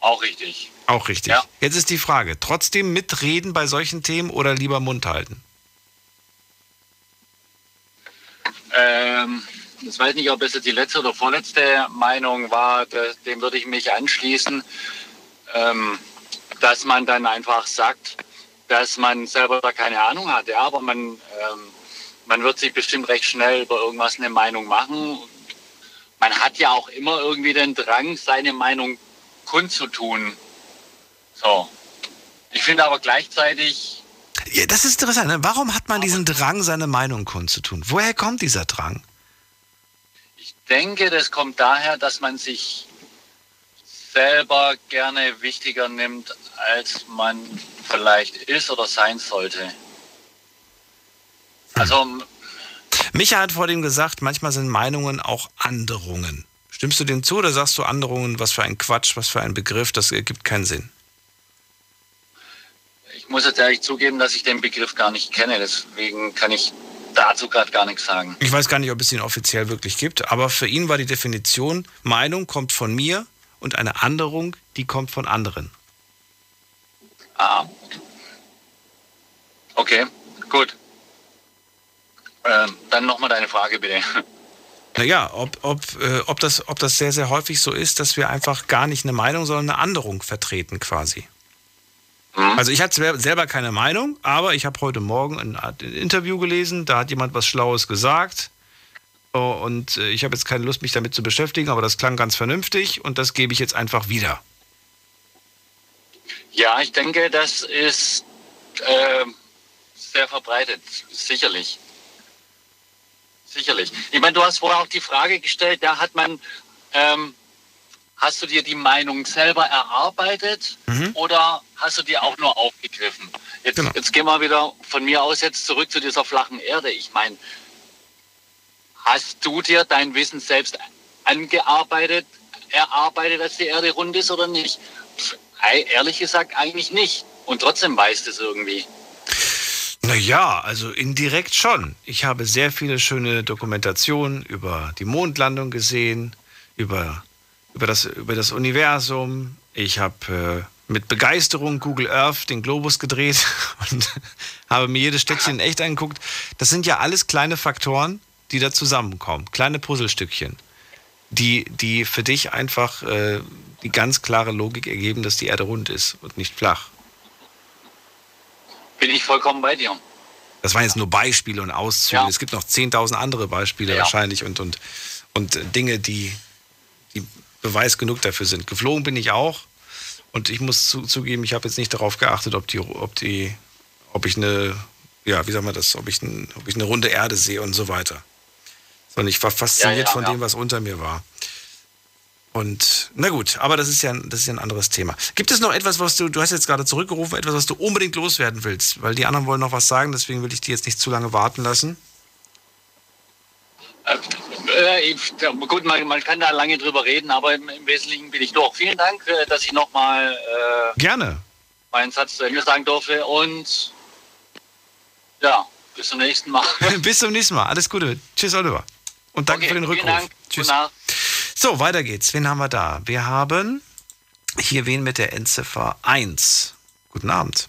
Auch richtig. Auch richtig. Ja. Jetzt ist die Frage, trotzdem mitreden bei solchen Themen oder lieber Mund halten? Ähm, ich weiß nicht, ob es jetzt die letzte oder vorletzte Meinung war. Dem würde ich mich anschließen. Ähm, dass man dann einfach sagt, dass man selber da keine Ahnung hat. Ja, aber man, ähm, man wird sich bestimmt recht schnell über irgendwas eine Meinung machen. Man hat ja auch immer irgendwie den Drang, seine Meinung kundzutun. So. Ich finde aber gleichzeitig... Ja, das ist interessant. Ne? Warum hat man diesen Drang, seine Meinung kundzutun? Woher kommt dieser Drang? Ich denke, das kommt daher, dass man sich selber gerne wichtiger nimmt als man vielleicht ist oder sein sollte. Also Micha hat vor dem gesagt, manchmal sind Meinungen auch Anderungen. Stimmst du dem zu oder sagst du Anderungen, was für ein Quatsch, was für ein Begriff, das ergibt keinen Sinn? Ich muss jetzt ehrlich zugeben, dass ich den Begriff gar nicht kenne, deswegen kann ich dazu gerade gar nichts sagen. Ich weiß gar nicht, ob es ihn offiziell wirklich gibt, aber für ihn war die Definition, Meinung kommt von mir und eine Anderung, die kommt von anderen. Ah, okay, gut. Ähm, dann nochmal deine Frage, bitte. Naja, ob, ob, äh, ob, das, ob das sehr, sehr häufig so ist, dass wir einfach gar nicht eine Meinung, sondern eine Anderung vertreten quasi. Mhm. Also ich hatte selber keine Meinung, aber ich habe heute Morgen ein, ein Interview gelesen, da hat jemand was Schlaues gesagt und ich habe jetzt keine Lust, mich damit zu beschäftigen, aber das klang ganz vernünftig und das gebe ich jetzt einfach wieder. Ja, ich denke, das ist äh, sehr verbreitet, sicherlich. Sicherlich. Ich meine, du hast vorher auch die Frage gestellt, da hat man, ähm, hast du dir die Meinung selber erarbeitet mhm. oder hast du die auch nur aufgegriffen? Jetzt, genau. jetzt gehen wir wieder von mir aus jetzt zurück zu dieser flachen Erde. Ich meine, hast du dir dein Wissen selbst angearbeitet, erarbeitet, dass die Erde rund ist oder nicht? Pff, ehrlich gesagt eigentlich nicht. Und trotzdem weißt du es irgendwie. Naja, also indirekt schon. Ich habe sehr viele schöne Dokumentationen über die Mondlandung gesehen, über, über, das, über das Universum. Ich habe äh, mit Begeisterung Google Earth den Globus gedreht und habe mir jedes Städtchen echt angeguckt. Das sind ja alles kleine Faktoren, die da zusammenkommen, kleine Puzzlestückchen, die, die für dich einfach äh, die ganz klare Logik ergeben, dass die Erde rund ist und nicht flach. Bin ich vollkommen bei dir. Das waren jetzt nur Beispiele und Auszüge. Ja. Es gibt noch zehntausend andere Beispiele ja. wahrscheinlich und, und, und Dinge, die, die Beweis genug dafür sind. Geflogen bin ich auch und ich muss zu, zugeben, ich habe jetzt nicht darauf geachtet, ob die, ob die, ob ich eine, ja, wie sagen wir das, ob ich, ein, ob ich eine runde Erde sehe und so weiter. Sondern ich war fasziniert ja, ja, von ja. dem, was unter mir war. Und na gut, aber das ist ja das ist ja ein anderes Thema. Gibt es noch etwas, was du, du hast jetzt gerade zurückgerufen, etwas, was du unbedingt loswerden willst? Weil die anderen wollen noch was sagen, deswegen will ich die jetzt nicht zu lange warten lassen. Äh, ich, gut, man, man kann da lange drüber reden, aber im, im Wesentlichen bin ich durch. Vielen Dank, dass ich nochmal äh, gerne meinen Satz zu Ende sagen durfte und ja, bis zum nächsten Mal. Bis zum nächsten Mal, alles Gute. Tschüss, Oliver. Und danke okay, für den Rückruf. Vielen Dank. Tschüss. So, weiter geht's. Wen haben wir da? Wir haben hier wen mit der Endziffer eins. Guten Abend.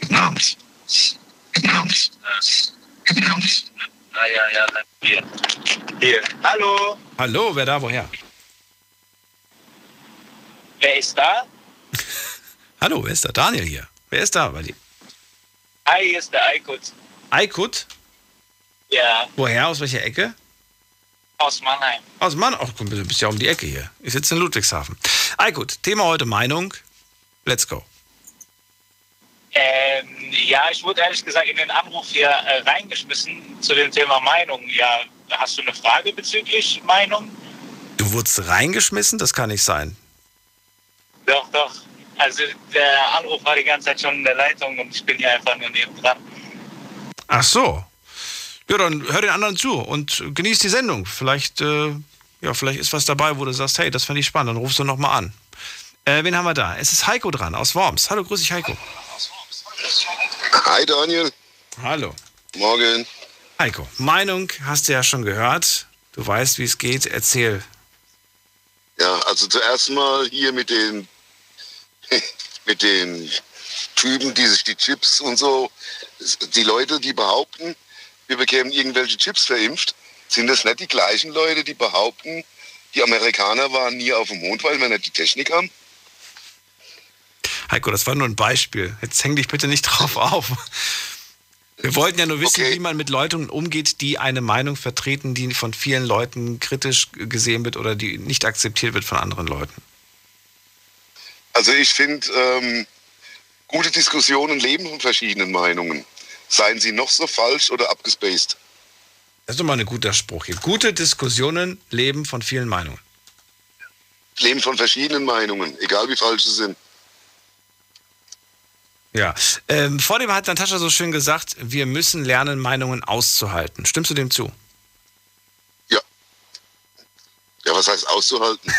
Guten Abend. Guten Abend. Guten Abend. Ah, ja, ja, hier. Hier. Hallo. Hallo, wer da, woher? Wer ist da? Hallo, wer ist da? Daniel hier. Wer ist da bei dir? Hi, hier ist der Aykut. Aykut? Ja. Woher, aus welcher Ecke? Aus Mannheim. Aus Mannheim? Ach komm, du bist ja um die Ecke hier. Ich sitze in Ludwigshafen. Ah gut, Thema heute Meinung. Let's go. Ähm, ja, ich wurde ehrlich gesagt in den Anruf hier äh, reingeschmissen zu dem Thema Meinung. Ja, hast du eine Frage bezüglich Meinung? Du wurdest reingeschmissen? Das kann nicht sein. Doch, doch. Also der Anruf war die ganze Zeit schon in der Leitung und ich bin hier einfach nur nebendran. Ach so. Ja, dann hör den anderen zu und genieß die Sendung. Vielleicht, äh, ja, vielleicht ist was dabei, wo du sagst, hey, das fand ich spannend, dann rufst du nochmal an. Äh, wen haben wir da? Es ist Heiko dran, aus Worms. Hallo, grüß dich, Heiko. Hi, Daniel. Hallo. Morgen. Heiko, Meinung hast du ja schon gehört. Du weißt, wie es geht. Erzähl. Ja, also zuerst mal hier mit den, mit den Typen, die sich die Chips und so, die Leute, die behaupten, wir bekämen irgendwelche Chips verimpft. Sind das nicht die gleichen Leute, die behaupten, die Amerikaner waren nie auf dem Mond, weil wir nicht die Technik haben? Heiko, das war nur ein Beispiel. Jetzt häng dich bitte nicht drauf auf. Wir wollten ja nur wissen, okay, wie man mit Leuten umgeht, die eine Meinung vertreten, die von vielen Leuten kritisch gesehen wird oder die nicht akzeptiert wird von anderen Leuten. Also ich finde, ähm, gute Diskussionen leben von verschiedenen Meinungen. Seien sie noch so falsch oder abgespaced? Das ist doch mal ein guter Spruch hier. Gute Diskussionen leben von vielen Meinungen. Leben von verschiedenen Meinungen, egal wie falsch sie sind. Ja, ähm, vor dem hat Natascha so schön gesagt, wir müssen lernen, Meinungen auszuhalten. Stimmst du dem zu? Ja. Ja, was heißt auszuhalten?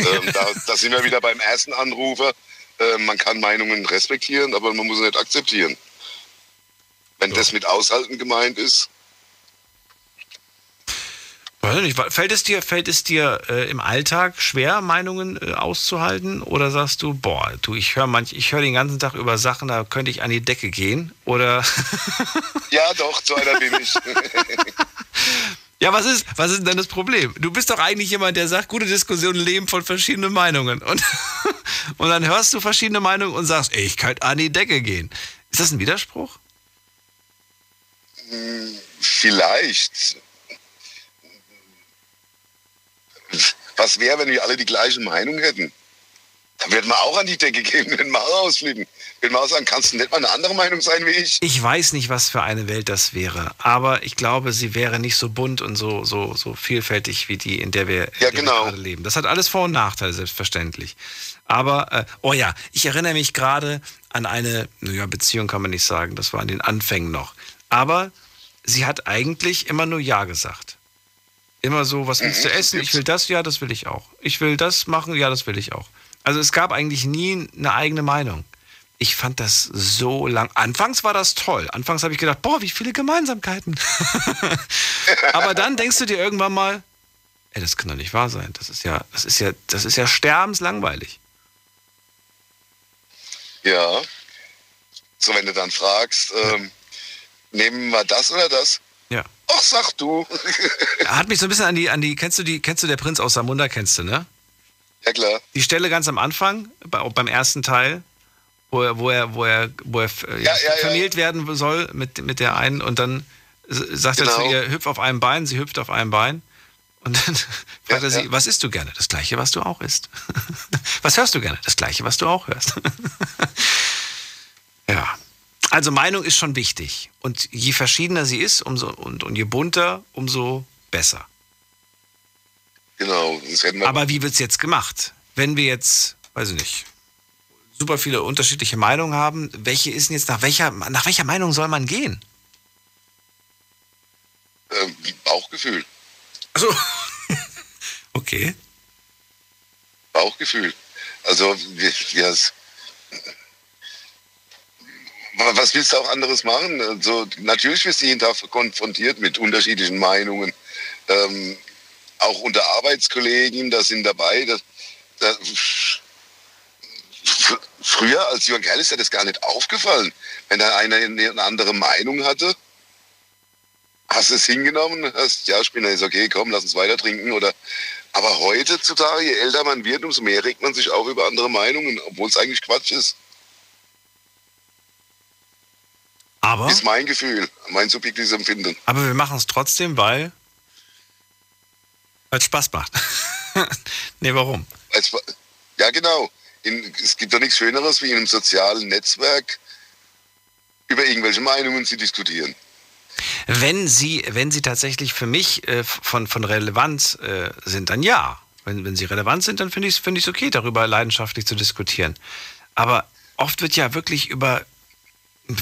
ähm, da, da sind wir wieder beim ersten Anrufer. Äh, man kann Meinungen respektieren, aber man muss sie nicht akzeptieren. Wenn so. Das mit aushalten gemeint ist. Weiß nicht, fällt es dir, fällt es dir äh, im Alltag schwer, Meinungen äh, auszuhalten? Oder sagst du, boah, du, ich höre manch, ich höre den ganzen Tag über Sachen, da könnte ich an die Decke gehen? Oder? Ja, doch, so einer bin ich. Ja, was ist, was ist denn das Problem? Du bist doch eigentlich jemand, der sagt, gute Diskussionen leben von verschiedenen Meinungen. Und, und dann hörst du verschiedene Meinungen und sagst, ey, ich könnte an die Decke gehen. Ist das ein Widerspruch? Vielleicht. Was wäre, wenn wir alle die gleiche Meinung hätten? Da würden wir auch an die Decke gehen, würden wir auch rausfliegen. Würden wir auch sagen, kannst du nicht mal eine andere Meinung sein wie ich? Ich weiß nicht, was für eine Welt das wäre. Aber ich glaube, sie wäre nicht so bunt und so, so, so vielfältig wie die, in der wir, ja, in der genau. wir gerade leben. Das hat alles Vor- und Nachteile, selbstverständlich. Aber, äh, oh ja, ich erinnere mich gerade an eine, naja, Beziehung kann man nicht sagen, das war an den Anfängen noch. Aber sie hat eigentlich immer nur Ja gesagt. Immer so, was willst du essen? Ich will das, ja, das will ich auch. Ich will das machen, ja, das will ich auch. Also es gab eigentlich nie eine eigene Meinung. Ich fand das so lang. Anfangs war das toll. Anfangs habe ich gedacht, boah, wie viele Gemeinsamkeiten. Aber dann denkst du dir irgendwann mal, ey, das kann doch nicht wahr sein. Das ist ja, das ist ja, das ist ja sterbenslangweilig. Ja. So, wenn du dann fragst, ähm, nehmen wir das oder das? Ja. Ach, sag du. Hat mich so ein bisschen an die, an die, kennst du die, kennst du der Prinz aus Samunda, kennst du, ne? Ja, klar. Die Stelle ganz am Anfang, bei, beim ersten Teil, wo er, wo er, wo er, wo er ja, ja, vermählt ja. werden soll mit, mit der einen und dann sagt genau. er zu ihr, hüpf auf einem Bein, sie hüpft auf einem Bein und dann fragt ja, er sie, ja. was isst du gerne? Das Gleiche, was du auch isst. Was hörst du gerne? Das Gleiche, was du auch hörst. Ja. Also Meinung ist schon wichtig. Und je verschiedener sie ist umso, und, und je bunter, umso besser. Genau. Das hätten wir aber wie wird es jetzt gemacht? Wenn wir jetzt, weiß ich nicht, super viele unterschiedliche Meinungen haben, welche ist denn jetzt, nach welcher, nach welcher Meinung soll man gehen? Ähm, Bauchgefühl. Also, okay. Bauchgefühl. Also, wir... wir Was willst du auch anderes machen? Also, natürlich wirst du jeden Tag konfrontiert mit unterschiedlichen Meinungen. Ähm, auch unter Arbeitskollegen, da sind dabei. Das, das, fr- früher als Jürgen Kerl ist ja das gar nicht aufgefallen. Wenn da einer eine andere Meinung hatte, hast du es hingenommen, hast, ja, Spinner ist okay, komm, lass uns weiter trinken. Oder, aber heutzutage, je älter man wird, umso mehr regt man sich auch über andere Meinungen, obwohl es eigentlich Quatsch ist. Aber, ist mein Gefühl, mein subjektives Empfinden. Aber wir machen es trotzdem, weil es Spaß macht. Nee, warum? Ja, genau. In, es gibt doch nichts Schöneres, wie in einem sozialen Netzwerk über irgendwelche Meinungen zu diskutieren. Wenn sie, wenn sie tatsächlich für mich äh, von, von Relevanz äh, sind, dann ja. Wenn, wenn sie relevant sind, dann finde ich es find ich's okay, darüber leidenschaftlich zu diskutieren. Aber oft wird ja wirklich über...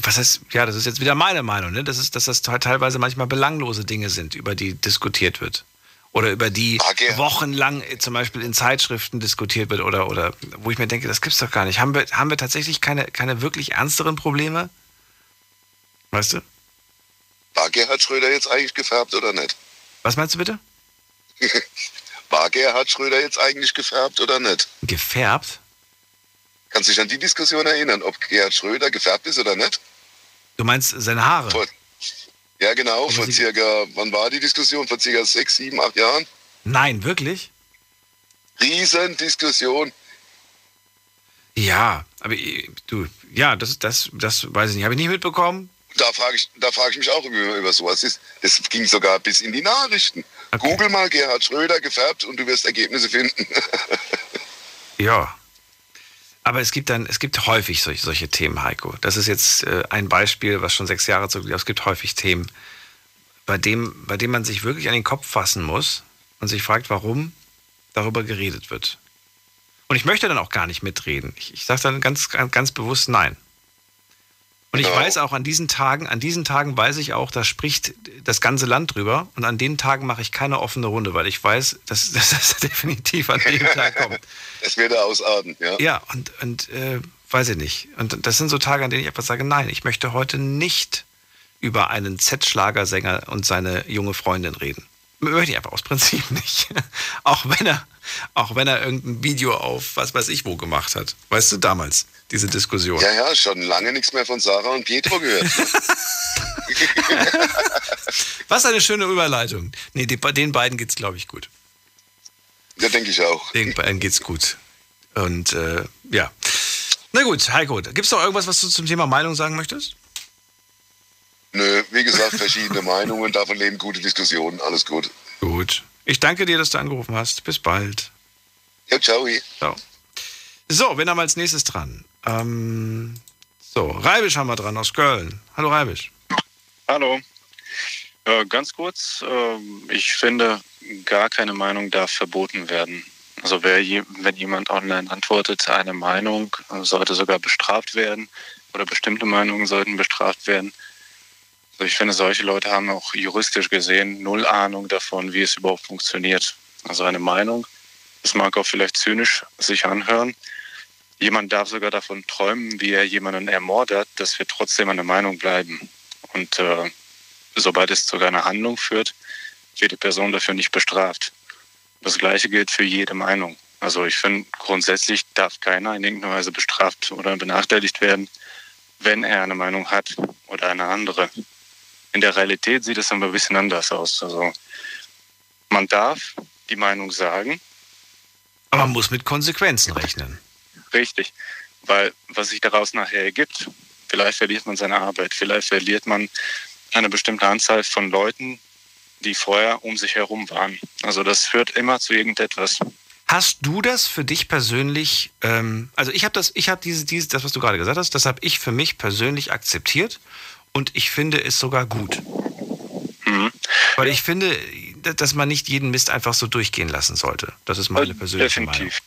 Was heißt, ja, das ist jetzt wieder meine Meinung, ne? Das ist, dass das teilweise manchmal belanglose Dinge sind, über die diskutiert wird. Oder über die okay. wochenlang zum Beispiel in Zeitschriften diskutiert wird oder, oder wo ich mir denke, das gibt's doch gar nicht. Haben wir, haben wir tatsächlich keine, keine wirklich ernsteren Probleme? Weißt du? War Gerhard Schröder jetzt eigentlich gefärbt oder nicht? Was meinst du bitte? War Gerhard Schröder jetzt eigentlich gefärbt oder nicht? Gefärbt? Kannst du dich an die Diskussion erinnern, ob Gerhard Schröder gefärbt ist oder nicht? Du meinst seine Haare? Vor, ja, genau. Vor circa, wann war die Diskussion? Vor circa sechs, sieben, acht Jahren? Nein, wirklich? Riesendiskussion. Ja, aber du, ja, das, das, das weiß ich nicht. Habe ich nicht mitbekommen. Da frage ich, da frage ich mich auch über, über sowas. Das ging sogar bis in die Nachrichten. Okay. Google mal Gerhard Schröder gefärbt und du wirst Ergebnisse finden. Ja. Aber es gibt dann, es gibt häufig solche, solche Themen, Heiko. Das ist jetzt äh, ein Beispiel, was schon sechs Jahre zurückliegt. Es gibt häufig Themen, bei dem, bei dem man sich wirklich an den Kopf fassen muss und sich fragt, warum darüber geredet wird. Und ich möchte dann auch gar nicht mitreden. Ich, ich sage dann ganz, ganz, ganz bewusst nein. Und ich weiß auch, an diesen Tagen, an diesen Tagen weiß ich auch, da spricht das ganze Land drüber. Und an den Tagen mache ich keine offene Runde, weil ich weiß, dass, dass das definitiv an dem Tag kommt. Es wird ausarten, ja. Ja, und, und äh, weiß ich nicht. Und das sind so Tage, an denen ich einfach sage, nein, ich möchte heute nicht über einen Z-Schlagersänger und seine junge Freundin reden. Möchte ich einfach aus Prinzip nicht. Auch wenn er, auch wenn er irgendein Video auf was weiß ich wo gemacht hat. Weißt du, damals, diese Diskussion. Ja, ja, schon lange nichts mehr von Sarah und Pietro gehört. Ne? Was eine schöne Überleitung. Nee, den beiden geht's, glaube ich, gut. Ja, denke ich auch. Den beiden geht's gut. Und äh, ja. Na gut, Heiko, gibt's noch irgendwas, was du zum Thema Meinung sagen möchtest? Nö, wie gesagt, verschiedene Meinungen, davon leben gute Diskussionen, alles gut. Gut. Ich danke dir, dass du angerufen hast. Bis bald. Ja, ciao. Ciao. So, wen haben wir als nächstes dran? Ähm, so, Reibisch haben wir dran aus Köln. Hallo Reibisch. Hallo. Äh, ganz kurz, äh, ich finde, gar keine Meinung darf verboten werden. Also wer je, wenn jemand online antwortet, eine Meinung sollte sogar bestraft werden oder bestimmte Meinungen sollten bestraft werden. Also ich finde, solche Leute haben auch juristisch gesehen null Ahnung davon, wie es überhaupt funktioniert. Also eine Meinung, das mag auch vielleicht zynisch sich anhören. Jemand darf sogar davon träumen, wie er jemanden ermordet, dass wir trotzdem an der Meinung bleiben. Und äh, sobald es zu einer Handlung führt, wird die Person dafür nicht bestraft. Das Gleiche gilt für jede Meinung. Also ich finde, grundsätzlich darf keiner in irgendeiner Weise bestraft oder benachteiligt werden, wenn er eine Meinung hat oder eine andere. In der Realität sieht es aber ein bisschen anders aus. Also man darf die Meinung sagen. Aber man muss mit Konsequenzen rechnen. Richtig, weil was sich daraus nachher ergibt, vielleicht verliert man seine Arbeit, vielleicht verliert man eine bestimmte Anzahl von Leuten, die vorher um sich herum waren. Also das führt immer zu irgendetwas. Hast du das für dich persönlich, ähm, also ich habe das, ich habe diese, diese, das, was du gerade gesagt hast, das habe ich für mich persönlich akzeptiert. Und ich finde es sogar gut. Mhm. Weil ich finde, dass man nicht jeden Mist einfach so durchgehen lassen sollte. Das ist meine persönliche definitiv.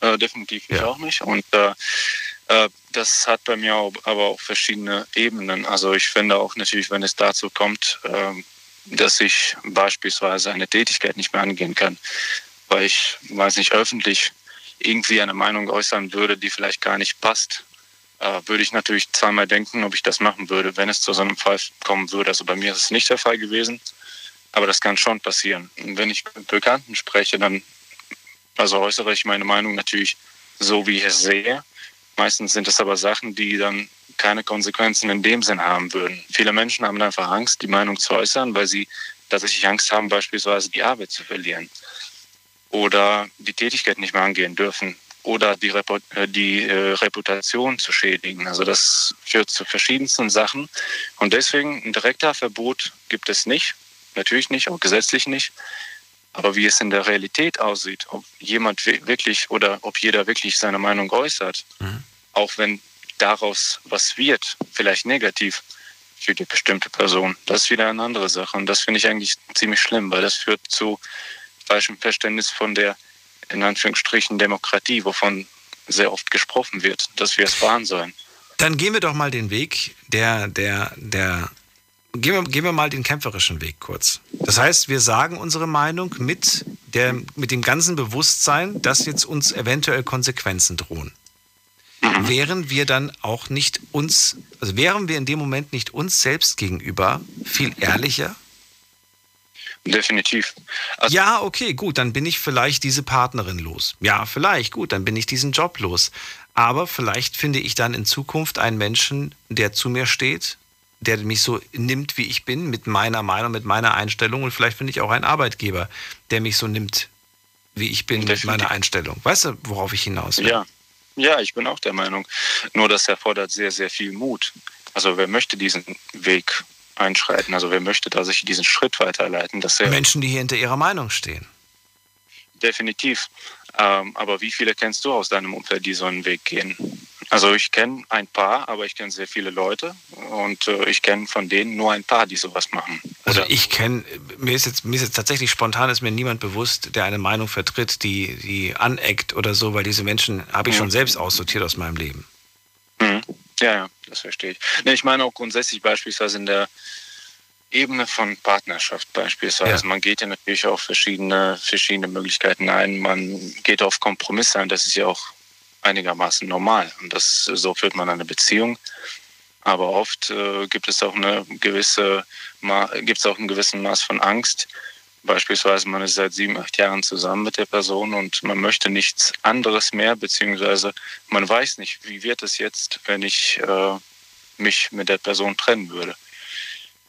Meinung. Äh, definitiv, ich ja. auch nicht. Und äh, das hat bei mir aber auch verschiedene Ebenen. Also ich finde auch natürlich, wenn es dazu kommt, äh, dass ich beispielsweise eine Tätigkeit nicht mehr angehen kann, weil ich, weiß nicht, öffentlich irgendwie eine Meinung äußern würde, die vielleicht gar nicht passt, würde ich natürlich zweimal denken, ob ich das machen würde, wenn es zu so einem Fall kommen würde. Also bei mir ist es nicht der Fall gewesen, aber das kann schon passieren. Und wenn ich mit Bekannten spreche, dann also äußere ich meine Meinung natürlich so, wie ich es sehe. Meistens sind es aber Sachen, die dann keine Konsequenzen in dem Sinn haben würden. Viele Menschen haben einfach Angst, die Meinung zu äußern, weil sie tatsächlich Angst haben, beispielsweise die Arbeit zu verlieren oder die Tätigkeit nicht mehr angehen dürfen. Oder die, Reput- die äh, Reputation zu schädigen. Also das führt zu verschiedensten Sachen. Und deswegen ein direkter Verbot gibt es nicht. Natürlich nicht, auch gesetzlich nicht. Aber wie es in der Realität aussieht, ob jemand wirklich oder ob jeder wirklich seine Meinung äußert, mhm. auch wenn daraus was wird, vielleicht negativ für die bestimmte Person, das ist wieder eine andere Sache. Und das finde ich eigentlich ziemlich schlimm, weil das führt zu falschem Verständnis von der in Anführungsstrichen Demokratie, wovon sehr oft gesprochen wird, dass wir es wahren sollen. Dann gehen wir doch mal den Weg, der, der, der, gehen wir, gehen wir mal den kämpferischen Weg kurz. Das heißt, wir sagen unsere Meinung mit der, mit dem ganzen Bewusstsein, dass jetzt uns eventuell Konsequenzen drohen. Mhm. Wären wir dann auch nicht uns, also wären wir in dem Moment nicht uns selbst gegenüber viel ehrlicher? Definitiv. Also ja, okay, gut, dann bin ich vielleicht diese Partnerin los. Ja, vielleicht, gut, dann bin ich diesen Job los. Aber vielleicht finde ich dann in Zukunft einen Menschen, der zu mir steht, der mich so nimmt, wie ich bin, mit meiner Meinung, mit meiner Einstellung. Und vielleicht finde ich auch einen Arbeitgeber, der mich so nimmt, wie ich bin, definitiv. Mit meiner Einstellung. Weißt du, worauf ich hinaus will? Ja. Ja, ich bin auch der Meinung. Nur das erfordert sehr, sehr viel Mut. Also wer möchte diesen Weg einschreiten. Also wer möchte da sich diesen Schritt weiterleiten? Dass Menschen, die hier hinter ihrer Meinung stehen. Definitiv. Ähm, aber wie viele kennst du aus deinem Umfeld, die so einen Weg gehen? Also ich kenne ein paar, aber ich kenne sehr viele Leute und äh, ich kenne von denen nur ein paar, die sowas machen. Oder? Also ich kenne, mir ist jetzt, mir ist jetzt tatsächlich spontan, ist mir niemand bewusst, der eine Meinung vertritt, die, die aneckt oder so, weil diese Menschen habe ich mhm. schon selbst aussortiert aus meinem Leben. Mhm. Ja, ja, das verstehe ich. Nee, ich meine auch grundsätzlich beispielsweise in der Ebene von Partnerschaft beispielsweise. Ja. Man geht ja natürlich auch verschiedene, verschiedene Möglichkeiten ein. Man geht auf Kompromisse ein. Das ist ja auch einigermaßen normal. Und das, so führt man eine Beziehung. Aber oft äh, gibt es auch eine gewisse, Ma- gibt's auch einen gewissen Maß von Angst. Beispielsweise man ist seit sieben, acht Jahren zusammen mit der Person und man möchte nichts anderes mehr, beziehungsweise man weiß nicht, wie wird es jetzt, wenn ich äh, mich mit der Person trennen würde.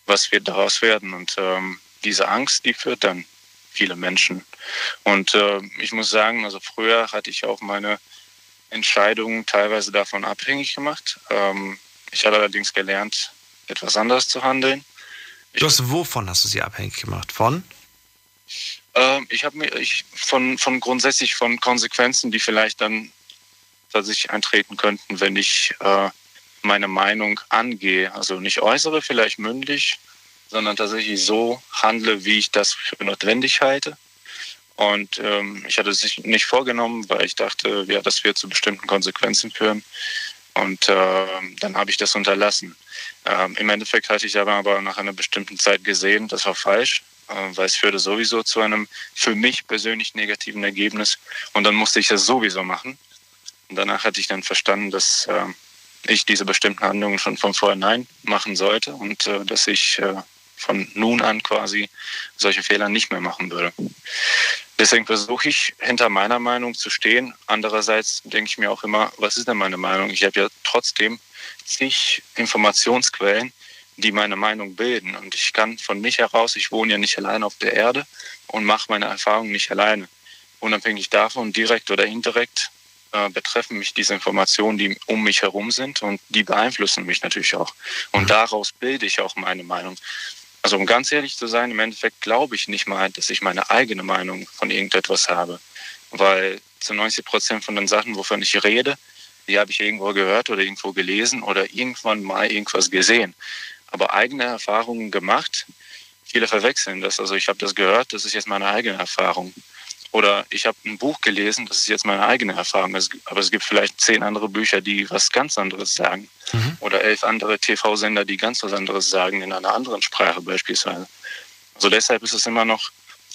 Was wird daraus werden? Und ähm, diese Angst, die führt dann viele Menschen. Und äh, ich muss sagen, also früher hatte ich auch meine Entscheidungen teilweise davon abhängig gemacht. Ähm, ich habe allerdings gelernt, etwas anders zu handeln. Ich, du hast, wovon hast du sie abhängig gemacht? Von? Äh, ich habe mir ich, von, von grundsätzlich von Konsequenzen, die vielleicht dann tatsächlich eintreten könnten, wenn ich äh, meine Meinung angehe, also nicht äußere, vielleicht mündlich, sondern tatsächlich so handle, wie ich das für notwendig halte. Und ähm, ich hatte es nicht vorgenommen, weil ich dachte, ja, das wird zu bestimmten Konsequenzen führen. Und äh, dann habe ich das unterlassen. Ähm, im Endeffekt hatte ich aber, aber nach einer bestimmten Zeit gesehen, das war falsch, äh, weil es führte sowieso zu einem für mich persönlich negativen Ergebnis. Und dann musste ich das sowieso machen. Und danach hatte ich dann verstanden, dass äh, ich diese bestimmten Handlungen schon von vornherein machen sollte und äh, dass ich äh, von nun an quasi solche Fehler nicht mehr machen würde. Deswegen versuche ich, hinter meiner Meinung zu stehen. Andererseits denke ich mir auch immer, was ist denn meine Meinung? Ich habe ja trotzdem zig Informationsquellen, die meine Meinung bilden. Und ich kann von mich heraus, ich wohne ja nicht alleine auf der Erde und mache meine Erfahrungen nicht alleine. Unabhängig davon, direkt oder indirekt, betreffen mich diese Informationen, die um mich herum sind, und die beeinflussen mich natürlich auch. Und mhm. daraus bilde ich auch meine Meinung. Also um ganz ehrlich zu sein, im Endeffekt glaube ich nicht mal, dass ich meine eigene Meinung von irgendetwas habe. Weil zu neunzig Prozent von den Sachen, wovon ich rede, die habe ich irgendwo gehört oder irgendwo gelesen oder irgendwann mal irgendwas gesehen. Aber eigene Erfahrungen gemacht, viele verwechseln das. Also ich habe das gehört, das ist jetzt meine eigene Erfahrung. Oder ich habe ein Buch gelesen, das ist jetzt meine eigene Erfahrung, aber es gibt vielleicht zehn andere Bücher, die was ganz anderes sagen. Mhm. Oder elf andere T V-Sender, die ganz was anderes sagen, in einer anderen Sprache beispielsweise. Also deshalb ist es immer noch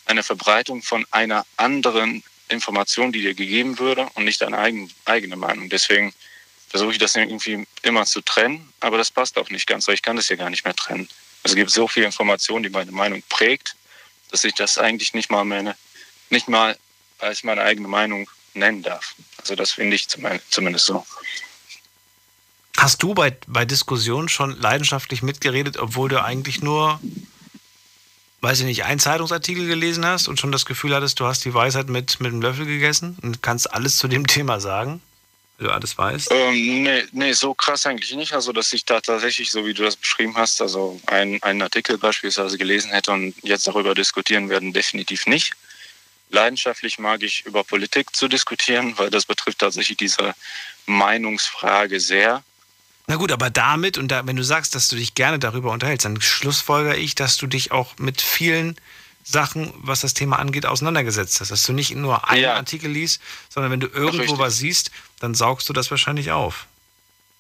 eine Verbreitung von einer anderen Information, die dir gegeben würde, und nicht deine eigene Meinung. Deswegen versuche ich das irgendwie immer zu trennen, aber das passt auch nicht ganz, weil ich kann das ja gar nicht mehr trennen. Es gibt so viel Information, die meine Meinung prägt, dass ich das eigentlich nicht mal meine nicht mal als meine eigene Meinung nennen darf. Also das finde ich zumindest so. Hast du bei, bei Diskussionen schon leidenschaftlich mitgeredet, obwohl du eigentlich nur, weiß ich nicht, einen Zeitungsartikel gelesen hast und schon das Gefühl hattest, du hast die Weisheit mit, mit dem Löffel gegessen und kannst alles zu dem Thema sagen, wenn du alles weißt? Ähm, nee, nee, so krass eigentlich nicht. Also dass ich da tatsächlich, so wie du das beschrieben hast, also einen, einen Artikel beispielsweise gelesen hätte und jetzt darüber diskutieren werden, definitiv nicht. Leidenschaftlich mag ich über Politik zu diskutieren, weil das betrifft tatsächlich diese Meinungsfrage sehr. Na gut, aber damit, und da, wenn du sagst, dass du dich gerne darüber unterhältst, dann schlussfolgere ich, dass du dich auch mit vielen Sachen, was das Thema angeht, auseinandergesetzt hast. Dass du nicht nur einen ja. Artikel liest, sondern wenn du irgendwo was siehst, dann saugst du das wahrscheinlich auf.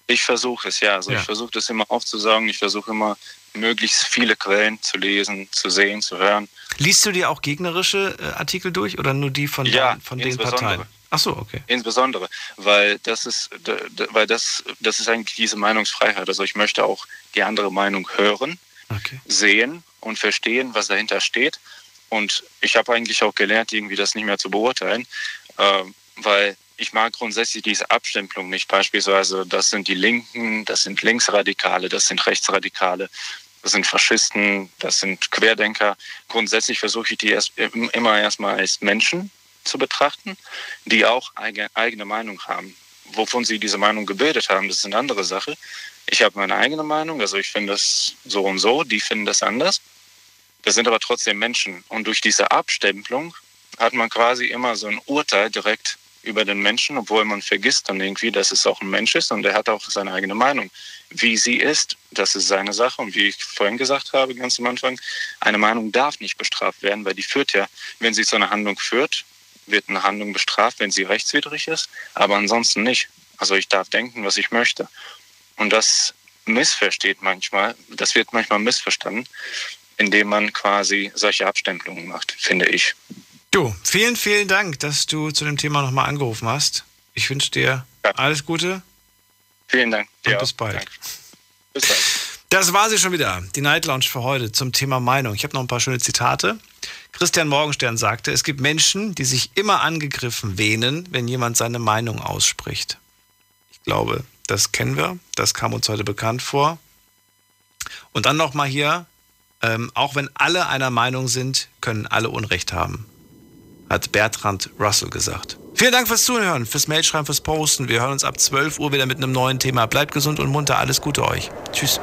Ich versuche es, ja. Also ja. Ich versuche das immer aufzusaugen. Ich versuche immer, möglichst viele Quellen zu lesen, zu sehen, zu hören. Liest du dir auch gegnerische Artikel durch oder nur die von, ja, den, von den Parteien? Ach so, okay. Insbesondere, weil das ist, weil das, das ist eigentlich diese Meinungsfreiheit. Also ich möchte auch die andere Meinung hören, okay. sehen und verstehen, was dahinter steht. Und ich habe eigentlich auch gelernt, irgendwie das nicht mehr zu beurteilen, weil ich mag grundsätzlich diese Abstempelung nicht. Beispielsweise, das sind die Linken, das sind Linksradikale, das sind Rechtsradikale, das sind Faschisten, das sind Querdenker. Grundsätzlich versuche ich die erst, immer erstmal als Menschen zu betrachten, die auch eigene, eigene Meinung haben. Wovon sie diese Meinung gebildet haben, das ist eine andere Sache. Ich habe meine eigene Meinung, also ich finde das so und so, die finden das anders. Das sind aber trotzdem Menschen. Und durch diese Abstempelung hat man quasi immer so ein Urteil direkt über den Menschen, obwohl man vergisst dann irgendwie, dass es auch ein Mensch ist und der hat auch seine eigene Meinung. Wie sie ist, das ist seine Sache. Und wie ich vorhin gesagt habe, ganz am Anfang, eine Meinung darf nicht bestraft werden, weil die führt ja, wenn sie zu einer Handlung führt, wird eine Handlung bestraft, wenn sie rechtswidrig ist, aber ansonsten nicht. Also ich darf denken, was ich möchte. Und das missversteht manchmal, das wird manchmal missverstanden, indem man quasi solche Abstempelungen macht, finde ich. Du, vielen, vielen Dank, dass du zu dem Thema nochmal angerufen hast. Ich wünsche dir ja. alles Gute. Vielen Dank. Und bis bald. Danke. Bis bald. Das war sie schon wieder, die Night Lounge für heute zum Thema Meinung. Ich habe noch ein paar schöne Zitate. Christian Morgenstern sagte, es gibt Menschen, die sich immer angegriffen wähnen, wenn jemand seine Meinung ausspricht. Ich glaube, das kennen wir. Das kam uns heute bekannt vor. Und dann nochmal hier, ähm, auch wenn alle einer Meinung sind, können alle Unrecht haben, hat Bertrand Russell gesagt. Vielen Dank fürs Zuhören, fürs Mailschreiben, fürs Posten. Wir hören uns ab zwölf Uhr wieder mit einem neuen Thema. Bleibt gesund und munter. Alles Gute euch. Tschüss.